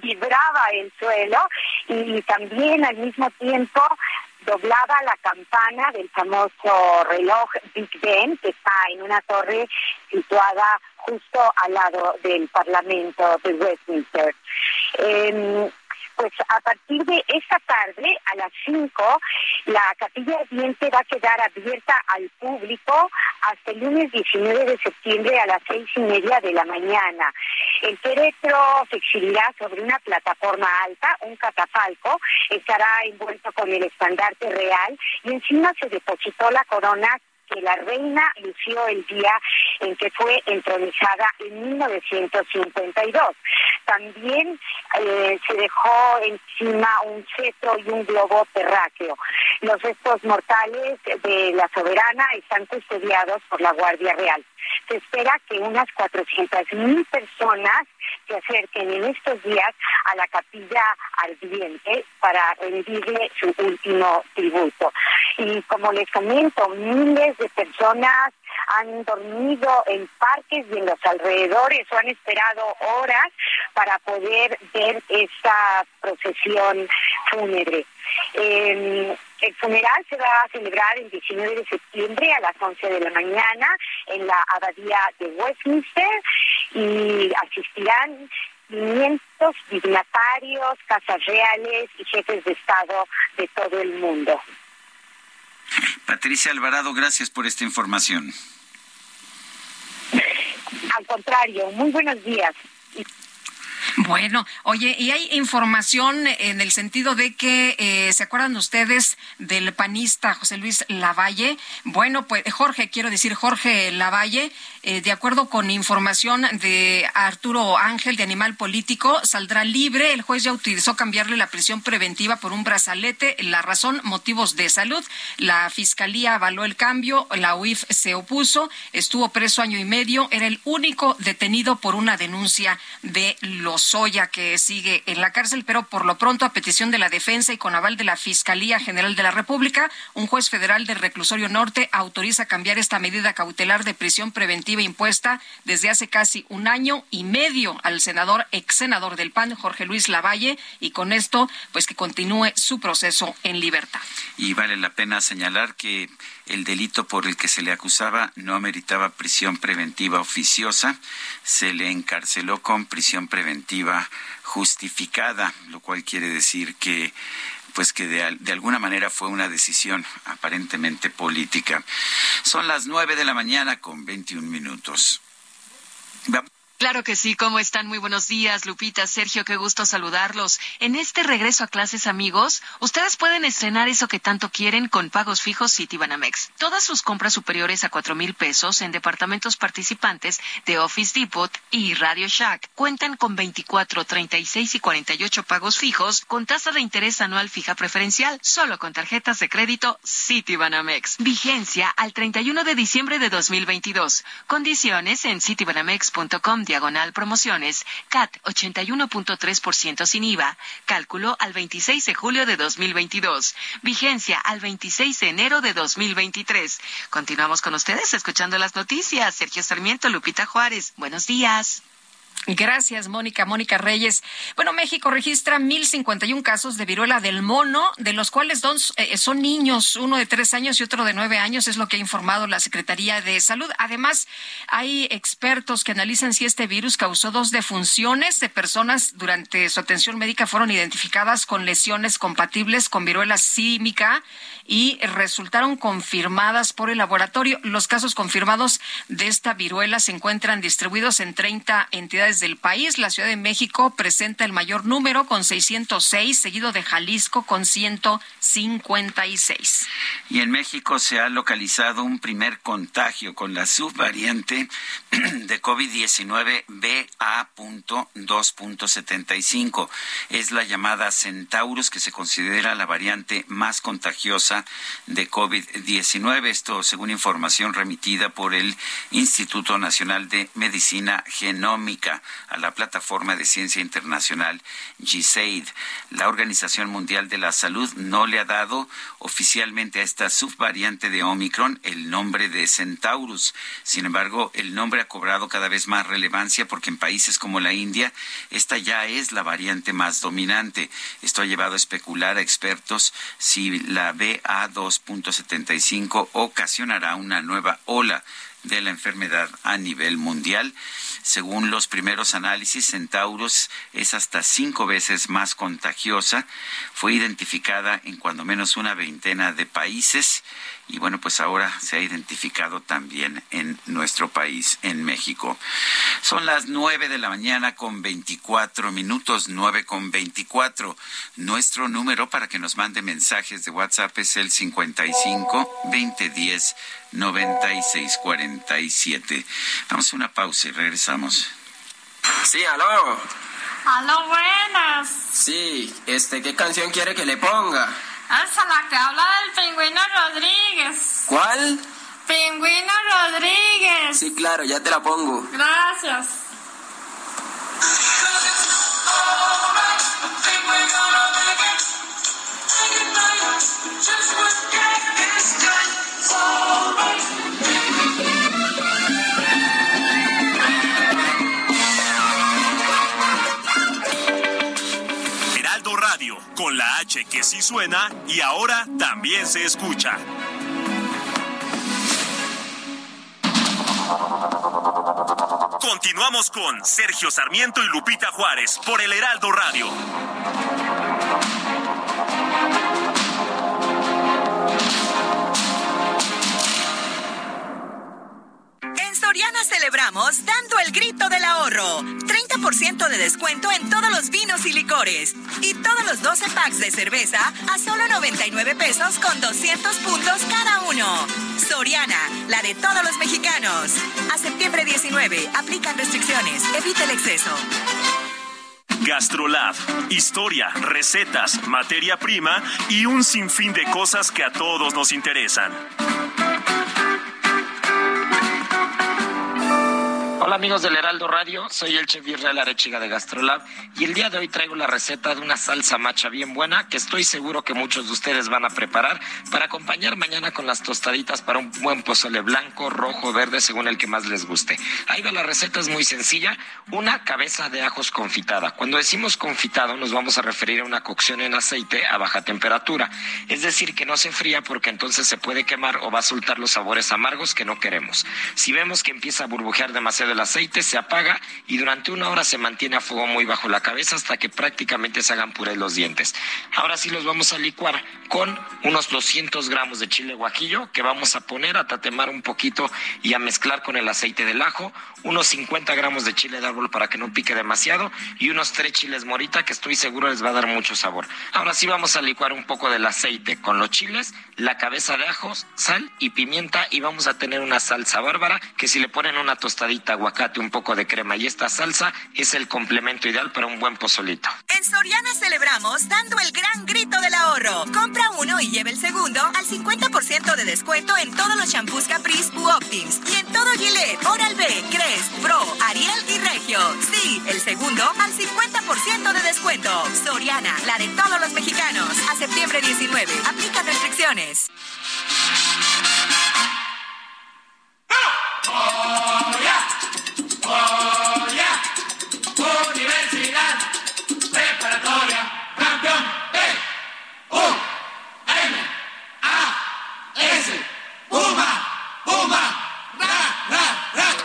vibraba el suelo, y también al mismo tiempo doblaba la campana del famoso reloj Big Ben, que está en una torre situada justo al lado del Parlamento de Westminster. Pues a partir de esta tarde, a las 5, la capilla ardiente va a quedar abierta al público hasta el lunes 19 de septiembre a las 6:30 a.m. El féretro se exhibirá sobre una plataforma alta, un catafalco, estará envuelto con el estandarte real y encima se depositó la corona que la reina lució el día en que fue entronizada en 1952. También se dejó encima un cetro y un globo terráqueo. Los restos mortales de la soberana están custodiados por la Guardia Real. Se espera que unas 400,000 personas se acerquen en estos días a la capilla ardiente para rendirle su último tributo. Y como les comento, miles de personas han dormido en parques y en los alrededores o han esperado horas para poder ver esta procesión fúnebre. El funeral se va a celebrar el 19 de septiembre a las 11:00 a.m. en la abadía de Westminster y asistirán 500 dignatarios, casas reales y jefes de Estado de todo el mundo. Patricia Alvarado, gracias por esta información. Al contrario, muy buenos días. Bueno, oye, y hay información en el sentido de que, ¿se acuerdan ustedes del panista José Luis Lavalle? Bueno, pues Jorge Lavalle, de acuerdo con información de Arturo Ángel de Animal Político, saldrá libre. El juez ya utilizó cambiarle la prisión preventiva por un brazalete. La razón, motivos de salud. La Fiscalía avaló el cambio, la UIF se opuso, estuvo preso 1.5 años, era el único detenido por una denuncia de los Soya, que sigue en la cárcel, pero por lo pronto, a petición de la defensa y con aval de la Fiscalía General de la República, un juez federal del Reclusorio Norte autoriza cambiar esta medida cautelar de prisión preventiva impuesta desde hace casi 1.5 años al ex senador del PAN, Jorge Luis Lavalle, y con esto, pues que continúe su proceso en libertad. Y vale la pena señalar que el delito por el que se le acusaba no ameritaba prisión preventiva oficiosa, se le encarceló con prisión preventiva justificada, lo cual quiere decir que pues que de alguna manera fue una decisión aparentemente política. Son las 9:21 a.m. Claro que sí, ¿cómo están? Muy buenos días, Lupita, Sergio, qué gusto saludarlos. En este regreso a clases, amigos, ustedes pueden estrenar eso que tanto quieren con pagos fijos Citibanamex. Todas sus compras superiores a $4,000 pesos en departamentos participantes de Office Depot y Radio Shack cuentan con 24, 36 y 48 pagos fijos con tasa de interés anual fija preferencial, solo con tarjetas de crédito Citibanamex. Vigencia al 31 de diciembre de 2022. Condiciones en citibanamex.com/promociones, CAT 81.3% sin IVA, cálculo al 26 de julio de 2022, vigencia al 26 de enero de 2023. Continuamos con ustedes escuchando las noticias. Sergio Sarmiento, Lupita Juárez, buenos días. Gracias, Mónica Reyes. Bueno, México registra 1,051 casos de viruela del mono, de los cuales dos son niños, uno de 3 años y otro de 9 años, es lo que ha informado la Secretaría de Salud. Además, hay expertos que analizan si este virus causó 2 defunciones de personas durante su atención médica, fueron identificadas con lesiones compatibles con viruela símica y resultaron confirmadas por el laboratorio. Los casos confirmados de esta viruela se encuentran distribuidos en 30 entidades del país. La Ciudad de México presenta el mayor número con 606, seguido de Jalisco con 156. Y en México se ha localizado un primer contagio con la subvariante de COVID-19 BA.2.75. Es la llamada Centaurus, que se considera la variante más contagiosa de COVID-19. Esto según información remitida por el Instituto Nacional de Medicina Genómica a la plataforma de ciencia internacional GISAID. La Organización Mundial de la Salud no le ha dado oficialmente a esta subvariante de Omicron el nombre de Centaurus. Sin embargo, el nombre ha cobrado cada vez más relevancia porque en países como la India, esta ya es la variante más dominante. Esto ha llevado a especular a expertos si la BA.2.75 ocasionará una nueva ola de la enfermedad a nivel mundial. Según los primeros análisis, Centaurus es hasta 5 veces más contagiosa. Fue identificada en cuando menos una veintena de países y bueno, pues ahora se ha identificado también en nuestro país, en México. Son las 9:24 a.m, 9:24. Nuestro número para que nos mande mensajes de WhatsApp es el 55 2010 9647. Vamos a una pausa y regresamos. Sí, aló. Aló, buenas. Sí, ¿qué canción quiere que le ponga? Esa la que habla del Pingüino Rodríguez. ¿Cuál? Pingüino Rodríguez. Sí, claro, ya te la pongo. Gracias. Con la H que sí suena y ahora también se escucha. Continuamos con Sergio Sarmiento y Lupita Juárez por el Heraldo Radio. Soriana celebramos dando el grito del ahorro. 30% de descuento en todos los vinos y licores. Y todos los 12 packs de cerveza a solo $99 con 200 puntos cada uno. Soriana, la de todos los mexicanos. A septiembre 19, aplican restricciones. Evita el exceso. Gastrolab, historia, recetas, materia prima y un sinfín de cosas que a todos nos interesan. Hola amigos del Heraldo Radio, soy el chef Israel Arechiga de Gastrolab y el día de hoy traigo la receta de una salsa macha bien buena que estoy seguro que muchos de ustedes van a preparar para acompañar mañana con las tostaditas para un buen pozole blanco, rojo, verde, según el que más les guste. Ahí va la receta, es muy sencilla, una cabeza de ajos confitada. Cuando decimos confitado nos vamos a referir a una cocción en aceite a baja temperatura, es decir que no se fría porque entonces se puede quemar o va a soltar los sabores amargos que no queremos. Si vemos que empieza a burbujear demasiado del aceite, se apaga y durante una hora se mantiene a fuego muy bajo la cabeza hasta que prácticamente se hagan puré los dientes. Ahora sí los vamos a licuar con unos 200 gramos de chile guajillo que vamos a poner a tatemar un poquito y a mezclar con el aceite del ajo, unos 50 gramos de chile de árbol para que no pique demasiado y unos 3 chiles morita que estoy seguro les va a dar mucho sabor. Ahora sí vamos a licuar un poco del aceite con los chiles, la cabeza de ajo, sal y pimienta y vamos a tener una salsa bárbara que si le ponen una tostadita, aguacate, un poco de crema y esta salsa es el complemento ideal para un buen pozolito. En Soriana celebramos dando el gran grito del ahorro. Compra uno y lleva el segundo al 50% de descuento en todos los champús Caprice u Optims y en todo Gillette, Oral-B, Crest, Pro, Ariel y Regio. Sí, el segundo al 50% de descuento. Soriana, la de todos los mexicanos. A septiembre 19. Aplica restricciones. ¡Oh, yeah! ¡Oh, yeah! Universidad Preparatoria Campeón P-U-M-A-S Puma, Puma, ra, ra, ra.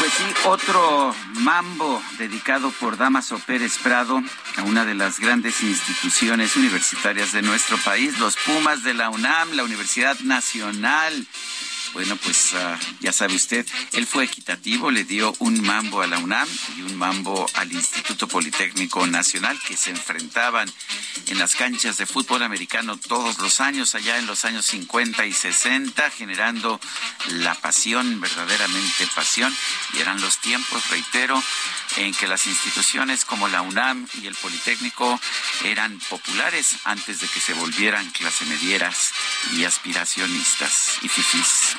Pues sí, otro mambo dedicado por Dámaso Pérez Prado a una de las grandes instituciones universitarias de nuestro país, los Pumas de la UNAM, la Universidad Nacional. Bueno, pues ya sabe usted, él fue equitativo, le dio un mambo a la UNAM y un mambo al Instituto Politécnico Nacional, que se enfrentaban en las canchas de fútbol americano todos los años, allá en los años 50 y 60, generando la pasión, verdaderamente pasión, y eran los tiempos, reitero, en que las instituciones como la UNAM y el Politécnico eran populares antes de que se volvieran clasemedieras y aspiracionistas y fifís.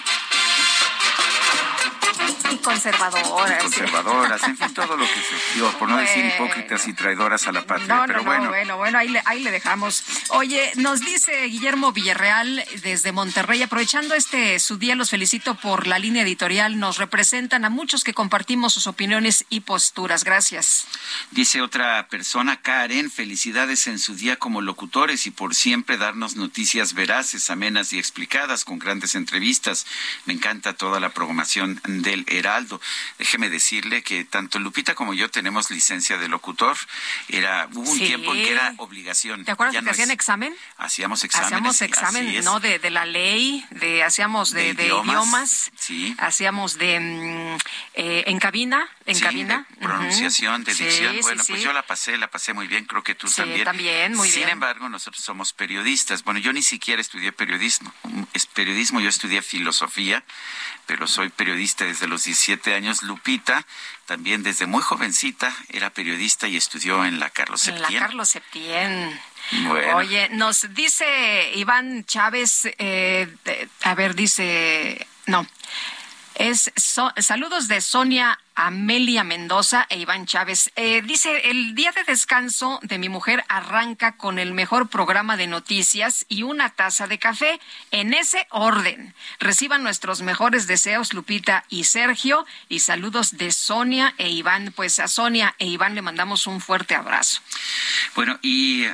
Y conservadoras. En fin, todo lo que surgió, por no decir hipócritas y traidoras a la patria. Pero bueno, ahí le dejamos. Oye, nos dice Guillermo Villarreal desde Monterrey, aprovechando su día, los felicito por la línea editorial, nos representan a muchos que compartimos sus opiniones y posturas. Gracias. Dice otra persona, Karen, felicidades en su día como locutores y por siempre darnos noticias veraces, amenas y explicadas con grandes entrevistas. Me encanta toda la programación del Heraldo. Déjeme decirle que tanto Lupita como yo tenemos licencia de locutor. Hubo un tiempo en que era obligación. ¿Te acuerdas que hacían examen? Hacíamos examen, ¿no? De la ley, hacíamos de idiomas. Sí. Hacíamos de en cabina. De pronunciación, de dicción. Yo la pasé muy bien, creo que tú también. Sí, también, muy bien. Sin embargo, nosotros somos periodistas. Bueno, yo ni siquiera estudié periodismo, yo estudié filosofía, pero soy periodista desde los 17 años. Lupita también desde muy jovencita era periodista y estudió en la Carlos Septién. Bueno. Oye, nos dice Iván Chávez, saludos de Sonia Amelia Mendoza e Iván Chávez. Dice, el día de descanso de mi mujer arranca con el mejor programa de noticias y una taza de café, en ese orden. Reciban nuestros mejores deseos, Lupita y Sergio, y saludos de Sonia e Iván. Pues a Sonia e Iván le mandamos un fuerte abrazo. Bueno, y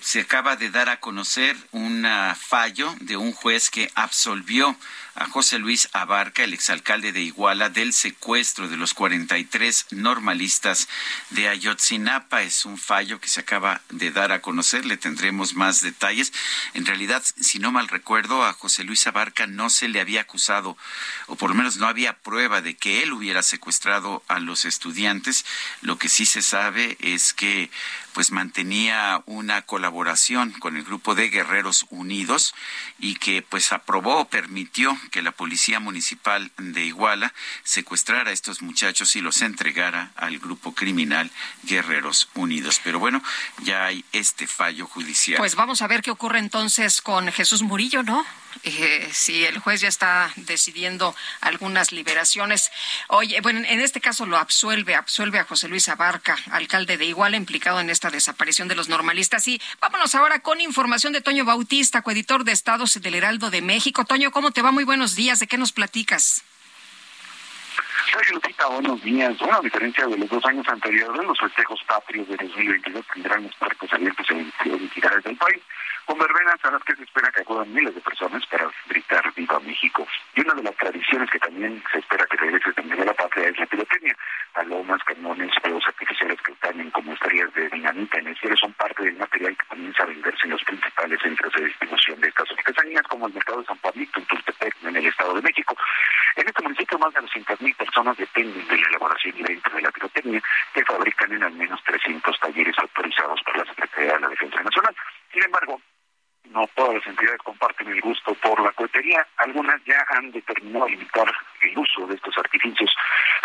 se acaba de dar a conocer un fallo de un juez que absolvió a José Luis Abarca, el exalcalde de Iguala, del secuestro de los 43 normalistas de Ayotzinapa. Es un fallo que se acaba de dar a conocer, le tendremos más detalles. En realidad, si no mal recuerdo, a José Luis Abarca no se le había acusado, o por lo menos no había prueba de que él hubiera secuestrado a los estudiantes. Lo que sí se sabe es que pues mantenía una colaboración con el grupo de Guerreros Unidos y que pues aprobó, permitió que la Policía Municipal de Iguala secuestrara a estos muchachos y los entregara al grupo criminal Guerreros Unidos. Pero bueno, ya hay este fallo judicial. Pues vamos a ver qué ocurre entonces con Jesús Murillo, ¿no? Si el juez ya está decidiendo algunas liberaciones. Oye, bueno, en este caso lo absuelve a José Luis Abarca, alcalde de Iguala, implicado en esta desaparición de los normalistas. Y vámonos ahora con información de Toño Bautista, coeditor de Estados del Heraldo de México. Toño, ¿cómo te va? Muy buenos días. ¿De qué nos platicas? Soy Lupita, buenos días. Bueno, a diferencia de los dos años anteriores, los festejos patrios de 2022 tendrán los parques abiertos en entidades del país. con verbenas a las que se espera que acudan miles de personas para gritar Viva México. Y una de las tradiciones que también se espera que regrese también a la patria es la pirotecnia. Palomas, cañones, fuegos artificiales que están como estrellas de dinamita en el cielo son parte del material que comienza a venderse en los principales centros de distribución de estas artesanías, como el mercado de San Pablito, en Tultepec, en el Estado de México. En este municipio más de 200,000 personas dependen de la elaboración y venta de la pirotecnia, que fabrican en al menos 300 talleres autorizados por la Secretaría de la Defensa Nacional. Sin embargo, no todas las entidades comparten el gusto por la cohetería. Algunas ya han determinado limitar el uso de estos artificios,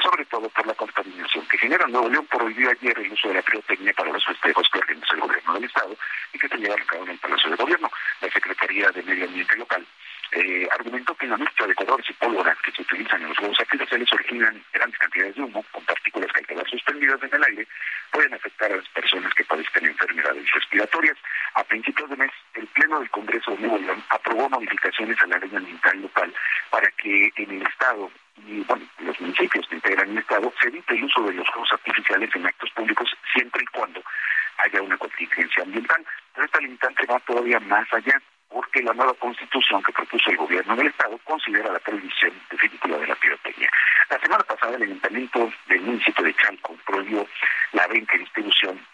sobre todo por la contaminación que generan. Nuevo León prohibió ayer el uso de la pirotecnia para los festejos que organiza el gobierno del Estado y que se llevará a cabo en el Palacio de Gobierno. La Secretaría de Medio Ambiente Local argumentó que la mezcla de colores y pólvora que se utilizan en los juegos artificiales originan grandes cantidades de humo con partículas que al quedar suspendidas en el aire pueden afectar a las personas que padecen enfermedades respiratorias. A principios de mes, el Pleno del Congreso de Nuevo León aprobó modificaciones a la ley ambiental local para que en el Estado y, los municipios que integran el Estado se evite el uso de los juegos artificiales en actos públicos siempre y cuando haya una contingencia ambiental. Pero esta limitante va todavía más allá, porque la nueva Constitución que propuso el gobierno del Estado considera la prohibición definitiva de la pirotecnia. La semana pasada el Ayuntamiento del municipio de Chalco prohibió la venta y distribución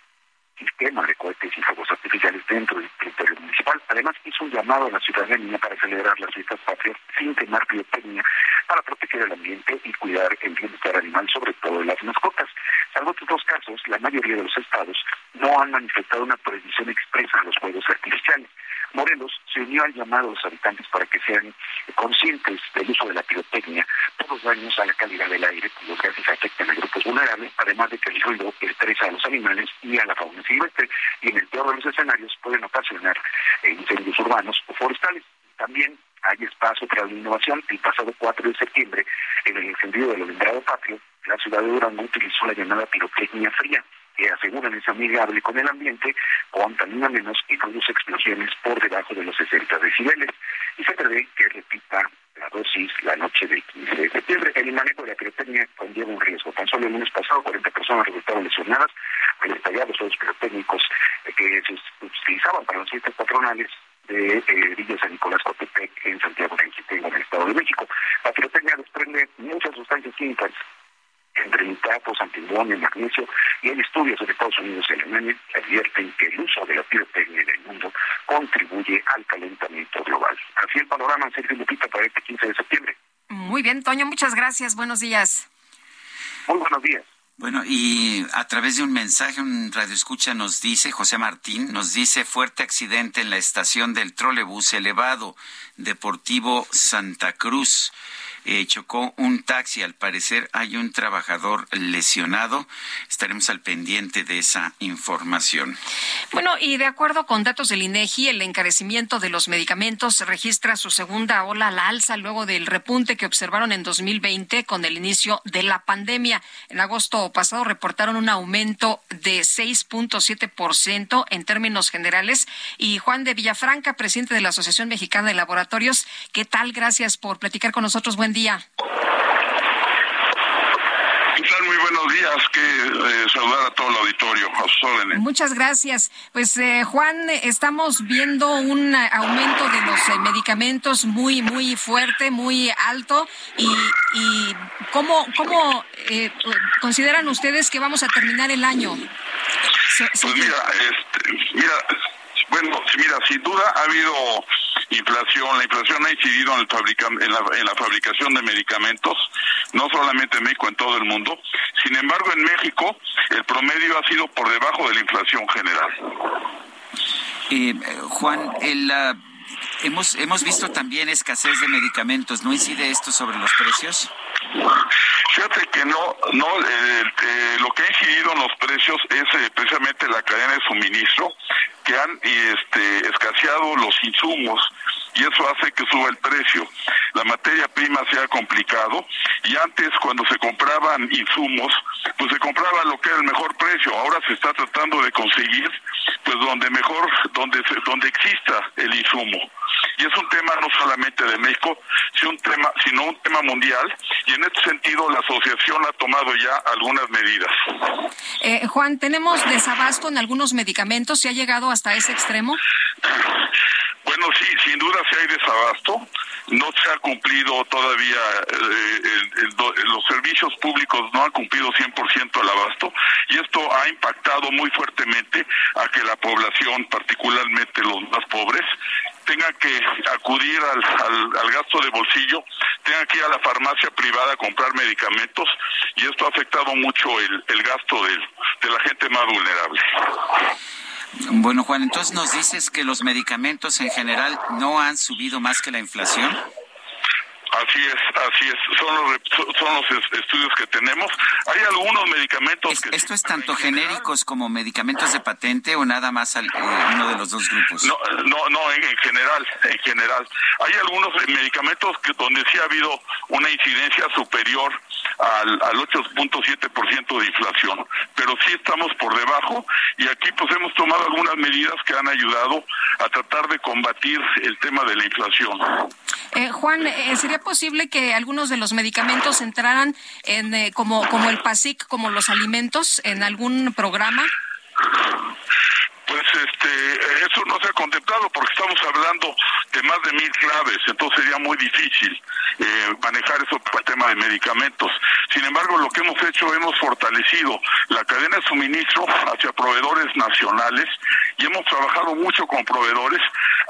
sistema de cohetes y fuegos artificiales dentro del territorio municipal. Además, hizo un llamado a la ciudadanía para celebrar las fiestas patrias sin quemar pirotecnia para proteger el ambiente y cuidar el bienestar animal, sobre todo de las mascotas. Salvo estos dos casos, la mayoría de los estados no han manifestado una prohibición expresa a los fuegos artificiales. Morelos se unió al llamado a los habitantes para que sean conscientes del uso de la pirotecnia por los daños a la calidad del aire que los gases afectan a grupos vulnerables, además de que el ruido estresa a los animales y a la fauna silvestre, y en el peor de los escenarios pueden ocasionar incendios urbanos o forestales. También hay espacio para la innovación. El pasado 4 de septiembre, en el incendio del alumbrado patrio, la ciudad de Durango utilizó la llamada pirotecnia fría, que aseguran es amigable con el ambiente, contamina menos y produce explosiones por debajo de los 60 decibeles. Y se prevé que repita la dosis la noche del 15 de septiembre. El manejo de la pirotecnia conlleva un riesgo. Tan solo el lunes pasado, 40 personas resultaron lesionadas al estallar los fuegos pirotécnicos que se utilizaban para las fiestas patronales de Villa San Nicolás Cotepec, en Santiago Creel, en el Estado de México. La pirotecnia desprende muchas sustancias químicas, entre nitratos, antimonio, magnesio, y en estudios de Estados Unidos y Alemania advierten que el uso de la pirotecnia en el mundo contribuye al calentamiento global. Así el panorama, Sergio, Lupita, para este 15 de septiembre. Muy bien, Toño, muchas gracias. Buenos días. Muy buenos días. Bueno, y a través de un mensaje, un radioescucha nos dice, José Martín, nos dice: fuerte accidente en la estación del trolebús elevado Deportivo Santa Cruz. Chocó un taxi, al parecer hay un trabajador lesionado. Estaremos al pendiente de esa información. Bueno, y de acuerdo con datos del INEGI, el encarecimiento de los medicamentos registra su segunda ola a la alza luego del repunte que observaron en 2020 con el inicio de la pandemia. En agosto pasado reportaron un aumento de 6.7% en términos generales. Y Juan de Villafranca, presidente de la Asociación Mexicana de Laboratorios, ¿qué tal? Gracias por platicar con nosotros. Buen día. ¿Qué tal? Muy buenos días. Que saludar a todo el auditorio. A sus órdenes. Muchas gracias. Pues Juan, estamos viendo un aumento de los medicamentos muy fuerte, muy alto. Y ¿cómo consideran ustedes que vamos a terminar el año? Mira, sin duda ha habido inflación. La inflación ha incidido en la fabricación de medicamentos, no solamente en México, en todo el mundo. Sin embargo, en México el promedio ha sido por debajo de la inflación general. Juan, hemos visto también escasez de medicamentos. ¿No incide esto sobre los precios? Fíjate que no, lo que ha incidido en los precios es precisamente la cadena de suministro, que han escaseado los insumos, y eso hace que suba el precio. La materia prima se ha complicado, y antes, cuando se compraban insumos, pues se compraba lo que era el mejor precio. Ahora se está tratando de conseguir pues donde exista el insumo. Y es un tema no solamente de México, sino un tema mundial, y en este sentido la asociación ha tomado ya algunas medidas. Juan, ¿tenemos desabasto en algunos medicamentos? ¿Se ha llegado hasta ese extremo? Bueno, sí, sin duda sí hay desabasto. No se ha cumplido todavía, los servicios públicos no han cumplido 100% el abasto, y esto ha impactado muy fuertemente a que la población, particularmente los más pobres, tengan que acudir al gasto de bolsillo, tengan que ir a la farmacia privada a comprar medicamentos, y esto ha afectado mucho el gasto de la gente más vulnerable. Bueno, Juan, entonces nos dices que los medicamentos en general no han subido más que la inflación. Así es, son los estudios que tenemos. Hay algunos medicamentos que... ¿Esto es tanto genéricos como medicamentos de patente o nada más uno de los dos grupos? No, en general. Hay algunos medicamentos que donde sí ha habido una incidencia superior al 8.7% de inflación, pero sí estamos por debajo, y aquí pues hemos tomado algunas medidas que han ayudado a tratar de combatir el tema de la inflación. Juan, ¿sería posible que algunos de los medicamentos entraran en como el PASIC, como los alimentos, en algún programa? Pues eso no se ha contemplado porque estamos hablando de más de 1,000 claves, entonces sería muy difícil manejar eso para el tema de medicamentos. Sin embargo, lo que hemos hecho, hemos fortalecido la cadena de suministro hacia proveedores nacionales y hemos trabajado mucho con proveedores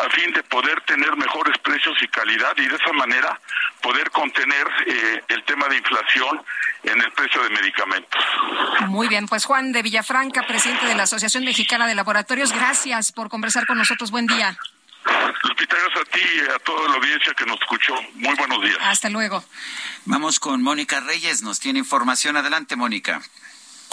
a fin de poder tener mejores precios y calidad, y de esa manera poder contener el tema de inflación en el precio de medicamentos. Muy bien, pues Juan de Villafranca, presidente de la Asociación Mexicana de Laboratorios, gracias por conversar con nosotros. Buen día. Lupita, gracias a ti y a toda la audiencia que nos escuchó. Muy buenos días. Hasta luego. Vamos con Mónica Reyes, nos tiene información. Adelante, Mónica.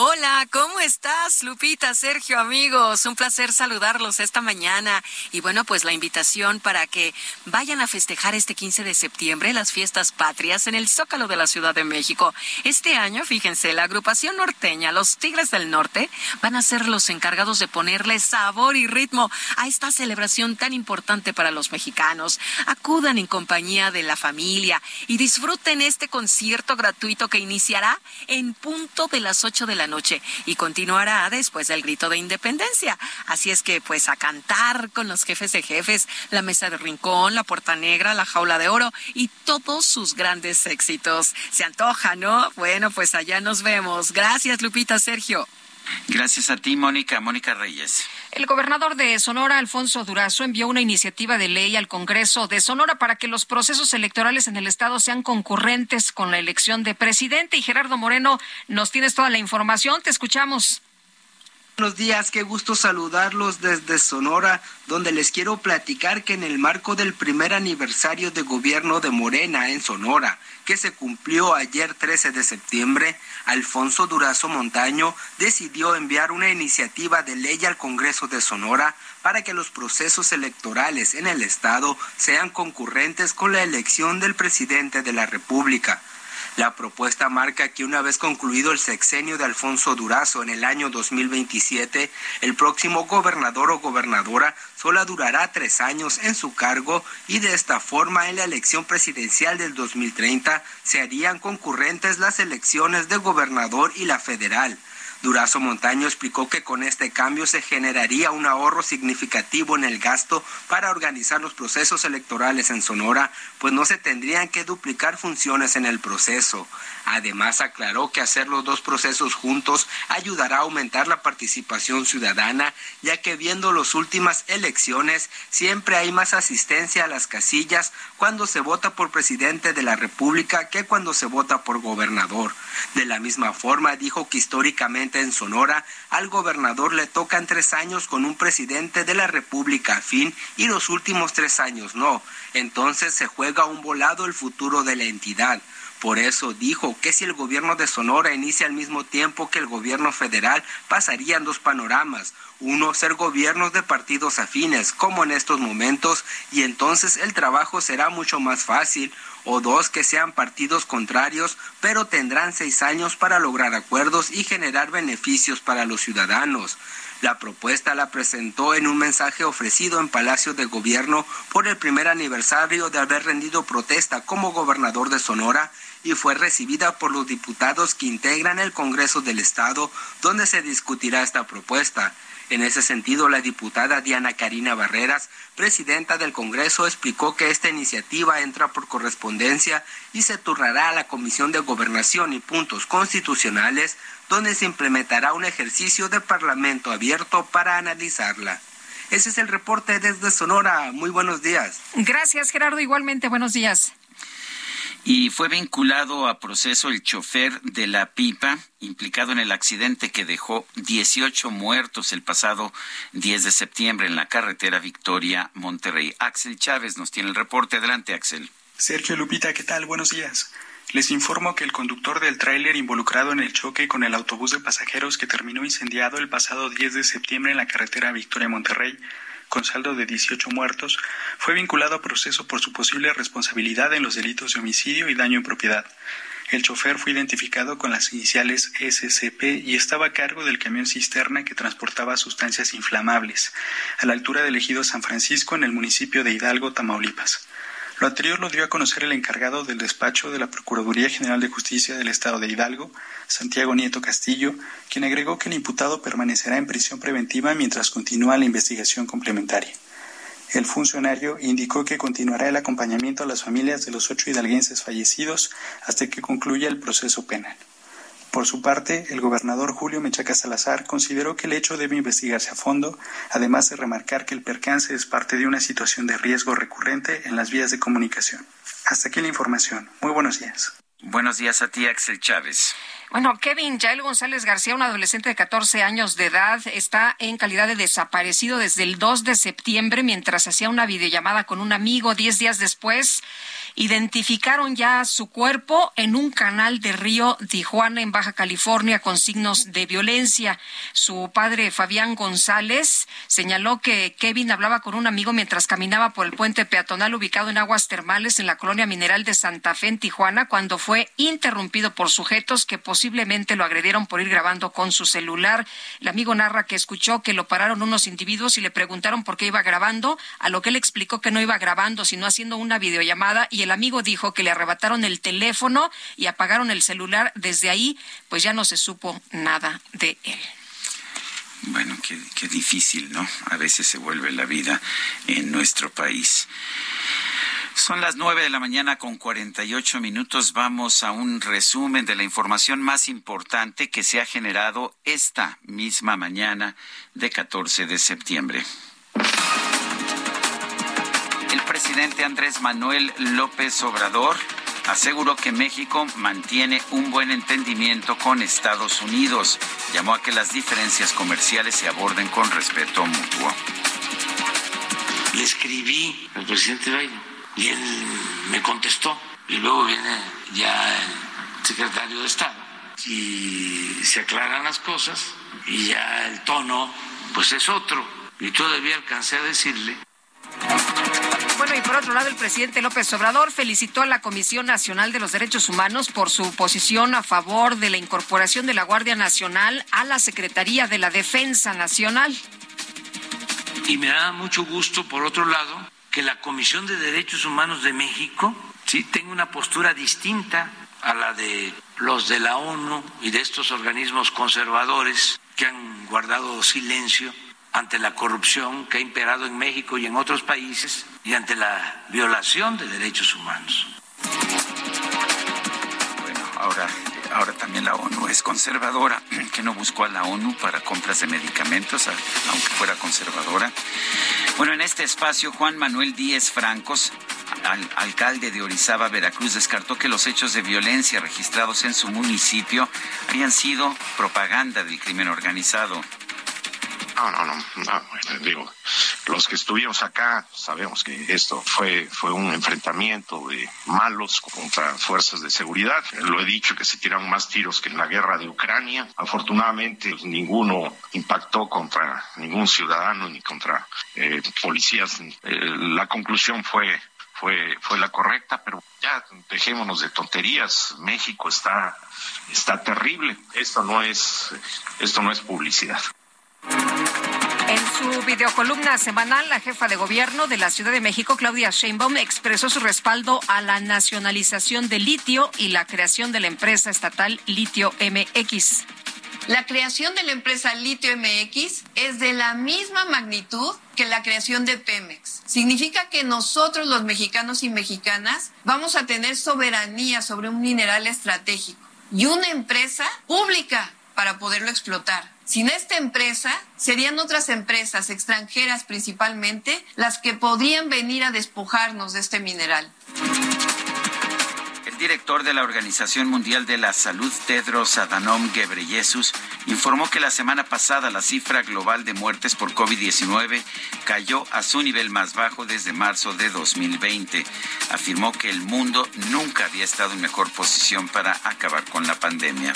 Hola, ¿cómo estás, Lupita, Sergio, amigos? Un placer saludarlos esta mañana. Y bueno, pues la invitación para que vayan a festejar este 15 de septiembre las fiestas patrias en el Zócalo de la Ciudad de México. Este año, fíjense, la agrupación norteña, los Tigres del Norte, van a ser los encargados de ponerle sabor y ritmo a esta celebración tan importante para los mexicanos. Acudan en compañía de la familia y disfruten este concierto gratuito que iniciará en punto de las 8 de la noche y continuará después del grito de independencia. Así es que pues a cantar con los jefes de jefes, la mesa de rincón, la puerta negra, la jaula de oro y todos sus grandes éxitos. Se antoja, ¿no? Bueno, pues allá nos vemos. Gracias, Lupita, Sergio. Gracias a ti, Mónica Reyes. El gobernador de Sonora, Alfonso Durazo, envió una iniciativa de ley al Congreso de Sonora para que los procesos electorales en el estado sean concurrentes con la elección de presidente. Y Gerardo Moreno, nos tienes toda la información, te escuchamos. Buenos días, qué gusto saludarlos desde Sonora, donde les quiero platicar que en el marco del primer aniversario de gobierno de Morena en Sonora, que se cumplió ayer 13 de septiembre, Alfonso Durazo Montaño decidió enviar una iniciativa de ley al Congreso de Sonora para que los procesos electorales en el estado sean concurrentes con la elección del presidente de la República. La propuesta marca que una vez concluido el sexenio de Alfonso Durazo en el año 2027, el próximo gobernador o gobernadora solo durará 3 años en su cargo, y de esta forma en la elección presidencial del 2030 se harían concurrentes las elecciones de gobernador y la federal. Durazo Montaño explicó que con este cambio se generaría un ahorro significativo en el gasto para organizar los procesos electorales en Sonora, pues no se tendrían que duplicar funciones en el proceso. Además, aclaró que hacer los dos procesos juntos ayudará a aumentar la participación ciudadana, ya que viendo las últimas elecciones siempre hay más asistencia a las casillas cuando se vota por presidente de la República que cuando se vota por gobernador. De la misma forma, dijo que históricamente en Sonora, al gobernador le tocan 3 años con un presidente de la República afín y los últimos 3 años no. Entonces se juega un volado el futuro de la entidad. Por eso dijo que si el gobierno de Sonora inicia al mismo tiempo que el gobierno federal, pasarían 2 panoramas. Uno, ser gobiernos de partidos afines, como en estos momentos, y entonces el trabajo será mucho más fácil. O 2, que sean partidos contrarios, pero tendrán 6 años para lograr acuerdos y generar beneficios para los ciudadanos. La propuesta la presentó en un mensaje ofrecido en Palacio de Gobierno por el primer aniversario de haber rendido protesta como gobernador de Sonora, y fue recibida por los diputados que integran el Congreso del Estado, donde se discutirá esta propuesta. En ese sentido, la diputada Diana Karina Barreras, presidenta del Congreso, explicó que esta iniciativa entra por correspondencia y se turnará a la Comisión de Gobernación y Puntos Constitucionales, donde se implementará un ejercicio de parlamento abierto para analizarla. Ese es el reporte desde Sonora. Muy buenos días. Gracias, Gerardo. Igualmente, buenos días. Y fue vinculado a proceso el chofer de la pipa implicado en el accidente que dejó 18 muertos el pasado 10 de septiembre en la carretera Victoria-Monterrey. Axel Chávez nos tiene el reporte. Adelante, Axel. Sergio, Lupita, ¿qué tal? Buenos días. Les informo que el conductor del tráiler involucrado en el choque con el autobús de pasajeros que terminó incendiado el pasado 10 de septiembre en la carretera Victoria-Monterrey, con saldo de 18 muertos, fue vinculado a proceso por su posible responsabilidad en los delitos de homicidio y daño en propiedad. El chofer fue identificado con las iniciales SCP y estaba a cargo del camión cisterna que transportaba sustancias inflamables, a la altura del ejido San Francisco en el municipio de Hidalgo, Tamaulipas. Lo anterior lo dio a conocer el encargado del despacho de la Procuraduría General de Justicia del Estado de Hidalgo, Santiago Nieto Castillo, quien agregó que el imputado permanecerá en prisión preventiva mientras continúa la investigación complementaria. El funcionario indicó que continuará el acompañamiento a las familias de los 8 hidalguenses fallecidos hasta que concluya el proceso penal. Por su parte, el gobernador Julio Menchaca Salazar consideró que el hecho debe investigarse a fondo, además de remarcar que el percance es parte de una situación de riesgo recurrente en las vías de comunicación. Hasta aquí la información. Muy buenos días. Buenos días a ti, Axel Chávez. Bueno, Kevin Yael González García, un adolescente de 14 años de edad, está en calidad de desaparecido desde el 2 de septiembre mientras hacía una videollamada con un amigo. 10 días después, identificaron ya su cuerpo en un canal de Río Tijuana, en Baja California, con signos de violencia. Su padre, Fabián González, señaló que Kevin hablaba con un amigo mientras caminaba por el puente peatonal ubicado en Aguas Termales, en la colonia Mineral de Santa Fe, en Tijuana, cuando fue interrumpido por sujetos que posiblemente lo agredieron por ir grabando con su celular. El amigo narra que escuchó que lo pararon unos individuos y le preguntaron por qué iba grabando, a lo que él explicó que no iba grabando, sino haciendo una videollamada, y el amigo dijo que le arrebataron el teléfono y apagaron el celular. Desde ahí, pues ya no se supo nada de él. Bueno, qué difícil, ¿no? A veces se vuelve la vida en nuestro país. Son las 9:48 a.m. Vamos a un resumen de la información más importante que se ha generado esta misma mañana de 14 de septiembre. El presidente Andrés Manuel López Obrador aseguró que México mantiene un buen entendimiento con Estados Unidos. Llamó a que las diferencias comerciales se aborden con respeto mutuo. Le escribí al presidente Biden y él me contestó, y luego viene ya el secretario de Estado y se aclaran las cosas, y ya el tono pues es otro, y todavía alcancé a decirle. Bueno, y por otro lado, el presidente López Obrador felicitó a la Comisión Nacional de los Derechos Humanos por su posición a favor de la incorporación de la Guardia Nacional a la Secretaría de la Defensa Nacional. Y me da mucho gusto, por otro lado, que la Comisión de Derechos Humanos de México, ¿sí?, tenga una postura distinta a la de los de la ONU y de estos organismos conservadores que han guardado silencio ante la corrupción que ha imperado en México y en otros países y ante la violación de derechos humanos. Bueno, ahora también la ONU es conservadora, que no buscó a la ONU para compras de medicamentos, aunque fuera conservadora. Bueno, en este espacio, Juan Manuel Díez Francos, alcalde de Orizaba, Veracruz, descartó que los hechos de violencia registrados en su municipio habían sido propaganda del crimen organizado. No, digo, los que estuvimos acá sabemos que esto fue un enfrentamiento de malos contra fuerzas de seguridad. Lo he dicho, que se tiraron más tiros que en la guerra de Ucrania. Afortunadamente, ninguno impactó contra ningún ciudadano ni contra policías. La conclusión fue la correcta, pero ya dejémonos de tonterías. México está terrible. Esto no es publicidad. En su videocolumna semanal, la jefa de gobierno de la Ciudad de México, Claudia Sheinbaum, expresó su respaldo a la nacionalización del litio y la creación de la empresa estatal Litio MX. La creación de la empresa Litio MX es de la misma magnitud que la creación de Pemex. Significa que nosotros, los mexicanos y mexicanas, vamos a tener soberanía sobre un mineral estratégico y una empresa pública para poderlo explotar. Sin esta empresa, serían otras empresas extranjeras principalmente las que podrían venir a despojarnos de este mineral. El director de la Organización Mundial de la Salud, Tedros Adhanom Ghebreyesus, informó que la semana pasada la cifra global de muertes por COVID-19 cayó a su nivel más bajo desde marzo de 2020. Afirmó que el mundo nunca había estado en mejor posición para acabar con la pandemia.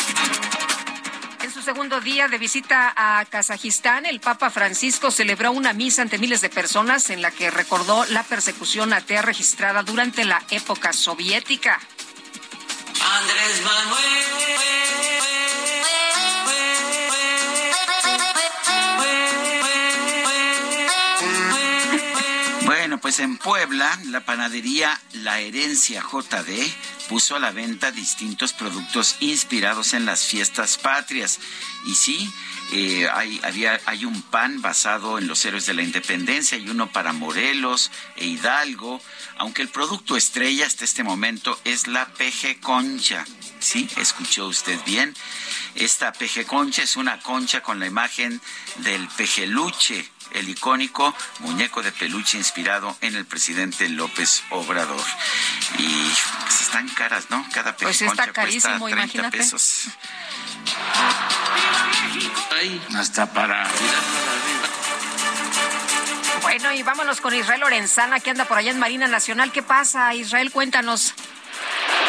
En su segundo día de visita a Kazajistán, el Papa Francisco celebró una misa ante miles de personas en la que recordó la persecución atea registrada durante la época soviética. Andrés Manuel. Bueno, pues en Puebla, la panadería La Herencia JD puso a la venta distintos productos inspirados en las fiestas patrias. Y sí, hay un pan basado en los héroes de la independencia y uno para Morelos e Hidalgo, aunque el producto estrella hasta este momento es la PG Concha. Sí, escuchó usted bien. Esta PG Concha es una concha con la imagen del pejeluche, el icónico muñeco de peluche inspirado en el presidente López Obrador. Y pues están caras, ¿no? Cada peje concha carísimo, cuesta 30 imagínate. Pesos. Hasta para... Bueno, y vámonos con Israel Lorenzana, que anda por allá en Marina Nacional. ¿Qué pasa, Israel? Cuéntanos.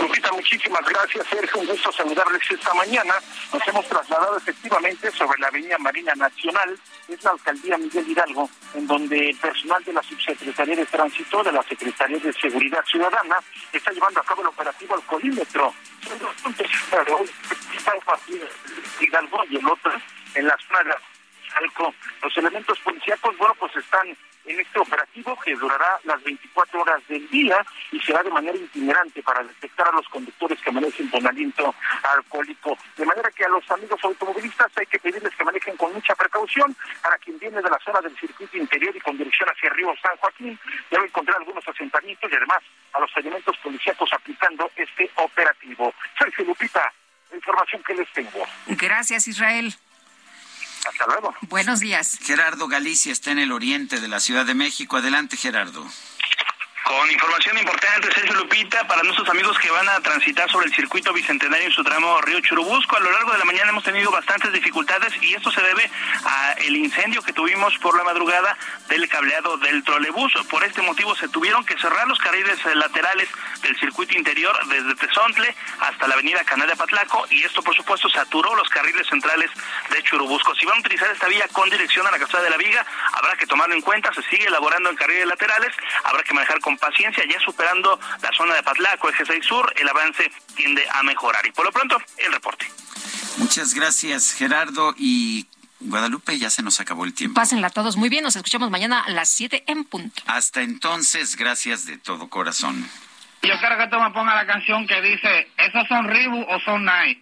Lupita, muchísimas gracias, Sergio. Un gusto saludarles esta mañana. Nos hemos trasladado efectivamente sobre la avenida Marina Nacional. Es la alcaldía Miguel Hidalgo, en donde el personal de la Subsecretaría de Tránsito, de la Secretaría de Seguridad Ciudadana, está llevando a cabo el operativo alcoholímetro. Son dos puntos Hidalgo y el otro en las plagas. Los elementos policíacos, bueno, pues están en este operativo que durará las 24 horas del día y será de manera itinerante para detectar a los conductores que manejen con aliento alcohólico. De manera que a los amigos automovilistas hay que pedirles que manejen con mucha precaución. Para quien viene de la zona del circuito interior y con dirección hacia Río San Joaquín, ya va a encontrar algunos asentamientos y además a los elementos policíacos aplicando este operativo. Sergio, Lupita, información que les tengo. Gracias, Israel. Hasta luego. Buenos días. Gerardo Galicia está en el oriente de la Ciudad de México. Adelante, Gerardo. Con información importante, Sergio, Lupita, para nuestros amigos que van a transitar sobre el circuito bicentenario en su tramo Río Churubusco. A lo largo de la mañana hemos tenido bastantes dificultades y esto se debe al incendio que tuvimos por la madrugada del cableado del trolebús. Por este motivo se tuvieron que cerrar los carriles laterales del circuito interior desde Tezontle hasta la avenida Canal de Patlaco y esto, por supuesto, saturó los carriles centrales de Churubusco. Si van a utilizar esta vía con dirección a la Calzada de la Viga, habrá que tomarlo en cuenta. Se sigue elaborando en carriles laterales, habrá que manejar con paciencia, ya superando la zona de Patlaco, Eje 6 Sur, el avance tiende a mejorar. Y por lo pronto, el reporte. Muchas gracias, Gerardo. Y Guadalupe, ya se nos acabó el tiempo. Pásenla todos muy bien, nos escuchamos mañana a las 7 en punto. Hasta entonces, gracias de todo corazón. Yo quiero que tú me pongas la canción que dice, ¿esos son Ribu o son Nike?